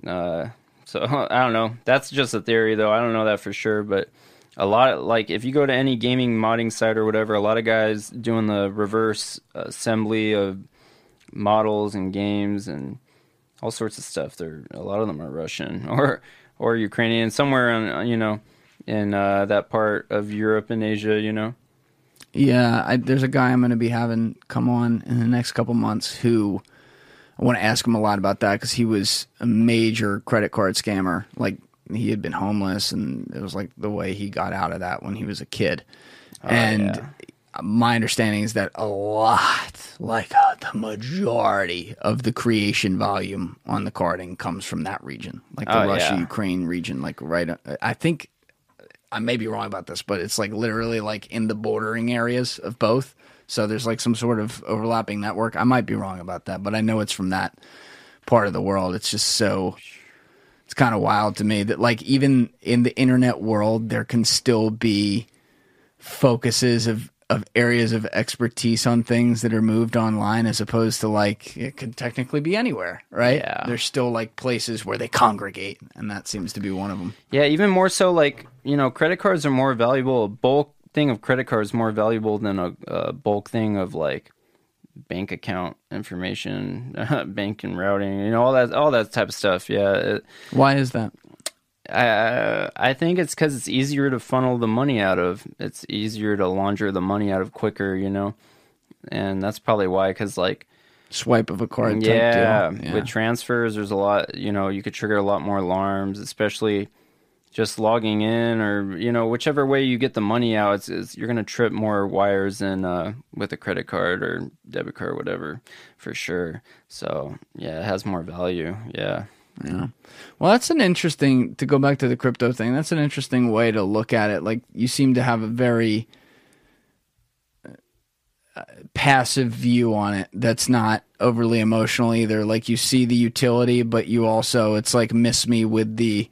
So I don't know. That's just a theory, though. I don't know that for sure. But a lot of, like, if you go to any gaming modding site or whatever, a lot of guys doing the reverse assembly of models and games and all sorts of stuff. A lot of them are Russian or Ukrainian, somewhere on, you know, in that part of Europe and Asia, you know. Yeah, there's a guy I'm going to be having come on in the next couple months who I want to ask him a lot about that, because he was a major credit card scammer. Like, he had been homeless, and it was like the way he got out of that when he was a kid. And yeah. My understanding is that a lot, like the majority of the creation volume on the carding comes from that region, like the Russia-Ukraine region. Like, right, I think... I may be wrong about this, but it's like literally like in the bordering areas of both. So there's like some sort of overlapping network. I might be wrong about that, but I know it's from that part of the world. It's just so, it's kind of wild to me that like even in the internet world, there can still be focuses of areas of expertise on things that are moved online, as opposed to like it could technically be anywhere, right? Yeah. There's still like places where they congregate, and that seems to be one of them. Yeah, even more so, like, you know, credit cards are more valuable. A bulk thing of credit cards is more valuable than a bulk thing of like bank account information, bank and routing, you know, all that type of stuff. Yeah. Why is that? I think it's because it's easier to funnel the money out of. It's easier to launder the money out of quicker, you know? And that's probably why, because, like... Swipe of a card. Yeah, with transfers, there's a lot, you know, you could trigger a lot more alarms, especially just logging in or, you know, whichever way you get the money out, you're going to trip more wires than with a credit card or debit card or whatever, for sure. So, yeah, it has more value, yeah. Yeah. Well, that's an interesting, to go back to the crypto thing, that's an interesting way to look at it. Like, you seem to have a very passive view on it that's not overly emotional either. Like, you see the utility, but you also, it's like, miss me with the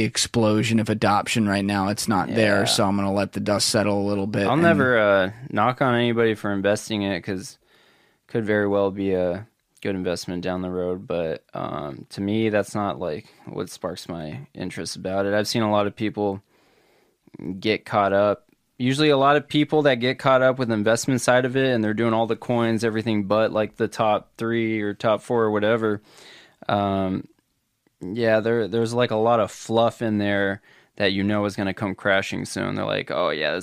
explosion of adoption right now. It's not there, so I'm going to let the dust settle a little bit. I'll never knock on anybody for investing in it, because it could very well be a good investment down the road, but to me, that's not like what sparks my interest about it. I've seen a lot of people get caught up. Usually a lot of people that get caught up with the investment side of it, and they're doing all the coins, everything but like the top 3 or top 4 or whatever. There's like a lot of fluff in there that, you know, is going to come crashing soon. They're like, oh yeah,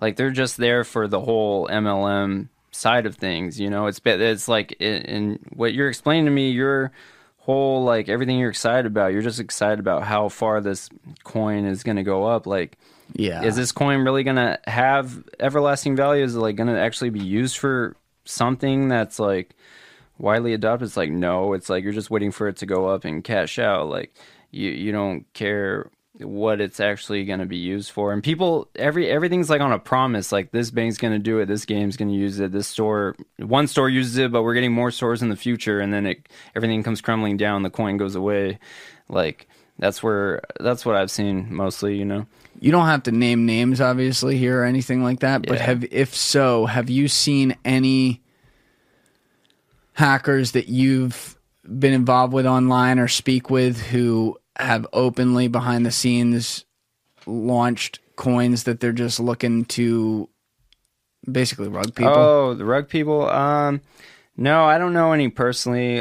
like they're just there for the whole MLM side of things, you know. It's like, in what you're explaining to me, your whole, like, everything you're excited about, you're just excited about how far this coin is going to go up. Like, is this coin really going to have everlasting value? Is it like going to actually be used for something that's like widely adopted? It's like, no, it's like you're just waiting for it to go up and cash out. Like, you don't care what it's actually going to be used for. And people, everything's like on a promise, like this bank's going to do it, this game's going to use it, this store, one store uses it, but we're getting more stores in the future. And then everything comes crumbling down, the coin goes away. Like, That's what I've seen mostly, you know. You don't have to name names, obviously, here or anything like that. Yeah. But if so, have you seen any hackers that you've been involved with online or speak with who have openly behind the scenes launched coins that they're just looking to basically rug people? Oh, the rug people. No, I don't know any personally.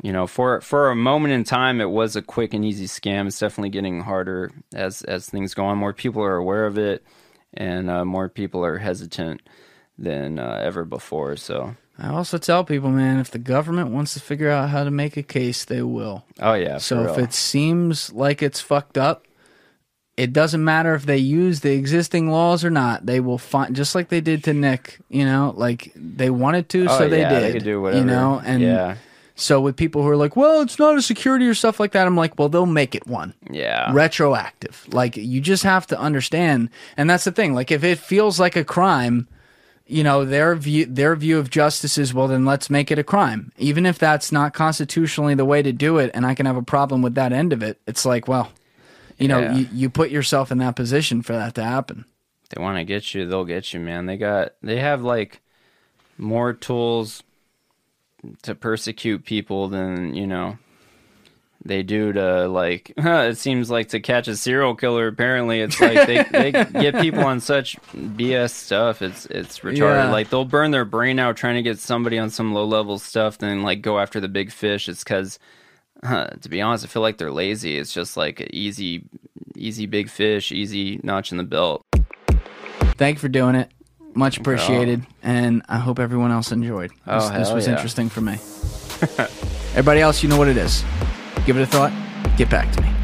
You know, for a moment in time, it was a quick and easy scam. It's definitely getting harder as things go on. More people are aware of it, and more people are hesitant than ever before. So I also tell people, man, if the government wants to figure out how to make a case, they will. Oh yeah. So if it seems like it's fucked up, it doesn't matter if they use the existing laws or not. They will find, just like they did to Nick. You know, like they wanted to, so they did. They could do whatever. You know, and yeah. So with people who are like, well, it's not a security or stuff like that, I'm like, well, they'll make it one. Yeah. Retroactive. Like, you just have to understand. And that's the thing. Like, if it feels like a crime, you know, their view of justice is, well, then let's make it a crime. Even if that's not constitutionally the way to do it, and I can have a problem with that end of it, it's like, well, you know, you put yourself in that position for that to happen. If they want to get you, they'll get you, man. They have, like, more tools to persecute people than, you know, they do to, like, it seems like to catch a serial killer. Apparently it's like they get people on such BS stuff. It's retarded. Yeah. Like, they'll burn their brain out trying to get somebody on some low level stuff, then like go after the big fish. It's because, to be honest, I feel like they're lazy. It's just like an easy big fish, easy notch in the belt. Thank you for doing it. Much appreciated, and I hope everyone else enjoyed. This was interesting for me. Everybody else, you know what it is. Give it a thought. Get back to me.